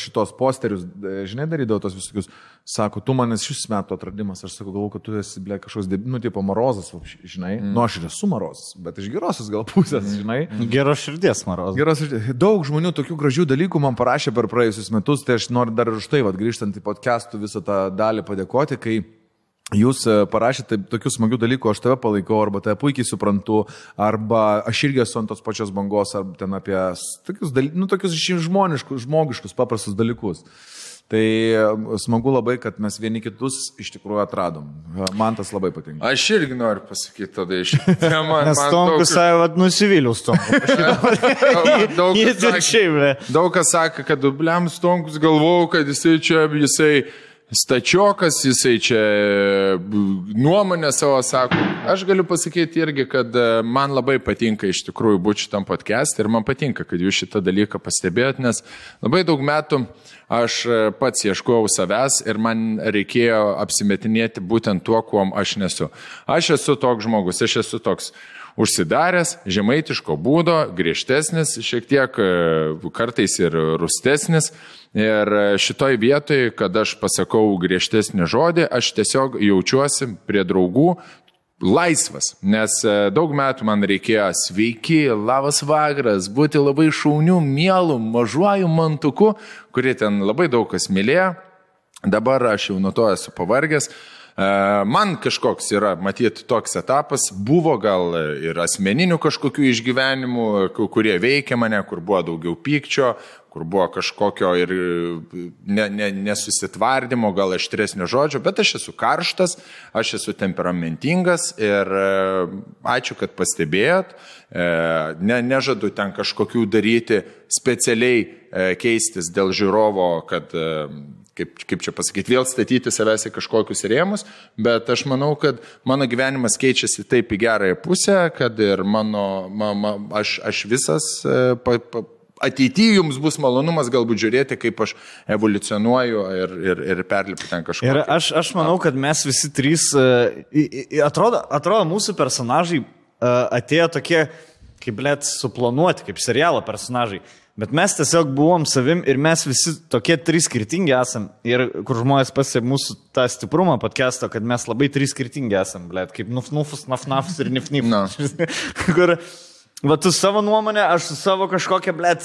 šitos posterius, žinai, darydavo tos visokius, sako, tu manęs šis metų atradimas, aš sakau, galvoju, kad tu esi, blė, kažkoks, nu, tipo, marozas, žinai, mm. nu, aš ir esu marozas, bet iš gerosios gal pusės, žinai. Geros širdies marozas. Geros širdies. Daug žmonių tokių gražių dalykų man parašė per praėjusius metus, tai aš noriu dar ir už tai, vat, grįžtant į podcastų visą tą dalį padėkoti, kai jūs parašėte tokius smagių dalykų, aš tave palaikau, arba tave puikiai suprantu, arba aš irgi esu ant tos pačios bangos, arba ten apie tokius, daly... nu, tokius žmoniškus, žmogiškus, paprastus dalykus. Tai smagu labai, kad mes vieni kitus iš tikrųjų atradom. Man tas labai patinka. Aš irgi noriu pasakyti tada iš... Man, nes Stonkus daug... savo nusivyliau Stonkus. daug, daug kas sako, kad dubliam Stonkus galvojau, kad jisai čia, jisai... stačiokas, jisai čia nuomonę savo sako. Aš galiu pasakyti irgi, kad man labai patinka iš tikrųjų būti šitam podcast'e ir man patinka, kad jūs šitą dalyką pastebėjot, nes labai daug metų aš pats ieškojau savęs ir man reikėjo apsimetinėti būtent tuo, kuom aš nesu. Aš esu toks žmogus, aš esu toks užsidaręs, žemaitiško būdo, griežtesnis, šiek tiek kartais ir rūstesnis. Ir šitoj vietoj, kad aš pasakau griežtesnį žodį, aš tiesiog jaučiuosi prie draugų laisvas. Nes daug metų man reikėjo sveiki, labas vakaras, būti labai šauniu, mielu, mažuoju mantuku, kurį ten labai daug kas mylėjo. Dabar aš jau nuo to esu pavargęs. Man kažkoks yra, matyt, toks etapas, buvo gal ir asmeninių kažkokių išgyvenimų, kurie veikia mane, kur buvo daugiau pykčio, kur buvo kažkokio ir ne, ne, nesusitvardimo, gal aštresnio žodžio, bet aš esu karštas, aš esu temperamentingas ir ačiū, kad pastebėjot, ne, nežadu ten kažkokių daryti specialiai keistis dėl žiūrovo, kad, kaip, kaip čia pasakyti, vėl statyti savęs į kažkokius rėmus, bet aš manau, kad mano gyvenimas keičiasi taip į gerąją pusę, kad ir mano, ma, ma, aš, aš visas pa, pa, ateityje jums bus malonumas galbūt žiūrėti, kaip aš evoliucionuoju ir, ir, ir perlipu ten kažkokį. Ir aš, aš manau, kad mes visi trys, atrodo, atrodo mūsų personažai atėjo tokie, kaip lėt suplanuoti, kaip serialo personažai, bet mes tiesiog buvom savim ir mes visi tokie trys skirtingi esam. Ir kur žmonės pasiekė mūsų tą stiprumą podcasto, kad mes labai trys skirtingi esam, lėt, kaip nufnufus, nafnafus ir nifnifus. Kur... Va, tu savo nuomonę, aš su savo kažkokią, blėt,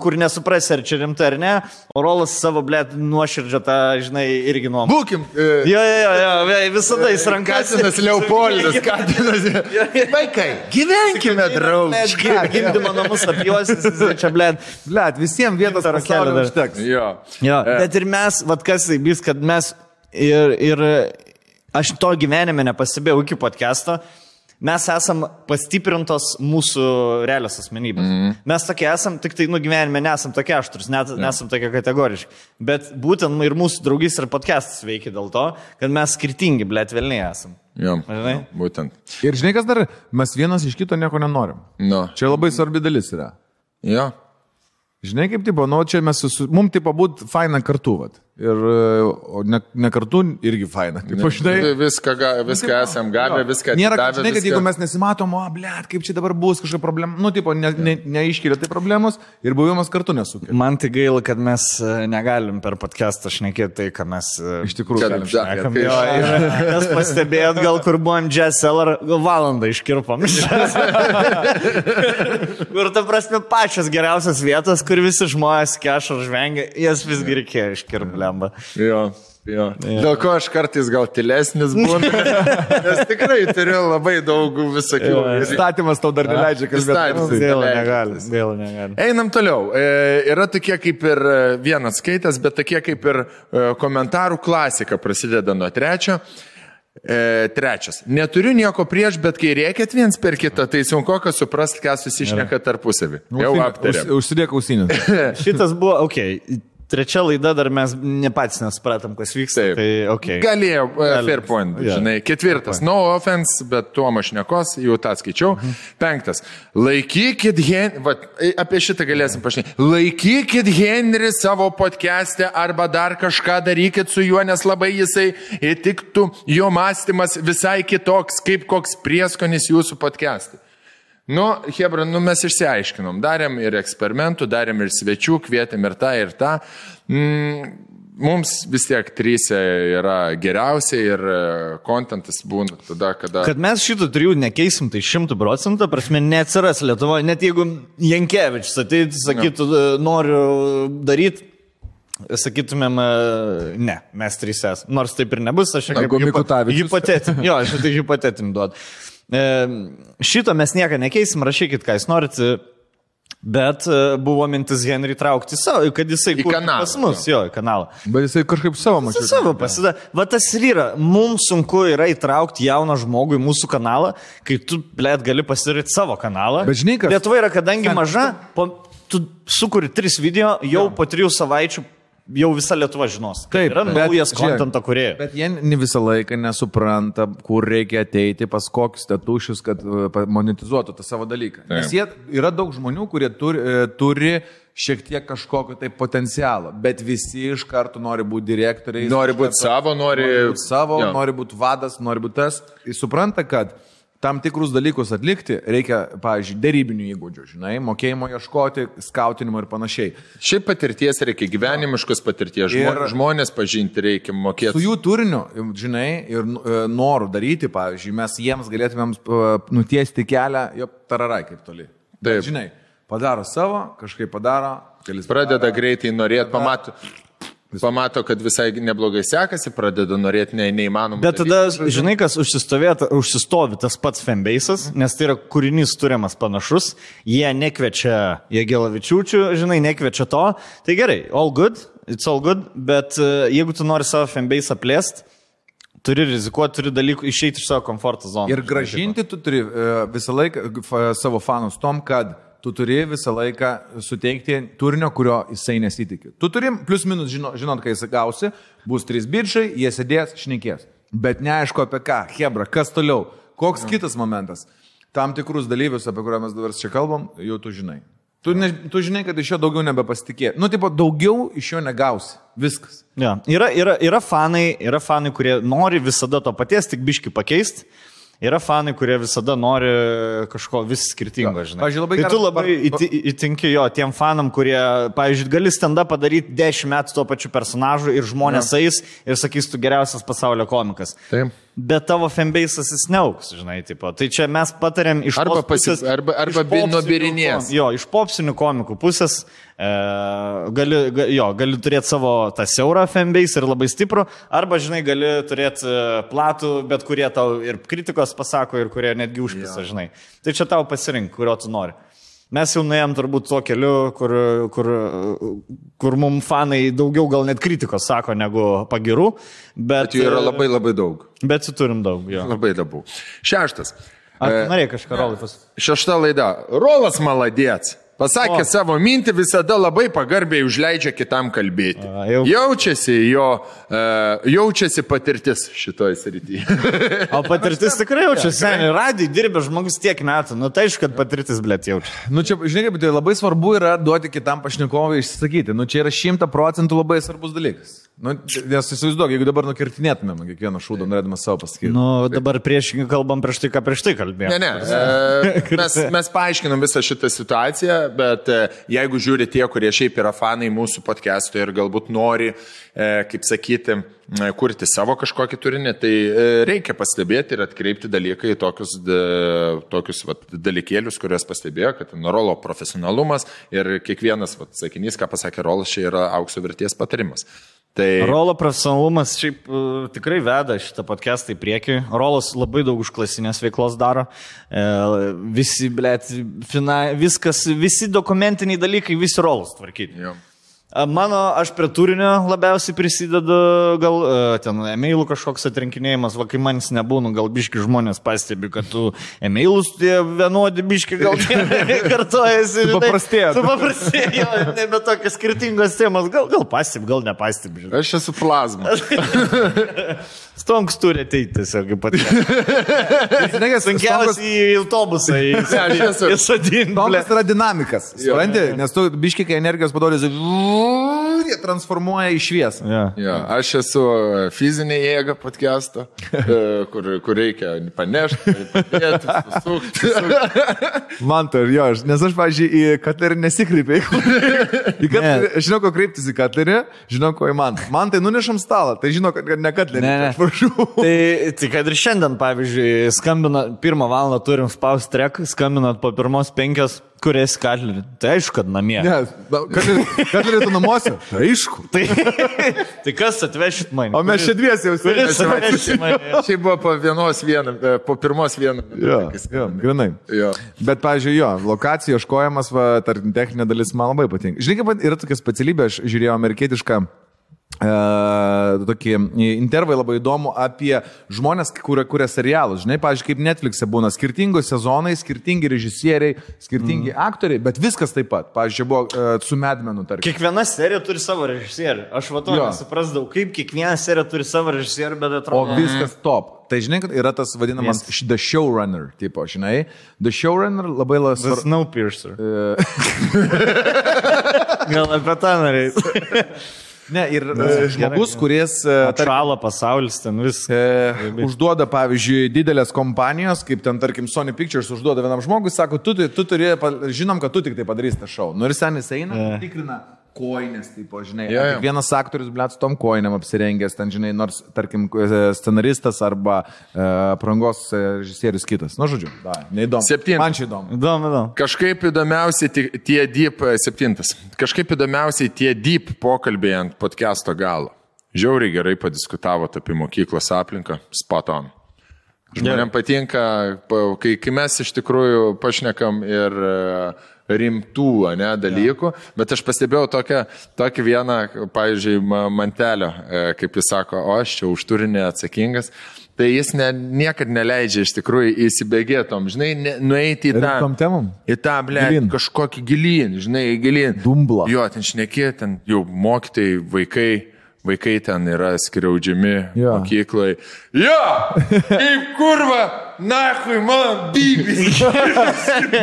kur nesuprasi, ar čia rimta ar ne, o Rolas savo, blėt, nuoširdžią tą, žinai, irgi nuomonę. Būkim. E, jo, jo, jo, jo, visada jis rankas. Katinas Leopoldas, Katinas. Vaikai, gyvenkime, draugiškai. Ja, gimdymo namus apjuosis, čia, blėt. Blėt, visiems vietos pasaulio užteks. Jo. Jo, bet ir mes, vat kas tai bus, kad mes ir, ir aš to gyvenime nepastebėjau iki podcasto. Mes esam pastiprintos mūsų realios asmenybės. Mm. Mes tokie esam, tik tai, nu, gyvenime nesam tokie aštrus, net, yeah. nesam tokie kategoriški. Bet būtent ir mūsų draugys ir podcastas veikia dėl to, kad mes skirtingi, blėt, vėlniai esam. Jo, jo, būtent. Ir žinai, kas dar, mes vienas iš kito nieko nenorim. No. Čia labai svarbi dalis yra. Jo. Žinai, kaip tipo, nu, čia mes, susu... mums tipo būt faina kartu, vat. Ir ne, ne kartu irgi faina. Tipo, žinai... Viską, ga, viską nu, esam gavę, jo. Viską atidavę. Nėra, kad, žinai, kad viską... jeigu mes nesimatom, o, blėt, kaip čia dabar bus kažkokia problema, nu, tipo, ne, ne, neiškiria tai problemos ir buvimas kartu nesukia. Man tai gaila, kad mes negalim per podcastą šnekėti tai, ką mes... Iš tikrųjų, galim šnekam. Jo, ir mes pastebėjot, gal kur buvom Jazz Cellar, valandą iškirpom. Kur, ta prasme, pačios geriausios vietos, kur visi žmonės kešo žvengia, jas visgi reikėjo iškirblemba. Jo, jo. jo. Dėl ko aš kartais gal tylesnis būnu, nes tikrai turiu labai daug visokių. Jo, įstatymas tau dar neleidžia, kad įstatymas dėl negali. Dėl negali. Einam toliau. E, yra tokie kaip ir vienas skaitas, bet tokie kaip ir komentarų klasika prasideda nuo trečio. E, trečias. Neturiu nieko prieš, bet kai reikia viens per kitą, tai sunku, kad suprast, ką susišneka tarpusavį. Jau aptarėm. Užsidėk ausinį. Šitas buvo, okei, okay. Trečia laida dar mes ne patys nesupratom, kas vyksta. Tai, okay. Galėjo, uh, fair point, yeah. Žinai. Ketvirtas, no offense, bet tuo mašnekos, jau tą skaičiau. Mhm. Penktas, laikykit Henry, va, apie šitą galėsim pašnekėti. Laikykit Henry savo podcast'e arba dar kažką darykit su juo, nes labai jisai įtiktų, jo mąstymas visai kitoks, kaip koks prieskonis jūsų podcast'e. Nu, hebra, nu mes išsiaiškinom, darėm ir eksperimentų, darėm ir svečių, kvietėm ir tą, ir tą. Mums vis tiek trysia yra geriausiai ir kontentas būna tada, kada... Kad mes šitų trijų nekeisim, tai šimtų procentų, prasme, neatsiras Lietuvoje. Net jeigu Jankevičius ateitų, sakytų, noriu daryti... Sakytumėm, ne, mes trys esam. Nors taip ir nebus, aš jau kaip hipotetim. Jo, aš tai hipotetim duodu. E, šito mes nieką nekeisim, rašykit, ką jūs norit, bet buvo mintis Henry traukti savo, kad jisai kurti pas mus, jo, jo kanalą. Bet jisai kažkaip savo mačiau. Savo pasida. Va tas ir yra, mums sunku yra įtraukti jauną žmogų į mūsų kanalą, kai tu, blėt, gali pasidaryti savo kanalą. Bet žinai, kas... Lietuva yra, kadangi maža, po, tu sukuri tris video, jau jo. Po trijų savaičių jau visa Lietuva žinos. Taip, yra bet, naujas kontento kurėjo. Bet jie ne visą laiką nesupranta, kur reikia ateiti, pas kokius statušius, kad monetizuotų tą savo dalyką. Taip. Nes jie yra daug žmonių, kurie turi, turi šiek tiek kažkokio tai potencialo, bet visi iš karto nori būti direktoriais. Nori būti savo, nori... Nori būti savo, ja. Nori būti vadas, nori būti tas. Jis supranta, kad tam tikrus dalykus atlikti reikia, pavyzdžiui, derybinių įgūdžių, žinai, mokėjimo ieškoti, skautinimo ir panašiai. Šiaip patirties reikia, gyvenimiškus patirties, žmonės, žmonės pažinti reikia, mokėti. Su jų turiniu, žinai, ir noru daryti, pavyzdžiui, mes jiems galėtumėm nutiesti kelią, jo tararai kaip toli. Taip. Bet, žinai, padaro savo, kažkaip padaro. Pradeda padaro, greitai norėti, pamatų. Pamato, kad visai neblogai sekasi, pradeda norėti ne, neįmanomą. Bet tada, dalyką. Žinai, kas užsistovi tas pats fanbase'as, nes tai yra kūrinys turiamas panašus, jie nekviečia Jėgalavičiūčių, žinai, nekviečia to. Tai gerai, all good, it's all good, bet jeigu tu nori savo fanbase'ą plėsti, turi rizikuoti, turi dalykų išeiti iš savo komforto zoną. Ir gražinti tu turi visą laiką savo fanus tom, kad tu turi visą laiką suteikti turinio, kurio jisai nesitikė. Tu turi plus minus žino, žinot, kai jisai gausi, bus trys birčiai, jie sėdės, šnekės. Bet neaišku apie ką, hebra, kas toliau, koks kitas momentas. Tam tikrus dalyvius, apie kurią mes dabar čia kalbam, jau tu žinai. Tu, ne, tu žinai, kad iš jo daugiau nebepasitikė. Nu, taip, daugiau iš jo negausi. Viskas. Ja. Yra, yra, yra, fanai, yra fanai, kurie nori visada to paties, tik biškį pakeisti. Yra fanai, kurie visada nori kažko vis skirtingo, ja. Žinai. Labai tai tu labai par... įtinki jo tiem fanam, kurie, pavyzdžiui, gali stand-up padaryti dešimt metų to pačiu personažu ir žmonės ja. Eis ir sakys, tu geriausias pasaulio komikas. Taip. Bet tavo fanbase'as jis neauks, žinai, tipo. Tai čia mes patarėm iš arba pop pusės... Arba, arba nubirinės. Jo, iš popsinių komikų pusės e, gali, ga, jo, gali turėti savo tą siaurą fanbase ir labai stiprų, arba, žinai, gali turėti platų, bet kurie tau ir kritikos pasako, ir kurie netgi užpisa, ja. Žinai. Tai čia tau pasirink, kurio tu nori. Mes jau nuėjom turbūt tuo keliu, kur, kur, kur mum fanai daugiau gal net kritikos sako negu pagirų. Bet, bet jų yra labai labai daug. Bet jų turim daug, jo. Labai daug. Šeštas. Ar tu norėjai kažką Rolai pasakyti? Šešta laida. Rolas maladėts. Pasakė o. Savo mintį, visada labai pagarbiai užleidžia kitam kalbėti. A, jau... Jaučiasi jo, jaučiasi patirtis šitoje srityje. O patirtis tikrai jaučiasi. Seniai, radijai dirbė žmogus tiek metų. Nu, tai aišku, kad patirtis, blėt, jaučiasi. Nu, čia, žinai, kaip tai labai svarbu yra duoti kitam pašnekovui išsakyti. Nu, čia yra šimta procentų labai svarbus dalykas. Nu, nes įsivaizduok, jeigu dabar nukirtinėtumėm kiekvieną šūdą, norėdama savo pasakyti. Nu, dabar priešingai kalbam prieš tai, ką prieš tai kalbėjom. Ne, ne. E, mes, mes paaiškinam visą šitą situaciją, bet jeigu žiūri tie, kurie šiaip yra fanai mūsų podcast'o ir galbūt nori, kaip sakyti, kurti savo kažkokį turinį, tai reikia pastebėti ir atkreipti dalykai į tokius, tokius vat, dalykėlius, kuriuos pastebėjo, kad Rolo profesionalumas ir kiekvienas vat, sakinys, ką pasakė Rolas, čia yra aukso vertės patarimas. Tai... Rolo profesionalumas šiaip uh, tikrai veda šitą podcastą į priekį. Rolas labai daug užklasinės veiklos daro. E, visi, blėt, fina, viskas, visi dokumentiniai dalykai, visi Rolas tvarkyti. Jo. Mano, aš prie turinio labiausiai prisidedu, gal ten emailų kažkoks atrinkinėjimas, va, kai manis nebūnu, gal biški žmonės pastebi, kad tu emailus tie vienodi biški gal kartojasi. Tu paprastėjo. Tu paprastėjo, nebe tokios skirtingos temos, gal, gal pastebi, gal nepastebi. Žinai. Aš esu plazma. Stonkus turi ateiti tiesiog kaip patie. Sunkiausias į autobusą į sodinti. Stonkus yra dinamikas, supranti, nes tu biški, kai energijos padolėsi, jie transformuoja į šviesą. Ja. Ja, aš esu fizinė jėga podcast'o, kur, kur reikia panešti, padėti, susukti. Manta, jo, nes aš, pavyzdžiui, į Katlerį nesikreipiai. Aš žinau, ko kreiptis į Katlerį, žinau, ko į Mantą. Mantai nunešam stalą, tai žinau, kad ne Katlerį, aš prašau. Tai, tai kad ir šiandien, pavyzdžiui, skambina, pirmą valandą turim spaust trek, skambinat po pirmos penkios, kuriais Katlerį. Tai aišku, kad namie. Ne, Katlerį tu namuose? Tai aišku. Tai, tai kas atvešit mane? O mes čia dvies jau sveikėsim. Šiaip buvo po vienos vieną, po pirmos vieną. Jo, jo, grinai. Jo. Bet, pavyzdžiui, jo, lokacijų ieškojimas, va, tarp techninė dalis man labai patinka. Žinai, kaip yra tokia specialybė, aš žiūrėjau amerikietišką Uh, tokį intervai labai įdomu apie žmonės, kurie kuria serialus. Žinai, pavyzdžiui, kaip Netflix'e būna skirtingos sezonai, skirtingi režisieriai, skirtingi mm. aktoriai, bet viskas taip pat. Pavyzdžiui, buvo uh, su Medmenu, tarkim. Kiekviena serija turi savo režisierių. Aš va to nesuprasdavau, kaip kiekviena serija turi savo režisierių, bet atrodo. O viskas top. Tai žinai, kad yra tas vadinamas yes. The Showrunner, tipo, žinai. The Showrunner labai labai... The Snowpiercer. Uh... Gal apie tą norėjai. Ne, ir ne, žmogus, gerai, kuris... Atšalo pasaulis, ten viskas. E, užduoda, pavyzdžiui, didelės kompanijos, kaip ten, tarkim, Sony Pictures užduoda vienam žmogui, sako, tu, tu turi, žinom, kad tu tik tai padarysi tą šau. Nu ir senis eina, e. tikrina, koinės, taip, žinai, yeah, yeah. Vienas aktorius, blėt, su tom koinėm apsirengęs, ten, žinai, nors, tarkim, scenaristas arba e, prangos režisierius kitas. Nu, žodžiu, da, neįdomu. Septintas. Man čia įdomu. Įdomu, įdomu. Kažkaip įdomiausiai tie deep, septintas, kažkaip įdomiausiai tie deep pokalbiai ant podcast'o galo. Žiauriai gerai padiskutavo apie mokyklos aplinką, spot on. Žmonėm patinka, kai, kai mes iš tikrųjų pašnekam ir rimtų, ne, dalykų, ja. Bet aš pastebėjau tokią, tokį vieną, pavyzdžiui, Mantelio, kaip jis sako, o aš čia už turinį atsakingas, tai jis ne, niekad neleidžia iš tikrųjų įsibėgėtom, žinai, ne, nueiti į tą, į tą, ble, kažkokį gilyn, žinai, gilyn. Dumblą. Jo, ten šneki, ten jau mokytojai, vaikai, Vaikai ten yra skriaudžiami ja. Mokyklai. Jo, kaip kurva, nachui, man bybį skirti.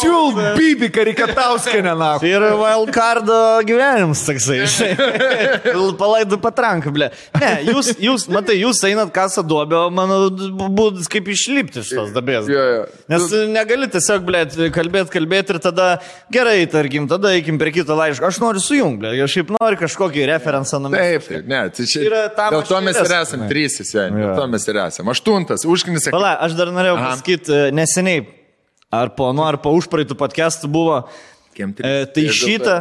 Šiul bybį karikatauskenę, nachui. Ir wildcardo gyvenims, taksai. Palaidu patranką, ble. Ne, jūs, jūs, matai, jūs einat kasą duobę, mano būdas kaip išlipti iš tos dabės. Ja, ja. Nes negali tiesiog, ble, kalbėti, kalbėti ir tada, gerai, tarkim, tada eikim prie kito laišką. Aš noriu sujungti, ble, aš šiaip noriu kažkokį referensą numeris. Taip, ne, tai čia, dėl to mes ir esam, trys įsienį, dėl to mes ir esam. Aštuntas, užknis. Pala, aš dar norėjau pasakyti, neseniai, ar po, nu, ar po užpraeitų podcastų buvo, e, tai šitą,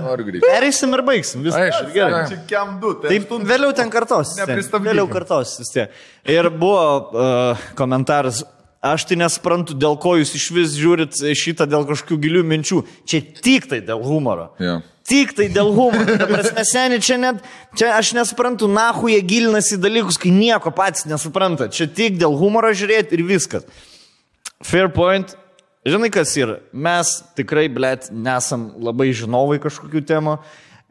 pereisim ir baigsim, viskas, gerai. Čia kem du, tai vėliau ten kartos, vėliau kartos, vis tiek. Ir buvo uh, komentaras, aš tai nesprantu, dėl ko jūs iš vis žiūrit šitą dėl kažkokių gilių minčių, čia tik tai dėl humoro. Yeah. Tik tai dėl humoro. Prasme, seniai, čia net, čia aš nesuprantu, nahu jie gilinasi į dalykus, kai nieko patys nesupranta. Čia tik dėl humoro žiūrėti ir viskas. Fair point. Žinai, kas yra? Mes tikrai, blėt, nesam labai žinovai kažkokių temų.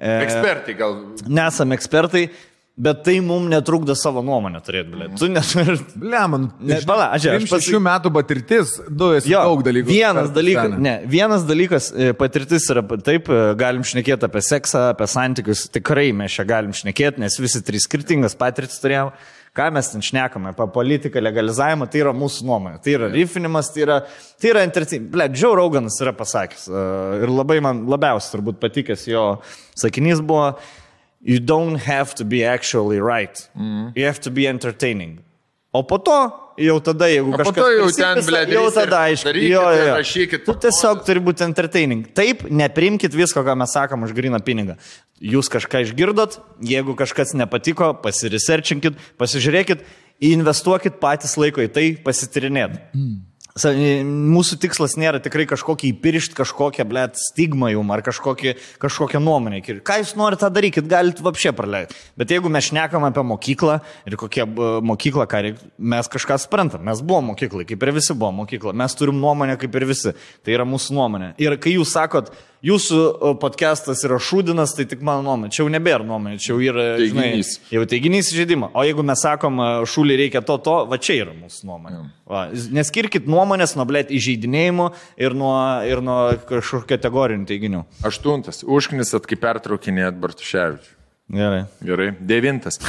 Ekspertai gal. Nesam ekspertai. Bet tai mums netrukdo savo nuomonę turėti, blė. Tu neturi... Blė, man... Ne, bala, aš, aš pas... Šių metų patirtis, du esi jo, daug dalykų. Vienas dalykas, ne, vienas dalykas, patirtis yra taip, galim šnekėti apie seksą, apie santykius, tikrai mes čia galim šnekėti, nes visi trys skirtingas patirtis turėjom. Ką mes ten šnekame, apie politiką, legalizavimą, tai yra mūsų nuomonė, tai yra rifinimas, tai yra, tai yra entertainment. Ble, Joe Roganas yra pasakęs ir labai man labiausiai turbūt patikęs jo sakinys buvo, you don't have to be actually right. Mm. You have to be entertaining. O po to, jau tada, jeigu kažkas... O po to jau ten, blėdys, jau tada, aišku, jo, jo, jo. Tu tiesiog turi būti entertaining. Taip, neprimkit visko, ką mes sakom, už gryną pinigą. Jūs kažką išgirdot, jeigu kažkas nepatiko, pasireserčinkit, pasižiūrėkit, investuokit patys laiko į tai, pasitirinėt. Mm. Mūsų tikslas nėra tikrai kažkokį įpiršti, kažkokią, blėt, stigmą jum ar kažkokį, kažkokią nuomonę. Ką jūs norite, tą darykit, galite vapšė praleisti. Bet jeigu mes šnekam apie mokyklą ir kokią mokyklą, ką reikia, mes kažką suprantam. Mes buvom mokyklai, kaip ir visi buvo mokykla. Mes turim nuomonę, kaip ir visi. Tai yra mūsų nuomonė. Ir kai jūs sakot, jūsų podcastas yra šūdinas, tai tik mano nuomonė. Čia jau nebėra nuomonė, čia jau yra, žinai, jau teiginys įžeidimą. O jeigu mes sakom, šūlį reikia to, to, va čia yra mūsų nuomonė. Va, neskirkit nuomonę. Nuomonės, nuo, blėt, įžeidinėjimų ir nuo, ir nuo kažkokių kategorinių teiginių. Aštuntas. Užknisat, kaip pertraukinėjat Bartuševičių. Gerai. Gerai. Devintas.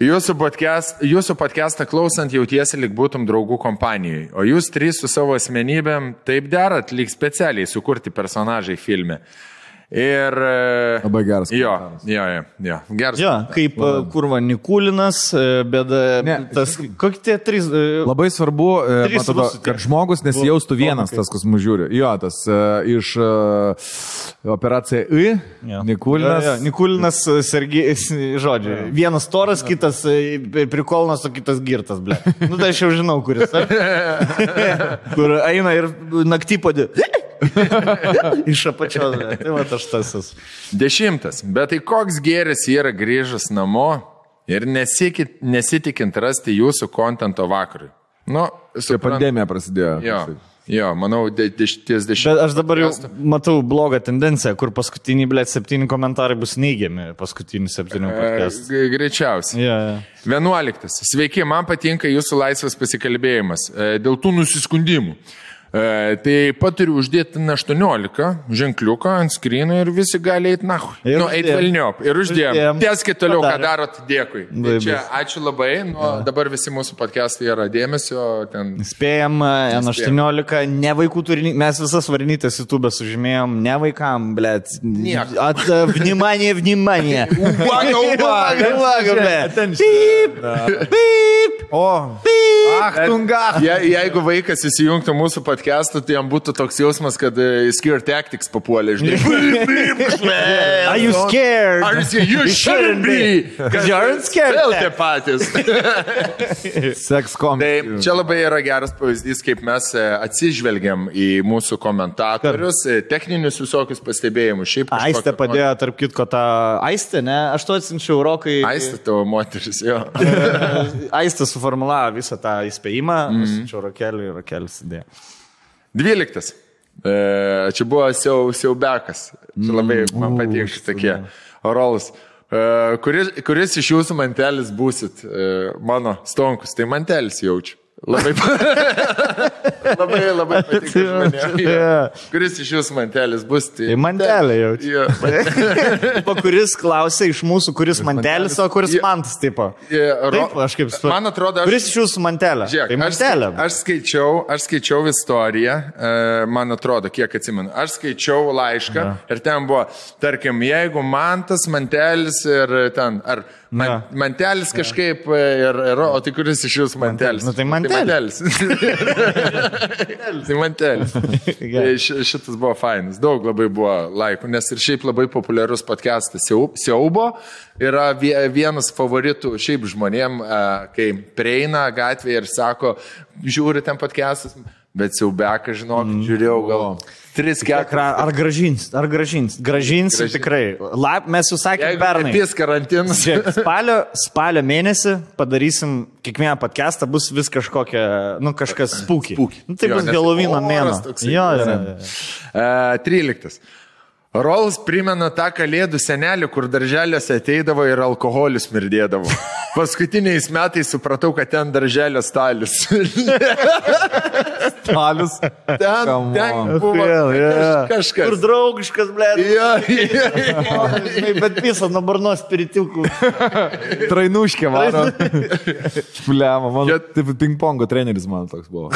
Jūsų, podcast, jūsų podcastą klausant jautiesi, lyg būtum draugų kompanijai, o jūs trys su savo asmenybėm taip derat, lyg specialiai sukurti personažai filme. Ir... Labai geras. Jo, jo, jo, jo. Geras. Jo, kaip labai. Kurva Nikulinas, bet ne, tas... Kokie tie trys... Labai svarbu, trys matodo, kad žmogus nesijaustų vienas, tas, kas mūsų žiūri. Jo, tas iš operacija I, jo. Nikulinas. Jo, jo. Nikulinas, Sergi... žodžiu. Vienas toras, kitas prikolnas, o kitas girtas, ble. Nu, tai aš jau žinau, kuris. Kur eina ir naktį podė... Iš apačios, tai vat aš tas esu. Dešimtas. Bet tai koks gėris yra grįžus namo ir nesikit, nesitikint rasti jūsų kontento vakarui. Nu, suprant... Pandemija prasidėjo. Jo, jo manau, de, de, ties dešimtas. Bet aš dabar jau matau blogą tendenciją, kur paskutinį, blėt, septyni komentarai bus neigiami paskutinių septynių podcast. E, greičiausiai. Ja, ja. Vienuoliktas. Sveiki, man patinka jūsų laisvas pasikalbėjimas dėl tų nusiskundimų. Tai paturiu uždėti aštuoniolika ženkliuką ant skryno ir visi gali eiti nahui. Nu, eiti velniop. Ir uždėjom. Tieskit toliau, ką darot, dėkui. Čia, ačiū labai. Nu, dabar visi mūsų podcastai yra dėmesio. Ten... Spėjom en aštuoniolika. Ne vaikų turinį. Mes visas varinytės YouTube sužymėjom. Ne vaikam, blėt. Niek. At, vnimanė, vnimanė. Uvaga, uvaga, uvaga, blėt. Pip, pip, pip. Ach, tungach. Jeigu vaikas įsijungtų mūsų podcastą, podcast'ą, tai jam būtų toks jausmas, kad Scare Tactics papuolė, žinai. Are you scared? Are you shouldn't be! Because you aren't scared. Vėl tie patys. Sex comedy. Tai čia labai yra geras pavyzdys, kaip mes atsižvelgiam į mūsų komentatorius, techninius visokius pastebėjimus. Aiste padėjo, tarp kitko, tą Aiste, ne? Aš to atsinčiau rokai. Aiste tavo moteris, jo. Aiste suformulavo visą tą įspėjimą. Atsinčiau Raquelį ir Raquelis įdėjo. Dvyliktas. Čia buvo siau, siaubekas. Čia labai man patiko šitokie. Rolas. Kuris, kuris iš jūsų mantelis būsit? Mano Stonkus. Tai mantelis jaučiu. Labai, labai, labai patiko žmonė. Kuris iš jūsų mantelis būsit? Tai mantelį jaučiu. Po kuris klausia iš mūsų, kuris mantelis, o kuris mantas tipo. Taip, aš kaip spėlė. Man atrodo, aš... Kuris iš jūsų mantelė? Tai mantelė. Aš skaičiau istoriją, man atrodo, kiek atsimenu. Aš skaičiau laišką ir ten buvo, tarkim, jeigu mantas, mantelis ir ten, ar... Man, mantelis kažkaip ir, ir, o tai kuris iš jūsų mantelis? Nu, tai mantelis. Tai mantelis. Šitas buvo fainas. Daug labai buvo laikų, nes ir šiaip labai populiarus podcastas Siaubo yra vienas favoritų šiaip žmonėm, kai prieina gatvėje ir sako, žiūri ten podcastus, bet siaubeką, žinok, žiūrėjau gal... Ar gražins, ar gražins. Gražins tikrai. Mes jau sakėm pernai. Jeigu karantinas. Spalio mėnesį padarysim kiekvieną podcastą, bus vis kažkas spūkį. Tai bus Helovyno mėnuo. Tryliktas. Rolas primena tą kalėdų senelį, kur darželiuose ateidavo ir alkoholius mirdėdavo. Paskutiniais metais supratau, kad ten darželio stalius. Stalius? Ten, ten buvo kažkas. Kur draugiškas, blėt. Bet visą nuo barnos spiritikų. Trainuškė, mano. Bliama, mano. Taip ping-pongo treneris mano toks buvo.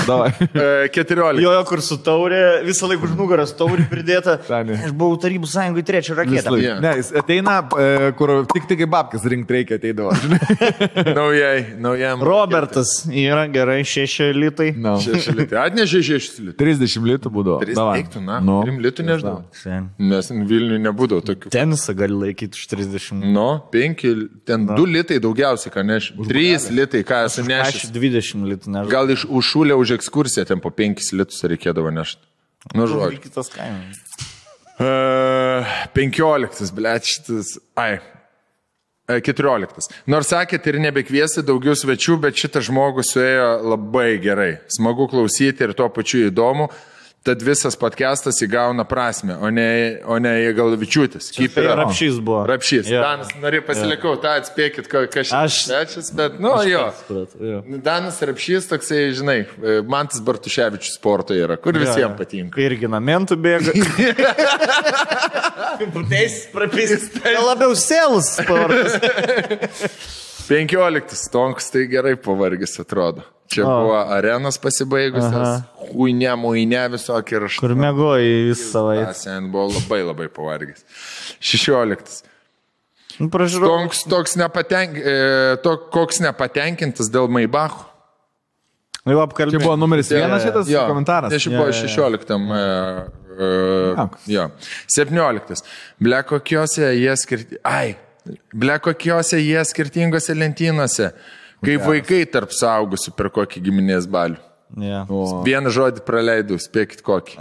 Keturiolika. Jo, kur su taurė, visą laiką už nugaras taurį pridėta. Aš buvau Tarybų sąjungui trečią raketą. Ne, jis ateina, kur tik tik babkas rinkti reikia ateidavo. Naujai, naujam. Robertas yra gerai, šeši litai. Šeši litai. Atnežė šeši litai. Trisdešimt litų būdavo. Trisdešimt litų, na. Trisdešimt litų nežinau. Mes Vilniui nebūdavo tokių. Tenisą gali laikyti už trisdešimt. Nu, penki, ten du litai daugiausiai, ką nešiu. Trys litai, ką esu nešiu. Aš dvidešimt litų nežinau. Gal iš užšūlę už ekskursiją ten po penkis litus reikėdavo nešti. Nu, žodžiu. Penkioliktas, blėt, šitas, ai, keturioliktas. Nors sakėt ir nebekviesti daugiau svečių, bet šitas žmogus suėjo labai gerai. Smagu klausyti ir tuo pačiu įdomu, tad visas podcastas įgauna prasme, o ne, ne Jėgalavičiūtės. Kaip ir Rapšys buvo. Rapšys. Yeah. Danas, norėjau pasilikau, yeah. tą atspėkit, kas aš... svečias, bet, nu, aš jo. Pras, yeah. Danas Rapšys toksai, žinai, Mantas Bartuševičius sporto yra, kur yeah. visiems patinka. Irgi namentų bėga. Teisės prapysis. Labiau sales sportas. penkioliktas. Stonkus tai gerai pavargis atrodo. Čia buvo arenos pasibaigusios, huinė, muinė visokiai ir aš... Kur mėgoji visą savaitę. Sen buvo labai labai pavargęs. šešioliktas. Koks nepatenkintas dėl Maybachų. Čia buvo numeris vienas šitas komentaras. Čia buvo šešioliktam. septynioliktas. Ble kokiose jie skirtingose... Ai, ble kokiose jie skirtingose lentynose. Kaip vaikai tarp saugusių per kokį giminės balių. Vieną žodį praleidau, spėkit kokį.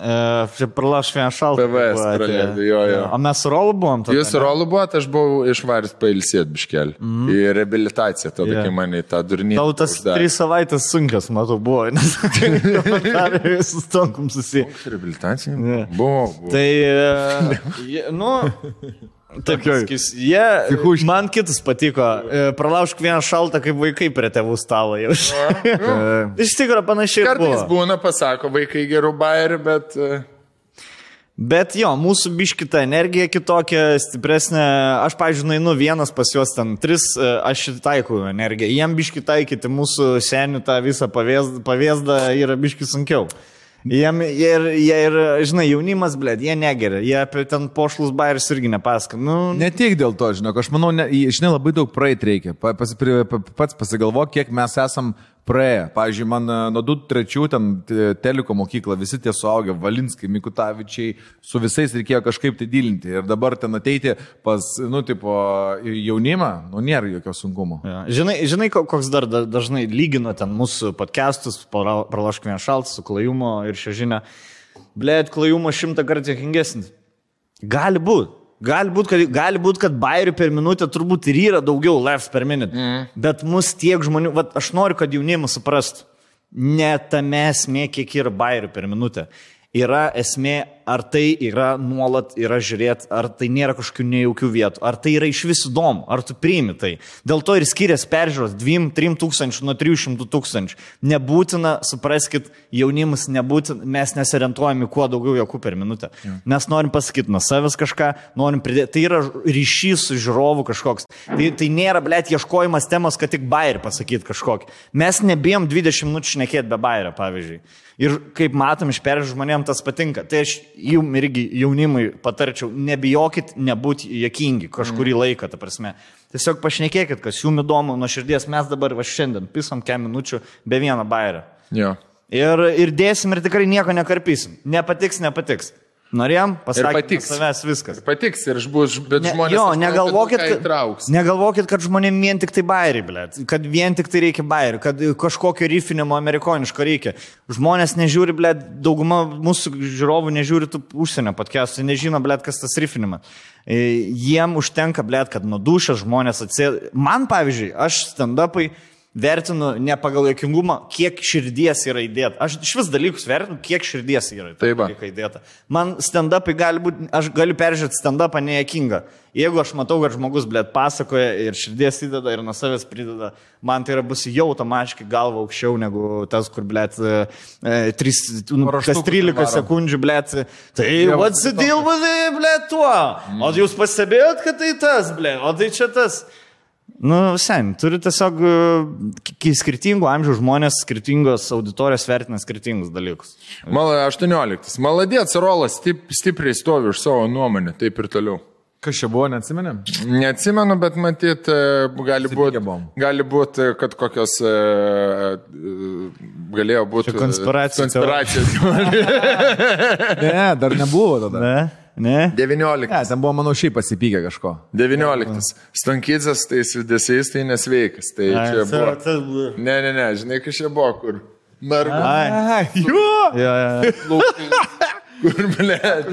Čia pralašau vieną šaltą. P V S praleidu, jo, jo. O mes su Rolu buvom tada? Jūs su Rolu buvot, aš buvau išvaręs pailsėt biškelį. Į reabilitaciją, tada, kai mane į tą durnytą. Tau tas trys savaitės sunkas, matau, buvo, nes su Stonkum susiję. Reabilitacija? Buvo, buvo. Tai, nu... Taip, jie, man kitas patiko, pralaužk vieną šaltą kaip vaikai prie tėvų stalo jau. Iš tikrųjų panašiai buvo. Kartais būna, pasako, vaikai gerų bairių, bet... Bet jo, mūsų biškita energija kitokia, stipresnė, aš, pavyzdžiui, nainu vienas pas juos ten, tris, aš taikau energiją, jiem biški taikyti mūsų senių tą visą pavėzdą yra biški sunkiau. Jiem, jie ir, jie ir, žinai, jaunimas, blėt, jie negeria, jie apie ten pošlus bairius irgi nepasako. Nu... Ne tik dėl to, žinok, aš manau, ne, žinai, labai daug praeit reikia. Pas, pats pasigalvo, kiek mes esam praėję. Pavyzdžiui, man nuo du trečių ten teliko mokykla, visi tie suaugę, Valinskai, Mikutavičiai, su visais reikėjo kažkaip tai dylinti. Ir dabar ten ateiti pas, nu, tipo, jaunimą, nu, nėra jokio sunkumo. Ja. Žinai, žinai, koks dar dažnai lygino ten mūsų podcastus, pralašk vieną šaltą su klajumo ir šią žinią, blėt, klajumo šimtą kartą jėkingesnis. Gali būt. Gali būt, kad, gali būt, kad bairių per minutę turbūt ir yra daugiau laughs per minute. Mm. Bet mus tiek žmonių, vat, aš noriu, kad jaunimas suprastų, ne tame esmė, kiek yra bairių per minutę. Yra esmė, ar tai yra nuolat yra žiūrėti, ar tai nėra kažkokių nejaukių vietų, ar tai yra iš vis įdomu, ar tu priimi tai. Dėl to ir skiriasi peržiūros dviejų trijų tūkstančių nuo trijų šimtų tūkstančių. Nebūtina, supraskit, jaunimas nebūtina, mes nesiorientuojame kuo daugiau jokų per minutę. Mes norim pasakyti nuo savęs kažką, norim pridėti, tai yra ryšys su žiūrovu kažkoks. Tai, tai nėra, blėt, ieškojimas temos, kad tik bairį pasakyti kažkokį. Mes nebijom dvidešimt minučių šnekėti be bairio, pavyzdžiui. Ir kaip matom, iš peržiūrų žmonėms tas patinka. Tai aš jau irgi jaunimui patarčiau, nebijokit nebūti juokingi kažkurį laiką, ta prasme. Tiesiog pašnekėkit, kas jums įdomu nuo širdies. Mes dabar va šiandien pisam kem minučių be vieną bairą. Jo. Ir, ir dėsim ir tikrai nieko nekarpysim. Nepatiks, nepatiks. Norėjom, pasakyti savęs viskas. Ir patiks, ir bus, bet ne, žmonės... Jo, negalvokit, kad, negalvokit, kad žmonėm vien tik tai bairį, blėt, kad vien tik tai reikia bairį, kad kažkokio rifinimo amerikoniško reikia. Žmonės nežiūri, blėt, dauguma mūsų žiūrovų nežiūri tų užsienio podcastų, nežino, blėt, kas tas rifinimas. Jiem užtenka, blėt, kad nuo dušas žmonės atsėda. Man, pavyzdžiui, aš stand-upai vertinu ne pagal jokingumą, kiek širdies yra įdėta. Aš iš vis dalykus vertinu, kiek širdies yra įdėta. Man stand-upai gali būti, aš galiu peržiūrėti stand-upą nejokingą. Jeigu aš matau, kad žmogus, blėt, pasakoja ir širdies įdeda, ir nuo savęs prideda, man tai yra bus jau automatiškai galva aukščiau negu tas, kur, blėt, trylika sekundžių, blėt, tai what's the deal with it, blėt, tuo? O jūs pastebėjot, kad tai tas, blėt, o tai čia tas. Nu, sen, turi tiesiog skirtingų amžių žmonės, skirtingos auditorijos vertina skirtingus dalykus. aštuonioliktas. Maladėts, Rolas stip, stipriai stovi už savo nuomonę, taip ir toliau. Kas čia buvo, neatsimenėm? Neatsimenu, bet matyt, gali būti, būt, kad kokios galėjo būti... Konspiracijos. Ne, dar nebuvo tada. Ne. Ne? devynioliktas. Ne, ten buvo, manau, šiaip pasipykę kažko. devynioliktas. Stonkidzės, tai judesiais, tai nesveikas. Tai ai, čia buvo. Buvo. Ne, ne, ne, žinai, kai čia buvo, kur mergo. Ai, jo! Jo, jo, jo. Kur, blėt.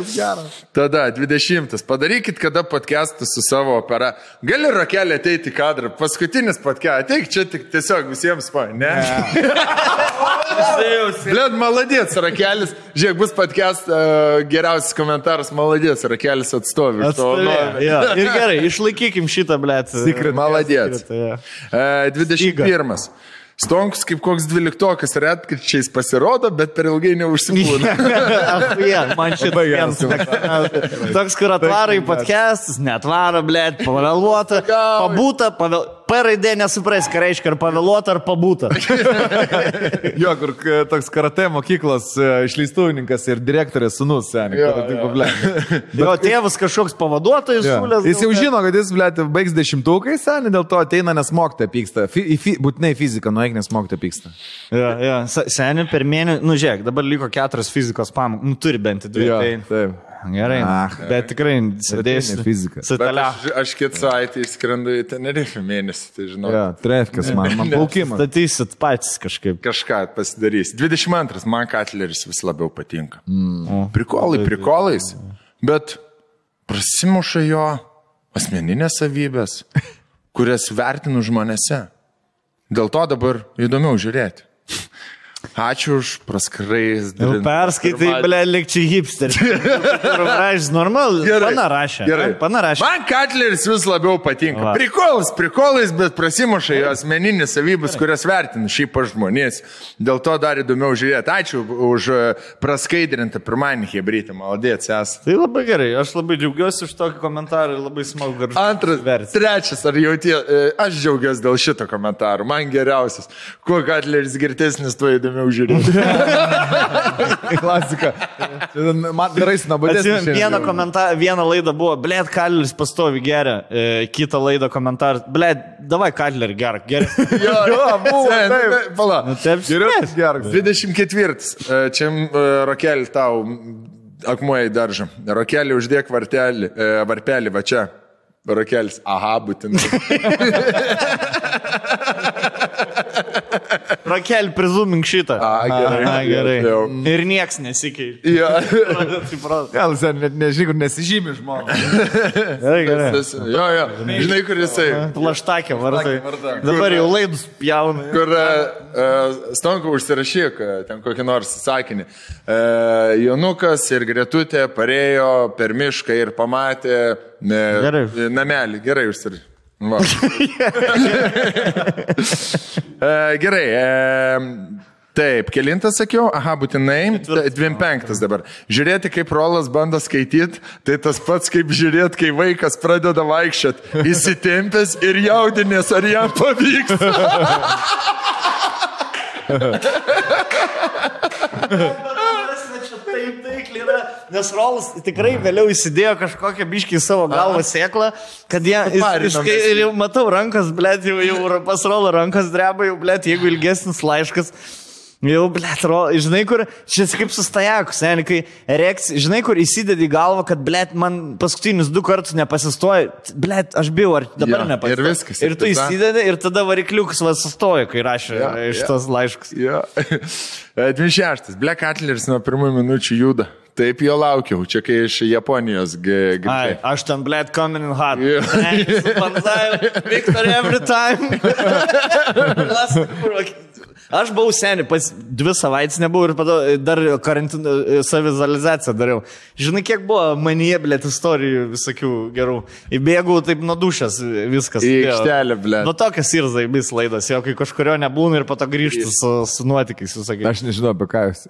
Tada, dvidešimtas. Padarykit, kada podcastus su savo opera. Gali Raquel ateiti į kadrą. Paskutinis podcast. Ateik čia tik tiesiog visiems pa. Ne? Ne. Blėt, maladėts, Rakelis. Žiūrėk, bus podcast uh, geriausias komentaras, maladėts, Rakelis atstovi. Atstovė, ja. Ir gerai, išlaikykim šitą, blėt. Sikrit, maladėts. Ja. Uh, dvidešimt pirmas. Stonkus kaip koks dvyliktokas retkarčiais pasirodo, bet per ilgai neužsibūna. Ja, man šitą jiems. Toks, kur atvaro į podcastus, neatvaro, blėt, pavėluota, pabūta, pavėluota. P-raidė nesupras, ką reiškia, ar pavėluota, ar pabūta. Jo, kur toks karatė mokyklos išleistuvininkas ir direktorės sūnus, seniai. Jo, jo. Jo, tėvas kažkoks pavaduotojas šulės. Jis jau žino, kad jis, blėt, baigs dešimtukai, seniai, dėl to ateina nesmokta pyksta. Fi, būtinai fizika, nuėk nesmokta pyksta. Jo, jo. Seniai, per mėnesį, nu žiūrėk, dabar liko keturios fizikos pamokos, nu turi bent dvi. Jo, taip. Gerai, ah, bet tikrai sėdėsiu ne fiziką. Aš, aš kitą savaitę įskrendu į Tenerife mėnesį, tai žinau. Ja, trefkas man, man plaukimas. Statysit patys kažkaip. Kažką pasidarys. dvidešimt antras. Man Katleris vis labiau patinka. Mm. Prikolai, prikolais, bet prasimuša jo asmeninės savybės, kurias vertinu žmonėse. Dėl to dabar įdomiau žiūrėti. Ačiū už praskraisdį. Jau perskaitai, ble, likčiai hipsterį. Rašys normal, panarašė. Panarašė. Man Katleris vis labiau patinka. Va. Prikolas, prikolas, bet prasimušai asmeninės savybės, kurias vertinu šiaip žmonės. Dėl to dar įdomiau žiūrėti. Ačiū už praskaidrintą pirmanį hebrytą. Maladėts esate. Tai labai gerai. Aš labai džiaugiuosi už tokį komentarą ir labai smagu garžu. Antras, versi. Trečias, ar jau tie, aš džiaugiuosi dėl šito komentaro. Man geriausias. Kuo Katleris girtesnis, tuo įdomiau žiūrėti. Klasika. Man gerai snabadės. Vieną, vieną laidą buvo, blėt, Katleris pastovi geria. E, kitą laidą komentarą, blėt, davai Katlerį gerą. Jo, jo, buvo. Taip, pala. dvidešimt ketvirtas. Čia Raquel tau akmuoja į daržą. Raquelį uždėk vartelį, varpelį, va čia. Raquelis, aha, būtinai. Raquel, prizumink šitą. A, gerai. A, gerai. Jau. Ir nieks nesikei. Jo. Gal, sen, net nežinai, kur nesižymi žmogus. Gerai, gerai. Jo, jo. Žinai, kur jisai. Plaštakė vartai. Dabar jau laidus pjauna. Kur uh, Stonku užsirašyk ten kokį nors sakinį. Uh, Jonukas ir Gretutė parėjo per mišką ir pamatė ne, gerai. Namelį. Gerai užsirašyk. Va. e, gerai, e, taip, kelintas sakiau, aha, būtinai, dvidešimt penktas dabar. Žiūrėti, kaip Rolas bando skaityti, tai tas pats, kaip žiūrėti, kai vaikas pradeda vaikščiat, įsitempęs ir jaudinės, ar jam pavyks. Taip, taikliai yra, nes Rolas tikrai vėliau įsidėjo kažkokią biškį savo galvą sėklą, kad jie, iškai, ir jau matau rankas, blėt, jau, jau pas Rolo rankas dreba, jau, blėt, jeigu ilgesnis laiškas, jau, blėt, Rolo, žinai, kur, šis kaip sustajakus, ne, kai reks, žinai, kur įsidedi galvą, kad, blėt, man paskutinius du kartus nepasistoja, blėt, aš bijau, ar dabar ja, nepasistoja. Ir viskas. Ir tu tada įsidedi, ir tada varikliukas va sustoja, kai rašė ja, iš ja, tos laiškus. Ja. dvidešimt šeštas. Black Atleris nuo pirmųjų minučių juda. Taip jo laukiau. Čia kai iš Japonijos grįžau. Ai, aš ten blėt coming in hard. Yeah. Supanzavim, Victor every time. Aš buvau seniai, pas dvi savaitės nebuvau ir pato, dar karantino savizualizaciją dariau. Žinai, kiek buvo manyje, blėt, istorijų visokių gerų. Įbėgau taip nuo dušas viskas. Į aikštelę, blėt. Nu tokias ir zaibis laidas, jau kai kažkurio nebūna ir pato grįžtų su, su nuotikais, jūs sakėte. Aš nežinau, apie ką jūs.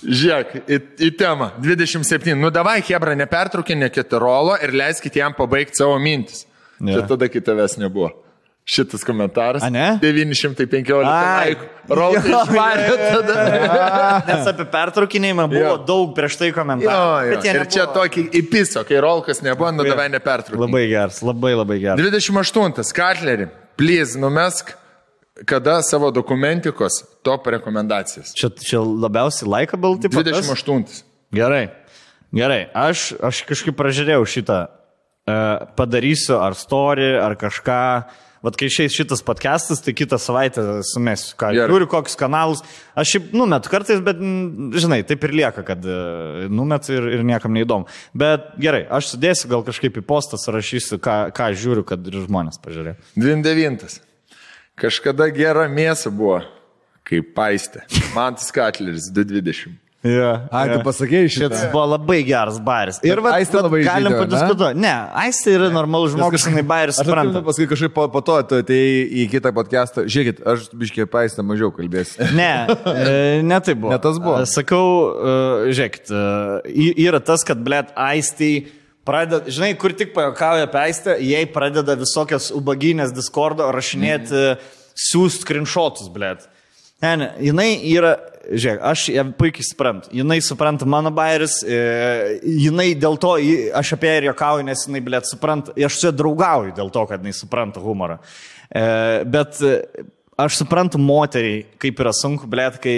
Žiūrėk, į, į temą. dvidešimt septintas. Nu davai, hebra, nepertraukinėkite Rolo ir leiskite jam pabaigti savo mintis. Ne. Čia tada kai tavęs nebuvo. Šitas komentaras. A, ne? devyni šimtai penkiolika laikų. Rolai išvarė tada. Nes apie pertraukinėjimą buvo jo. Daug prieš tai komentarų. Ir nebuvo. Čia tokį įpiso, kai Rolkas nebuvo, nu davai nepertraukinėjimą. Labai geras, labai labai geras. dvidešimt aštuntas. Katlerį, please, numesk. Kada savo dokumentikos top rekomendacijas? Čia, čia labiausiai likeable tipas? dvidešimt aštuntas. Gerai, gerai. Aš, aš kažkaip pražiūrėjau šitą. E, padarysiu ar story, ar kažką. Vat kai išeis šitas podcastas, tai kitą savaitę sumesiu. Ką, žiūriu kokius kanalus. Aš šiaip numetu kartais, bet, žinai, taip ir lieka, kad numetu ir, ir niekam neįdomu. Bet gerai, aš sudėsiu gal kažkaip į postą, surašysiu, ką, ką žiūriu, kad ir žmonės pažiūrė. dvidešimt devintas. Kažkada gera mėsa buvo, kaip Aiste. Mantas Katleris, du dvidešimt. Yeah, A, yeah. Tu pasakėjai šitą. Šis buvo labai geras baris. Ir vat, vat galim padiskutuoti. Ne, Aiste yra normalus žmogus, jinai baris supranta. Paskui kažkaip po, po to atėjai į kitą podcastą. Žiūrėkit, aš biškiai apie Aiste mažiau kalbėsiu. Ne, ne tai buvo. Ne tas buvo. Sakau, žiūrėkit, yra tas, kad blėt Aiste pradeda, žinai, kur tik pajokauja apie Aistę, jai pradeda visokias ubaginės Discordo rašinėti, mm. siūst screenshotus, blėt. Ne, ne, jinai yra, žiūrėk, aš puikiai suprantu, jinai supranta mano bairis, jinai dėl to, aš apie ją ir jokauju, nes jinai, blėt, supranta, aš su ja draugauju dėl to, kad jinai supranta humorą. Bet aš suprantu moteriai, kaip yra sunku, blėt, kai,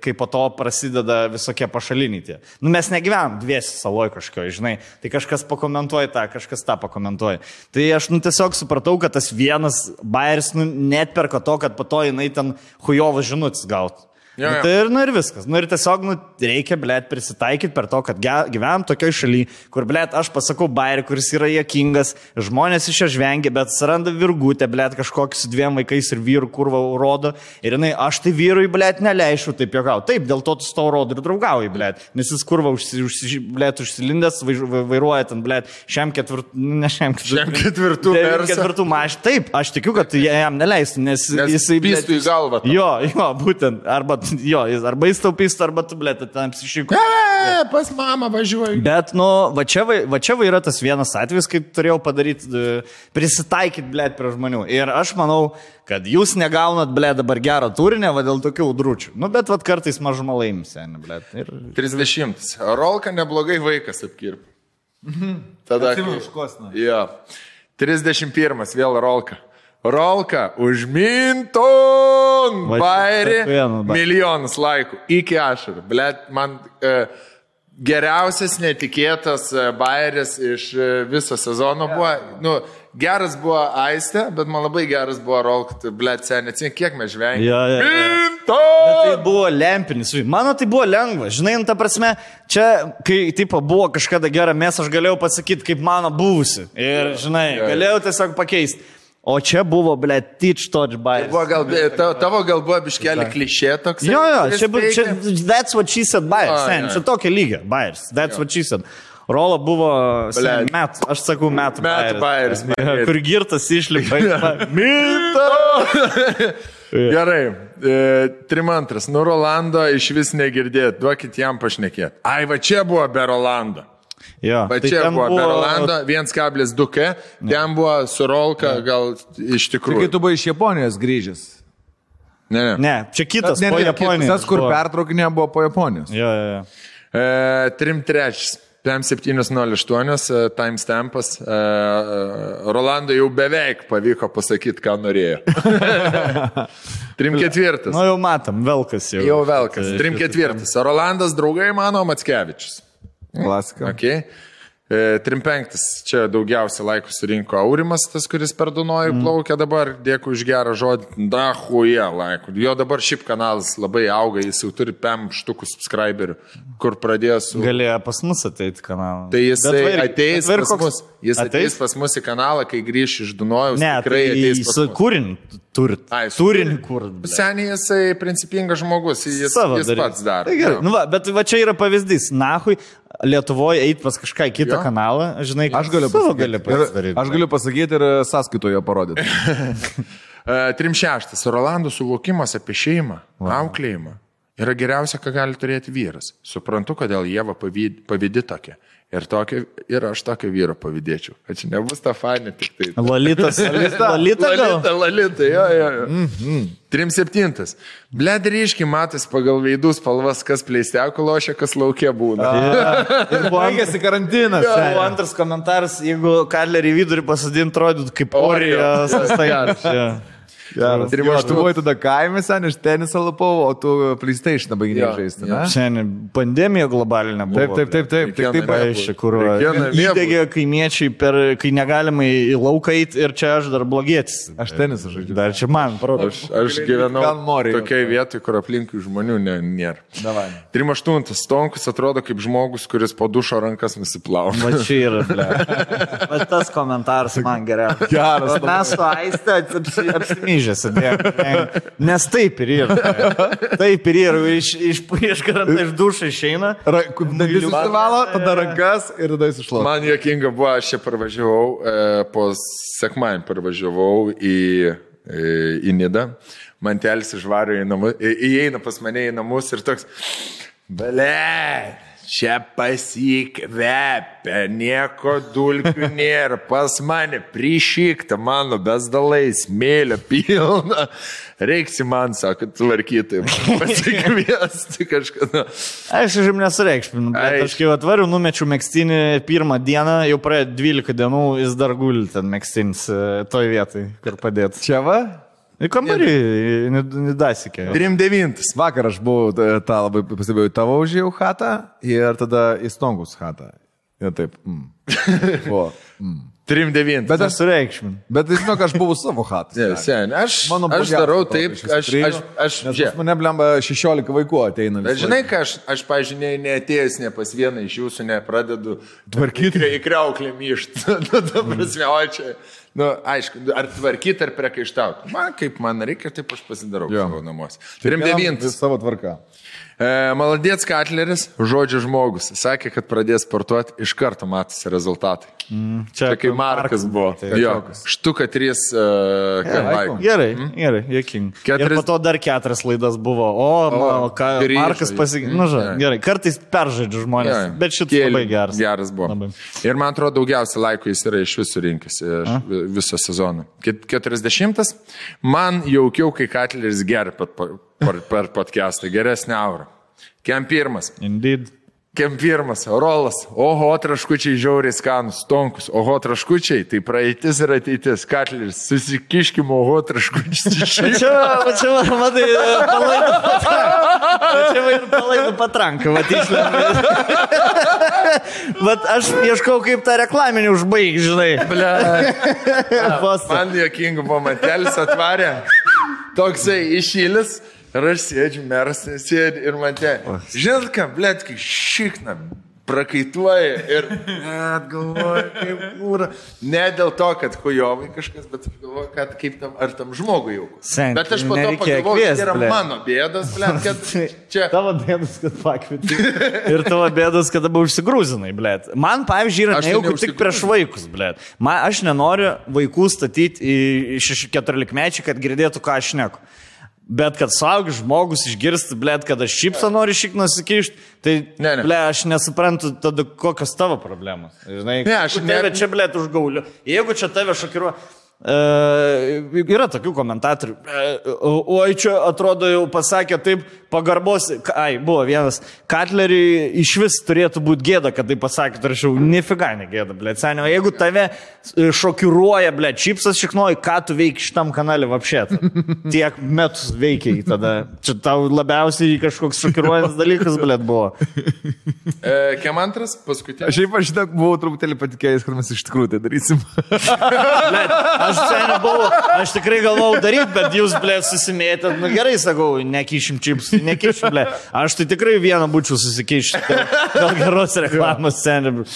kai po to prasideda visokie pašaliniai tie. Nu, mes negyvenam dviesi saloj kažkio, žinai. Tai kažkas pakomentuoja tą, kažkas tą pakomentuoja. Tai aš nu, tiesiog supratau, kad tas vienas bairis nu, net perka to, kad po to jinai ten hujovas žinutis gautų. Ja, ja. Nu, tai ir, nu, ir viskas. Nu ir tiesiog, nu, reikia, blėt, prisitaikyti per to, kad gyvenam tokioj šaly, kur, blėt, aš pasakau bairį, kuris yra jokingas, žmonės iš čia žvengia, bet suranda virgutė, blėt, kažkokį su dviem vaikais ir vyru kurva rodo. Ir jinai, aš tai vyrui, blėt, neleišiu taip juokauti. Taip, dėl to tu su tau rodo ir draugauji, blėt. Nes jis kurva, užsi, užsi, blėt, užsilindęs, vairuoja ten, blėt, šiam ketvirtu, ne šiam ketvirtu, ketvirtu mašinu. Taip, aš tikiu, kad jam neleisti, nes, nes jisai... Pistų į galvą. Tam. Jo, jo, būtent. Arba, jo, arba jis tau pistų, arba tu, blėt, ten psišikų. Ne, pas mamą važiuoju. Bet, nu, va čia, va čia va yra tas vienas atvejis, kaip turėjau padaryti, prisitaikyti, blėt, prie žmonių. Ir aš manau, kad jūs negaunat, blėt, dabar gerą turinę, va dėl tokių udručių. Nu, bet, va, kartais mažuma Laimis, ne, blėt. Ir... trisdešimt. Rolka neblogai vaikas apkirp. Tada... Atsimu iš kosno. Jo. trisdešimt pirmas. Vėl Rolka. Rolka užminton bairį milijonus laikų. Iki ašarų. Blet, man e, geriausias netikėtas bairis iš viso sezono buvo. Nu, geras buvo Aiste, bet man labai geras buvo Rolka. Blet, seniai, atsink, kiek mes žvengėme. Ja, ja, ja. Tai buvo lempinis. Mano tai buvo lengva. Žinai, ta prasme, čia, kai tipo, buvo kažkada gera mėsa, aš galėjau pasakyti, kaip mano buvusi. Ir, žinai, galėjau tiesiog pakeisti. O čia buvo, ble, teach touch bias. Gal, tavo gal buvo biškelį klišė toks. Jo, jo, čia buvo, that's what she said bias. Oh, yeah. Čia tokia lygia, bias, that's jo. What she said. Rola buvo sen, metų, aš sakau, metų bias. Kur girtas išlipa. Mito! Gerai, e, trimantras, nu Rolando iš vis negirdėt, duokit jam pašnekėti. Ai, va čia buvo be Rolando. Jo, va tai čia buvo, buvo Rolando vienas kablelis du ka, ten buvo su Rolka, ne. Gal iš tikrųjų. Kai tu buvai iš Japonijos grįžęs. Ne, ne. Ne, čia kitas, ne, ne, po Japonijos. Tas, kur pertraukinė buvo po Japonijos. Jo, jo, jo. E, trim trečias. P M septyni nulis aštuoni, timestampas. Rolando jau beveik pavyko pasakyti, ką norėjo. trim ketvirtas. Nu jau matom, velkas jau. Jau velkas. trim ketvirtas. Rolandas draugai mano Mackevičius. Klasika. Okay. trim penktas. Čia daugiausiai laikų surinko Aurimas, tas, kuris per Dunojų mm. plaukia dabar. Dėkui už gerą žodį. Da, huje laikų. Jo dabar šiaip kanalas labai auga, jis jau turi penki štukų subscriberių, kur pradės su... Galėjo pas mus ateiti kanalą. Tai jis ateis pas koks... mus. Jis ateis pas mus į kanalą, kai grįš iš Dunojaus. Ne, tikrai tai ateis pas mus. Kurin turt. Ai, turin kur. Seniai jisai principingas žmogus, jis, jis pats daro. Tai nu va, bet va čia yra pavyzdys. Nahui Lietuvoje eiti pas kažką į kitą jo. Kanalą, žinai, aš galiu pasakyti. Aš galiu pasakyti ir sąskaitoje parodyti. trim šeštas. Rolando suvokimas apie šeimą, wow. auklėjimą yra geriausia, ką gali turėti vyras. Suprantu, kodėl Ieva pavydi tokia. Ir, tokio, ir aš tokio vyro pavydėčiau. Kad čia nebus ta fanė tik tai. Lolitas. Lolita, Lolita, Lolita, Lolita, jo, jo, jo. Mm -hmm. trim septintas. Bled ryškiai matas pagal veidus spalvas, kas pleisteko lošia, kas laukia būna. Yeah. Ir baigėsi karantinas. Yeah. Buvo antras komentaras, jeigu Katlerį vidurį pasadint, rodyt kaip Orijos. Geras. Jo, tu buvai tada kaime, sen, iš tenisą lapau, o tu PlayStation'ą baiginiai žaisti, ne? Šiandien pandemija globalinė buvo. Taip, taip, taip, taip. Tik taip aiškia, kur įdegė kaimiečiai, per, kai negalima į lauką eiti ir čia aš dar blogėtis. Aš tenisą žaidžiu. Dar čia man, parodo. Aš, aš gyvenau tokiai vietoj, kur aplinkui žmonių ne, nėra. Davai. trim aštuntas. Stonkus atrodo kaip žmogus, kuris po dušo rankas nusiplauna. Va čia yra, ble. Va tas komentaras man geriau. Geras. Mes su Aiste apsimyšėm. Nes taip ir yra. Taip ir yra. Iš, iš, iš karantą iš dušą išeina. Jis susivalo, tada rankas ir tada jis išlaukia. Man juokinga buvo, aš čia parvažiavau, po sekmadienį parvažiavau į, į, į Nidą. Mantelis išvario į namus, įeina pas mane į namus ir toks, ble, čia pasikvepia, nieko dulkių nėra, pas mane prišikta, mano bezdalai, smėlio pilna, reiksi man, sako, tvarkytai, pasikviesti kažką. Aš žim nesureikšminu, bet aš kai atvariu, numečiu megztinį pirmą dieną, jau praėjo dvylika dienų, jis dar guli ten megztinis toj vietai, kur padėti. Čia va? Į kambarį, nedasikė. trim devyni. Vakar aš buvau, tą labai pasibėjau, tavo užėjau chatą ir tada į Stonkus chatą. Ir taip. Mm. O, mm. trim devyni. Bet aš sureikšminu. Bet žinau, aš buvau savo hatas. Ne, sen, aš, aš darau taip, aš... aš, aš nes mane blemba šešiolika vaikų ateina. Bet žinai, ką aš, aš pažinėjau, neatėjęs ne pas vieną iš jūsų, nepradedu tvarkyti į kriauklę myšt. Tada prasme, o čia... Nu, aišku, ar tvarkyti, ar prekaištauti. Man, kaip man reikia, taip aš pasidarau savo namuose. Turim devintas. Savo tvarka. E, Maladėts Katleris, žodžio žmogus, sakė, kad pradės sportuoti, iš karto matosi rezultatai. Mm, čia, čia kaip Markas, Markas buvo. Tai jo, štuka trys uh, laikų. Gerai, mm? gerai, jėkingai. Keturis... Ir po to dar keturias laidas buvo. O, o mano, ką, grįžo, Markas pasikė... Nu, ža, gerai, kartais peržaidžiu žmonės, jai. Bet šitas Kėlį, labai geras. Geras buvo. Labai. Ir man atrodo, daugiausia laikų jis yra iš visų rinkėsi. Viso sezono. keturiasdešimtas. Man jaukiau, kai Katleris geria per podcastą. Geresnė aura. Kem pirmas. Indeed. Kem pirmas. Rolas. Oho, traškučiai žiauriai skanus. Stonkus. Oho, traškučiai. Tai praeitis ir ateitis. Katleris. Susikiškim, oho, traškučiai. Čia, čia, matai, palaidu patranką. Čia, palaidu patranką. Bet aš ieškau, kaip tą reklaminį užbaig, žinai. Ble. Man jokingų pamatelis atvarė. Toksai išylis. Ir aš sėdžiu, meras sėdžiu ir man te... Žinot ką, blėt, kai šikna prakaituoja ir galvoju, kaip kūra. Ne dėl to, kad hujovai kažkas, bet aš galvoju, kad kaip tam, ar tam žmogui jau. Bet aš po to pagalvoju, kad yra blėt. Mano bėdos, blėt, kad čia... Tavo bėdos, kad pakvieti. Ir tavo bėdos, kad abu užsigrūzinai, blėt. Man, pavyzdžiui, yra nejauku tik prieš vaikus, blėt. Man, aš nenoriu vaikų statyti į keturiolikmečių, kad girdėtų, ką aš šneku. Bet kad saugus žmogus išgirsti, blėt, kad aš šipsą noriu šiknusi kišti, tai, ne, ne. Blė, aš nesuprantu tada, kokios tavo problemos. Žinai, ne, aš ne... Tave čia, blėt, užgauliu. Jeigu čia tave šokiruoja... E, yra tokių komentatorių. E, oi, čia atrodo jau pasakė taip pagarbos... Ai, buvo vienas. Katleriui iš vis turėtų būti gėda, kad tai pasakė. Taršiau, nifiga negėda, blėt, senio. Jeigu tave šokiruoja, blėt, šipsas šiknoji, ką tu veiki šitam kanalį vapšėt? Tiek metus veikiai tada. Čia tau labiausiai kažkoks šokiruojantis dalykas, blėt, buvo. E, Kem antras, paskutinė. Aš šiaip aš šitą buvau truputėlį patikėjęs, kad mes iš tikrųjų tai darysim. Blėt, aš čia nebuvau, aš tikrai galvojau daryti, bet jūs, blė, susimėtėt. Nu gerai, sakau, nekišim čips, nekišim, blė. Aš tai tikrai vieną būčiau susikeišti. Gal geros reklamos seniai.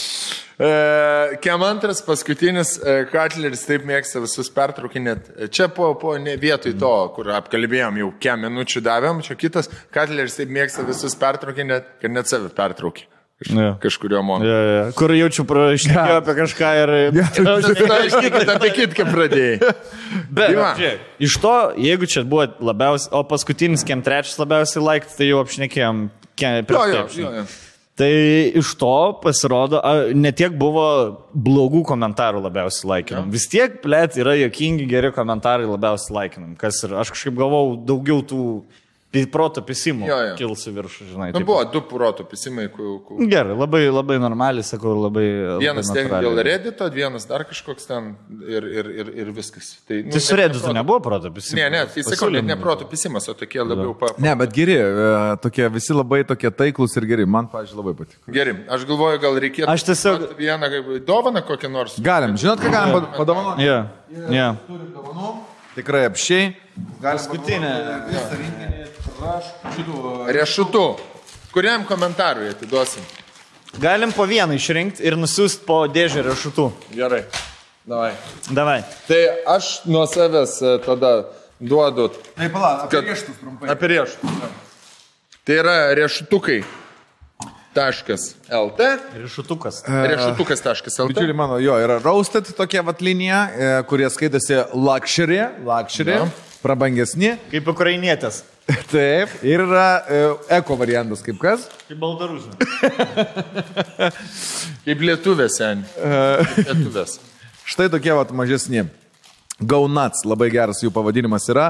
Kem antras, paskutinis, Katleris taip mėgsta visus pertraukinėt. Čia po, po ne vietoj to, kur apkalbėjom jau kem minučių davėm, čia kitas, Katleris taip mėgsta visus pertraukinėt, kad net save pertraukė. Ja. Kažkurio mono. Ja, ja. Kur jaučiu prašnekėjau ja. Apie kažką ir... Ja. Ištikit apie kitką pradėjai. Bet, žiūrėk, iš to, jeigu čia buvo labiausiai, o paskutinis, kem trečias labiausiai laikti, tai jau apšnekėjom prieš taip. Tai iš to pasirodo, netiek buvo blogų komentarų labiausiai laikinam. Ja. Vis tiek, plėt, yra jokingi geri komentarai labiausiai laikinam. Kas ir aš kažkaip galvau daugiau tų... Proto pisimų kilsi viršų, žinai. Nu, taip. Buvo du proto pisimai. Ku, ku... Gerai, labai, labai normaliai, sakau, labai... Vienas labai ten dėl Reddito, vienas dar kažkoks ten ir, ir, ir, ir viskas. Tai nu, su Redditu ne nebuvo proto pisimų. Ne, ne, tai sakau, net ne proto pisimas, o tokie labiau... Pa, pa... Ne, bet geri, tokie, visi labai tokie taiklus ir geri. Man, pavyzdžiui, labai patiko. Geri, aš galvoju, gal reikėtų... Aš tiesiog... Vieną dovaną kokią nors... Galim, žinot, ką galim padovanoti? Yeah. Yeah. Yeah. Turim dovanų. Tikrai apšiai. Paskutinė. Visą rinkinį traškučių. Riešutų. Kuriam komentarui atiduosim? Galim po vieną išrinkti ir nusiųsti po dėžę riešutų. Gerai. Davai. Davai. Tai aš nuo savęs tada duodu... Tai palauk, apie riešutus trumpai. Apie riešutus. Tai yra riešutukai. Taškas.lt. Riešutukas. Riešutukas.lt. Bičiuliai mano, jo, yra roasted tokia vat linija, kurie skaitosi luxury, luxury, ja. Prabangesni. Kaip ukrainietės. Taip, ir yra eko variantas kaip kas? Kaip baldarusė. Kaip lietuvės, sen. Kaip lietuvės. Štai tokie vat mažesni. Go Nuts, labai geras jų pavadinimas yra.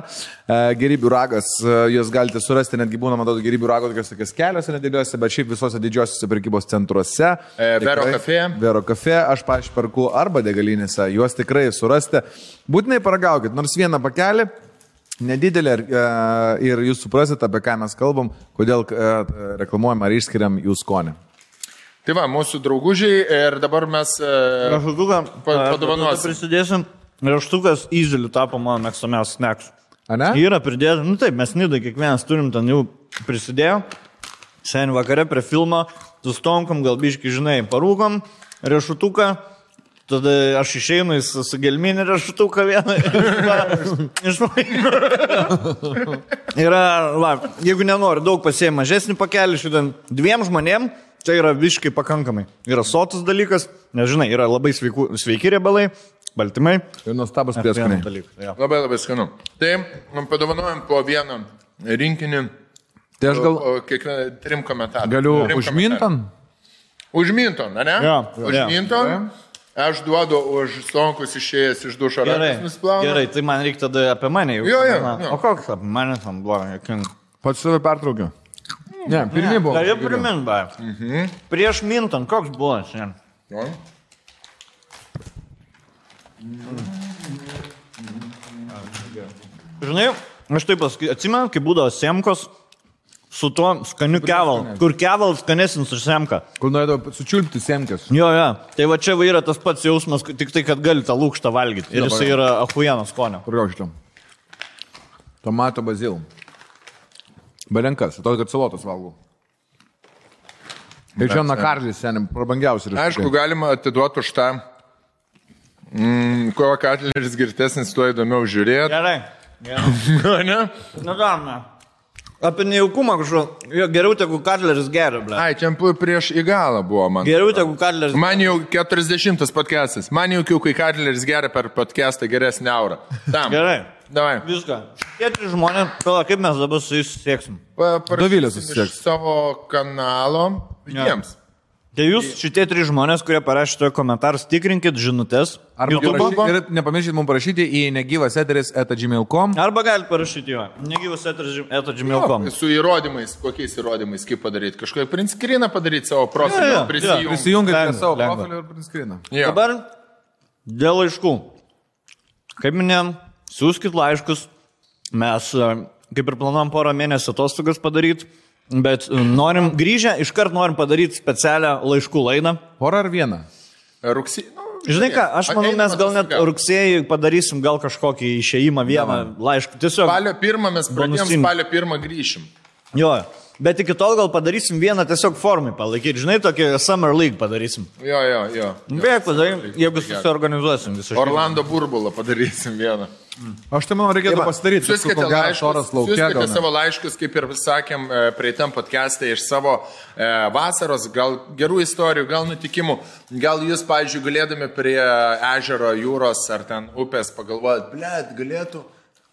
Gerybių ragas, jūs galite surasti, netgi būna, man atrodo, gerybių rago tokios keliose nedėliuose, bet šiaip visose didžiosiuose prekybos centruose. E, Vero kafe. Vero kafe, aš pačiu parku arba degalinėse, juos tikrai surasti. Būtinai paragaukit, nors vieną pakelį, nedidelį ir jūs suprasit, apie ką mes kalbam, kodėl reklamuojam ar išskiriam jų skonį. Tai va, mūsų draugužiai ir dabar mes padovanosim. Prisidėsim raštukas įžiliu tapo mano mėgstamiausias snacks. Ane? Yra pridėta, nu taip, mes Nidai kiekvienas turim ten jau prisidėjo. Šiandien vakare prie filmo su Stonkum, gal biškai žinai, parūkom riešutuką. Tada aš išeinu į su gelminį riešutuką vieną. Yra, va, jeigu nenori, daug pasėjai mažesnį pakelį, šiandien dviem žmonėm. Čia yra visiškai pakankamai. Yra sotus dalykas, nežinai, yra labai sveiku, sveiki riebalai, baltymai. Ir nuostabus prieskoniai. Ja. Labai labai skanu. Tai padovanojom po vieną rinkinį. Tai aš gal... O, o, kiekvien, trim komentarą. Galiu trim užminton? Komentarą. Užminton, ne? Ja, ja. Užminton. Ja. Aš duodu už Stonkus išėjęs iš dušo rankas nusplaunu. Gerai, tai man reikia tada apie mane jau. Jo, jo, jo. O koks apie mane tam blogai? Pats save pertraukiu. Ne, pirmi buvo. Gali primint, ba. Mhm. Prieš mintant, koks buvo šiandien? Ja. Žinai, aš taip atsimenu, kai būdavo semkos su tuo skaniu kevalu. Kur kevalu skanesins už semką. Kur norėdavo sučiulpti semkės. Jo, jo. Tai va čia va yra tas pats jausmas, tik tai, kad gali tą lūkštą valgyti. Ir jisai yra ahuienos skonio. Kur gaučiam? Tomato bazilų. Balenkas, atrodo, kad salotas valgau. Ir čia nakarlis, senim, prabangiausi. Aišku, galima atiduoti už tą, mm, kuo Katleris girtesnis, tuo įdomiau žiūrėti. Gerai. Gerai. Ne? Nu, kam ne. Apie nejaukumą kažko, geriau tegu Katleris geria, ble. Ai, čia prieš įgalą buvo man. Geriau tegu Katleris geria. Man jau keturiasdešimtas podcastas. Man jau, kai Katleris geria per podcastą, geresnį aurą. Tam. Gerai. Davai. Viską. Keturi žmonės, kaip mes dabar su jais susieksim? Dovilės susieks. Savo kanalo jiems. Tai jūs šitie trys žmonės, kurie parašytojo komentarus, tikrinkit žinutės. Arba YouTube. Ir nepamirškit mums parašyti į negyvaseteris eta gmail taškas com. Arba galite parašyti jo. negyvaseteris eta gmail taškas com. Su įrodymais, kokiais įrodymais, kaip padaryti. Kažkoje prinskriną padaryti savo profilį. Prisijungite savo profilį ir prinskriną. Dabar dėl laiškų. Kaip minėjom, siūskit laiškus, mes kaip ir planuojam porą mėnesių atostogas padaryti, bet norim grįžę, iškart norim padaryti specialią laiškų laidą. Porą ar vieną? Rugsį... Nu, žinai ką, aš manau, mes gal net rugsėjį padarysim gal kažkokį išėjimą vieną laišką. Tiesiog... Spalio pirmą mes pradėjom, spalio pirmą grįšim. Jo, bet iki tol gal padarysim vieną tiesiog formai palaikyti. Žinai, tokį Summer League padarysim. Jo, jo, jo. Beveik padarysim, jeigu susiorganizuosim visą. Orlando burbulą padarysim vieną. Aš tai, man reikėtų pasidaryti. Siuskite laiškus, siuskite savo laiškus, kaip ir sakėm, prieitam podcast'e iš savo e, vasaros, gal gerų istorijų, gal nutikimų. Gal jūs, pavyzdžiui, galėdami prie ežero, jūros ar ten upės pagalvojat, blėt, galėtų e,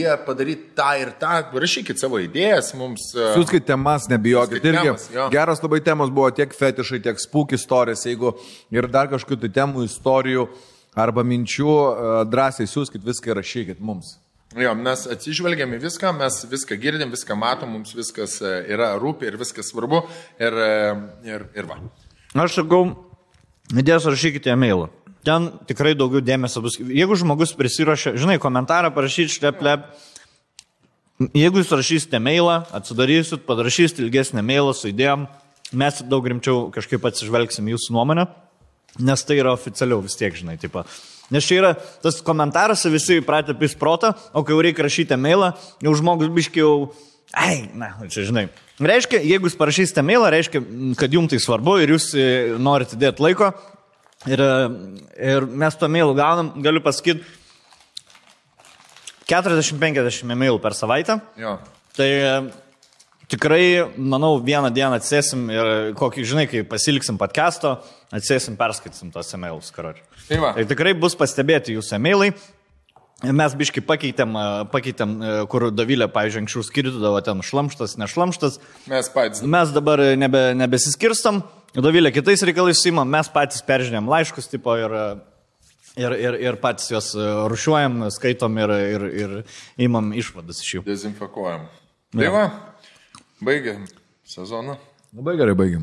jie padaryti tą ir tą. Rašykit savo idėjas mums. E, siuskite temas, nebijokit. Temas, geras labai temos buvo tiek fetišai, tiek spook istorijas, jeigu ir dar kažkokių tai temų, istorijų. Arba minčių, drąsiai siūskit viską ir rašykit mums. Jo, mes atsižvelgiam į viską, mes viską girdim, viską matom, mums viskas yra rūpi ir viskas svarbu. Ir, ir, ir va. Aš sakau, idėjas rašykite e-mailą. Ten tikrai daugiau dėmesio bus. Jeigu žmogus prisirašė, žinai, komentarą parašyti, šlep, lep. Jeigu jūs rašysite e-mailą, atsidarysit, padrašysite ilgesnį e-mailą su idėjom, mes daug rimčiau kažkaip atsižvelgsim jūsų nuomonę. Nes tai yra oficialiau vis tiek, žinai, taip. Nes čia yra tas komentaras, visi įpratė pis protą, o kai jau reikia rašyti mailą, jau žmogus biškiai jau, ai, na, čia žinai. Reiškia, jeigu jūs parašysite mailą, reiškia, kad jums tai svarbu ir jūs norite dėti laiko. Ir, ir mes to mailų gaunam, galiu pasakyti, keturiasdešimt penkiasdešimt mailų per savaitę. Jo. Tai... Tikrai, manau, vieną dieną atsėsim ir kokį, žinai, kai pasiliksim podcast'o, atsėsim, perskaitysim tos e-mailus, karočiui. Tai tikrai bus pastebėti jūsų e-mailai. Mes biškai pakeitėm, pakeitėm, kur Dovilė, pavyzdžiui, anksčiau skirtydavo ten šlamštas, nešlamštas. Mes patys. Mes dabar nebe, nebesiskirstam. Dovilė kitais reikalais įsimam, mes patys peržiūrėjom laiškus tipo ir... Ir, ir, ir patys juos rušiuojam, skaitom ir, ir, ir įmam išvadas iš jų. Dezinfekuojam. Tai va. Baigiam sezoną. Labai gerai baigiam.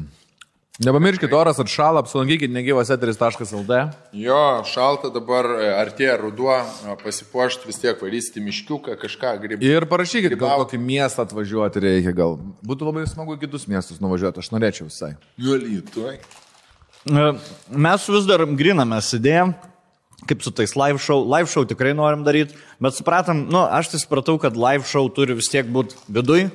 Nepamirškit, oras atšalą, apsilankykit negyvas eteris taškas el t. Jo, šalta dabar, artėja ruduo, pasipuošt vis tiek, varysite miškiuką, kažką gribauti. Ir parašykit, gal kokį miestą atvažiuoti reikia, gal būtų labai smagu į kitus miestus nuvažiuoti, aš norėčiau visai. Jo, Lietuvai. Mes vis dar griname idėją, kaip su tais live show. Live show tikrai norim daryti, bet supratam, nu, aš tai supratau, kad live show turi vis tiek būti viduj,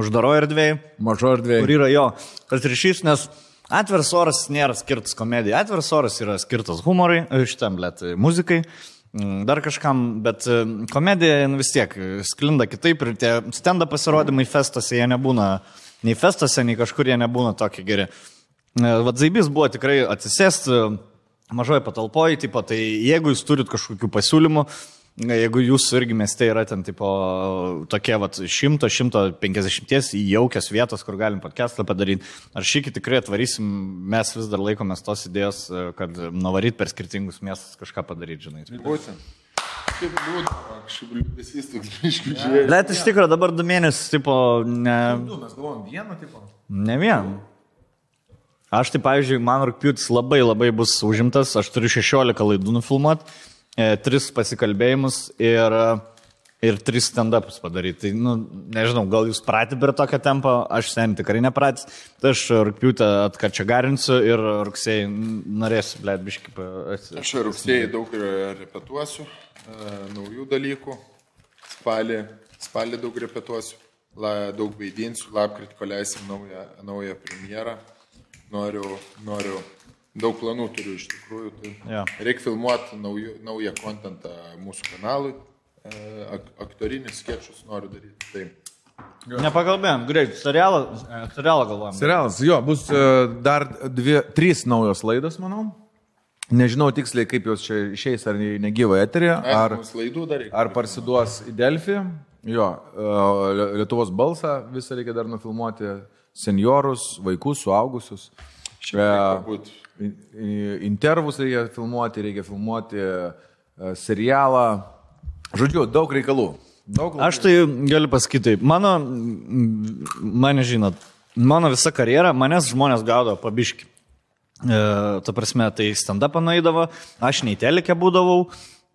uždaro erdvėj, mažo erdvėj, kur yra jo tas ryšys, nes atviras oras nėra skirtas komedijai, atviras oras yra skirtas humorui, šitam, blet, muzikai, dar kažkam, bet komedija vis tiek sklinda kitaip ir tie stenda pasirodymai festose, jie nebūna, nei festose, nei kažkur jie nebūna tokie geri. Vat Zaibys buvo tikrai atsisėst mažoje patalpoje, tipo, tai jeigu jūs turit kažkokių pasiūlymų, jeigu jūsų irgi mieste yra ten tipo tokie vat šimto šimto penkiasdešimties jaukios vietos, kur galim podcastą padaryti, ar šįkį tikrai atvarysim, mes vis dar laikomės tos idėjos, kad nuvaryt per skirtingus miestus kažką padaryti, žinai. Būtent. Kaip būtų, šiaip liūdėsys toks biškių žiūrėjai. Bet iš tikrųjų dabar du mėnesius, tipo, ne... Du, mes galvom vieno, tipo. Ne vieno. Aš tai, pavyzdžiui, man rugpjūtis labai labai bus užimtas, aš turiu šešiolika laidų nufilmuot, e, tris pasikalbėjimus ir, ir tris stand-upus padaryti. Tai, nu, nežinau, gal jūs prati per tokią tempą, aš sen tikrai nepratis, tai aš rugpjūtę atkačiagarinsiu ir rugsėjai norėsiu, blėt, biškį... Aš, aš rugsėjai daug repetuosiu, e, naujų dalykų, spalį, spalį daug repetuosiu, la, daug vaidinsiu, lapkritį paleisim naują, naują premjerą. Noriu, noriu, daug planų turiu iš tikrųjų, tai yeah. Reikia filmuoti naują, naują kontentą mūsų kanalui, Ak, aktorinius skečus noriu daryti, tai... Nepakalbėjom, greit, serialą galvojame. Serialas, jo, bus dar dvi, trys naujos laidos, manau. Nežinau tiksliai, kaip jos čia išeis, ar negyva eterė, ar, ar parsiduos į Delfį, jo, Lietuvos balsą visą reikia dar nufilmuoti. Seniorus, vaikus, suaugusius. E, intervus reikia filmuoti, reikia filmuoti serialą. Žodžiu, daug reikalų. Daug reikalų. Aš tai galiu pasakyti taip. Mano, mane žinot, mano visa karjera, manęs žmonės gaudo pabiškį. E, ta prasme, tai stand-upą nueidavo, aš nei telike būdavau.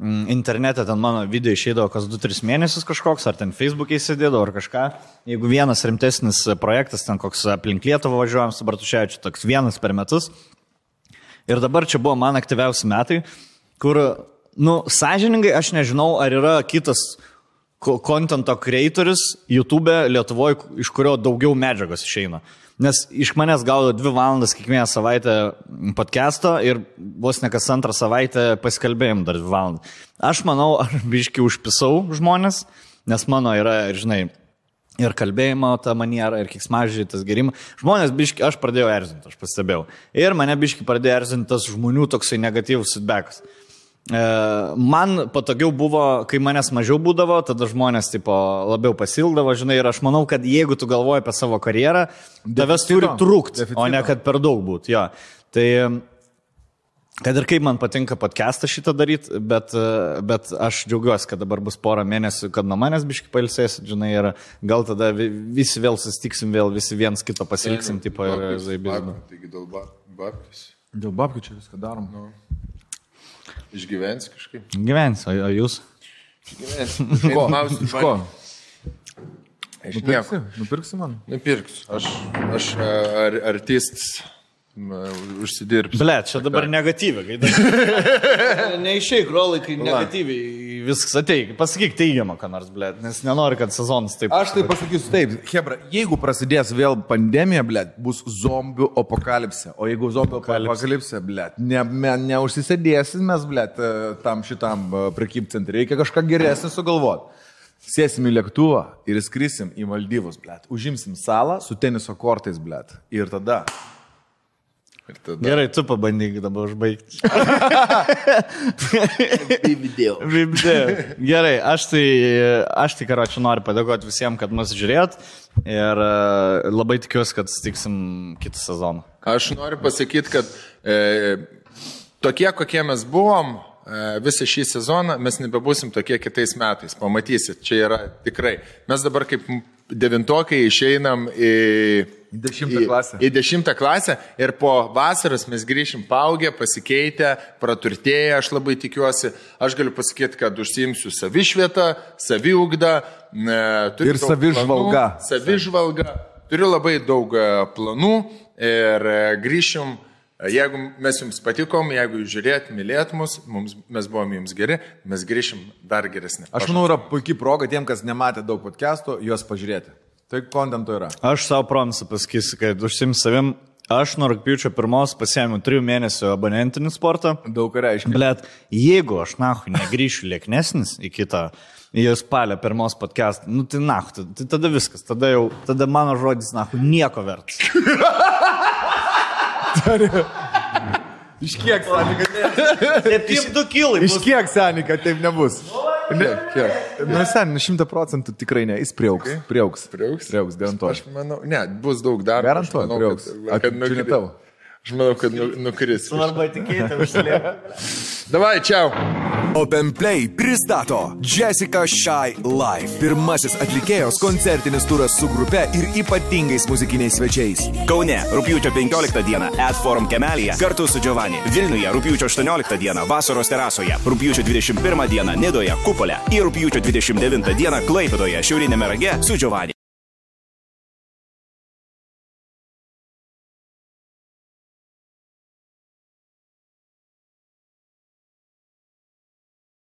Internete ten mano video išeidavo kas du tris mėnesius kažkoks, ar ten Facebook'e įsidėdavo, ar kažką. Jeigu vienas rimtesnis projektas, ten koks aplink Lietuvą važiuojam su Bartuševičiu, toks vienas per metus. Ir dabar čia buvo man aktyviausi metai, kur, nu, sąžiningai aš nežinau, ar yra kitas kontento kreatorius YouTube'e Lietuvoje, iš kurio daugiau medžiagos išeina. Nes iš manęs gaudo dvi valandas kiekvieną savaitę podcast'o ir vos ne kas antrą savaitę pasikalbėjom dar dvi valandas. Aš manau, ar biškį užpisau žmonės, nes mano yra, žinai, ir kalbėjimo ta maniera, ir kiksmažiai tas gerimas. Žmonės biškį, aš pradėjau erzinti, aš pastebėjau. Ir mane biškį pradėjo erzinti tas žmonių toksai negatyvus feedbackas. Man patogiau buvo, kai manęs mažiau būdavo, tada žmonės tipo labiau pasildavo, žinai, ir aš manau, kad jeigu tu galvoji apie savo karjerą, tavęs turi trūkti, o ne kad per daug būtų. Jo. Tai, kad ir kaip man patinka podcastą šitą daryti, bet, bet aš džiaugiuosi, kad dabar bus porą mėnesių, kad nuo manęs biškai pailsėsit, žinai, ir gal tada visi vėl sustiksim, vėl visi viens kito pasilgsim, tipo, ir Zaibys. Taigi dėl babkių. Dėl babkių čia viską darom. Išgyvensi kažkaip? Gyvensi, o jūs? Išgyvensi. Ko? Iš ko? Iš nieko. Nupirksi man? Nupirksiu. Aš, aš ar, artistas užsidirbsiu. Ble, čia dabar negatyviai. Neišeik, Rolai, kai negatyviai viskas ateik. Pasakyk teigiamą, ką nors, ble, nes nenori, kad sezonas taip... Aš tai pasakysiu taip. Hebra, jeigu prasidės vėl pandemija, ble, bus zombių apokalipsė. O jeigu zombių apokalipsė, ble, ne, ne, neužsisėdėsim mes, ble, tam šitam prekybų centre. Reikia kažką geresnį sugalvoti. Sėsim į lėktuvą ir skrisim į Maldyvus, ble. Užimsim salą su teniso kortais, ble. Ir tada... Tada... Gerai, tu pabandyk dabar užbaigti. Bibidėjau. Gerai, aš tai, aš tai karočiu, noriu padėkoti visiems, kad mus žiūrėjot ir labai tikiuosi, kad sutiksim kitą sezoną. Aš noriu pasakyti, kad e, tokie, kokie mes buvom, e, visą šį sezoną mes nebebūsim tokie kitais metais. Pamatysit, čia yra tikrai. Mes dabar kaip devintokai išeinam į... Į dešimtą klasę. Į, į dešimtą klasę ir po vasaros mes grįšim paaugę, pasikeitę, praturtėję, aš labai tikiuosi. Aš galiu pasakyti, kad užsiimsiu savišvietą, saviugdą. Ir savižvalgą. Savižvalgą. Turiu labai daug planų ir grįšim. Jeigu mes jums patikom, jeigu jūs žiūrėt, mylėt mus, mums, mes buvom jums geri, mes grįšim dar geresnė. Aš manau, yra puikiai proga tiem, kas nematė daug podcastų, juos pažiūrėti. Tai kontento yra. Aš savo promisą pasakysiu, kad užsims savim. Aš nuo rugpjūčio pirmos pasiėmiau trijų mėnesių abonentinį sportą. Daug reiškia. Blet, jeigu aš nahu negrįšiu lieknesnis į kitą, į spalio pirmos podcastą, nu tai nahu, tai tada viskas, tada jau, tada mano žodis nahu nieko vertas. Iš kiek, Sanika, septyniasdešimt du kilai. Iš kiek, Sanika, taip nebus? Ne, kiek? Nu, Sanika, šimtą procentų tikrai ne, jis priauks. Priauks, priauks, priauks, garantuoju. Aš manau, ne, bus daug darbo. Garantuoju, priauks. Ačiū tau. Aš manau, kad nukris. Svarba tikėti, užsilieku. Davai, čiau. Open Play pristato Jessica Shy Live. Pirmasis atlikėjos koncertinis turas su grupe ir ypatingais muzikiniais svečiais. Kaune rugpjūčio penkioliktą dieną at Forum Kemelėje kartu su Giovanni. Vilniuje rugpjūčio aštuonioliktą dieną Vasaros terasoje, rugpjūčio dvidešimt pirmą dieną Nidoje Kupole ir rugpjūčio dvidešimt devintą dieną Klaipėdoje Šiaurinė Merage su Giovanni.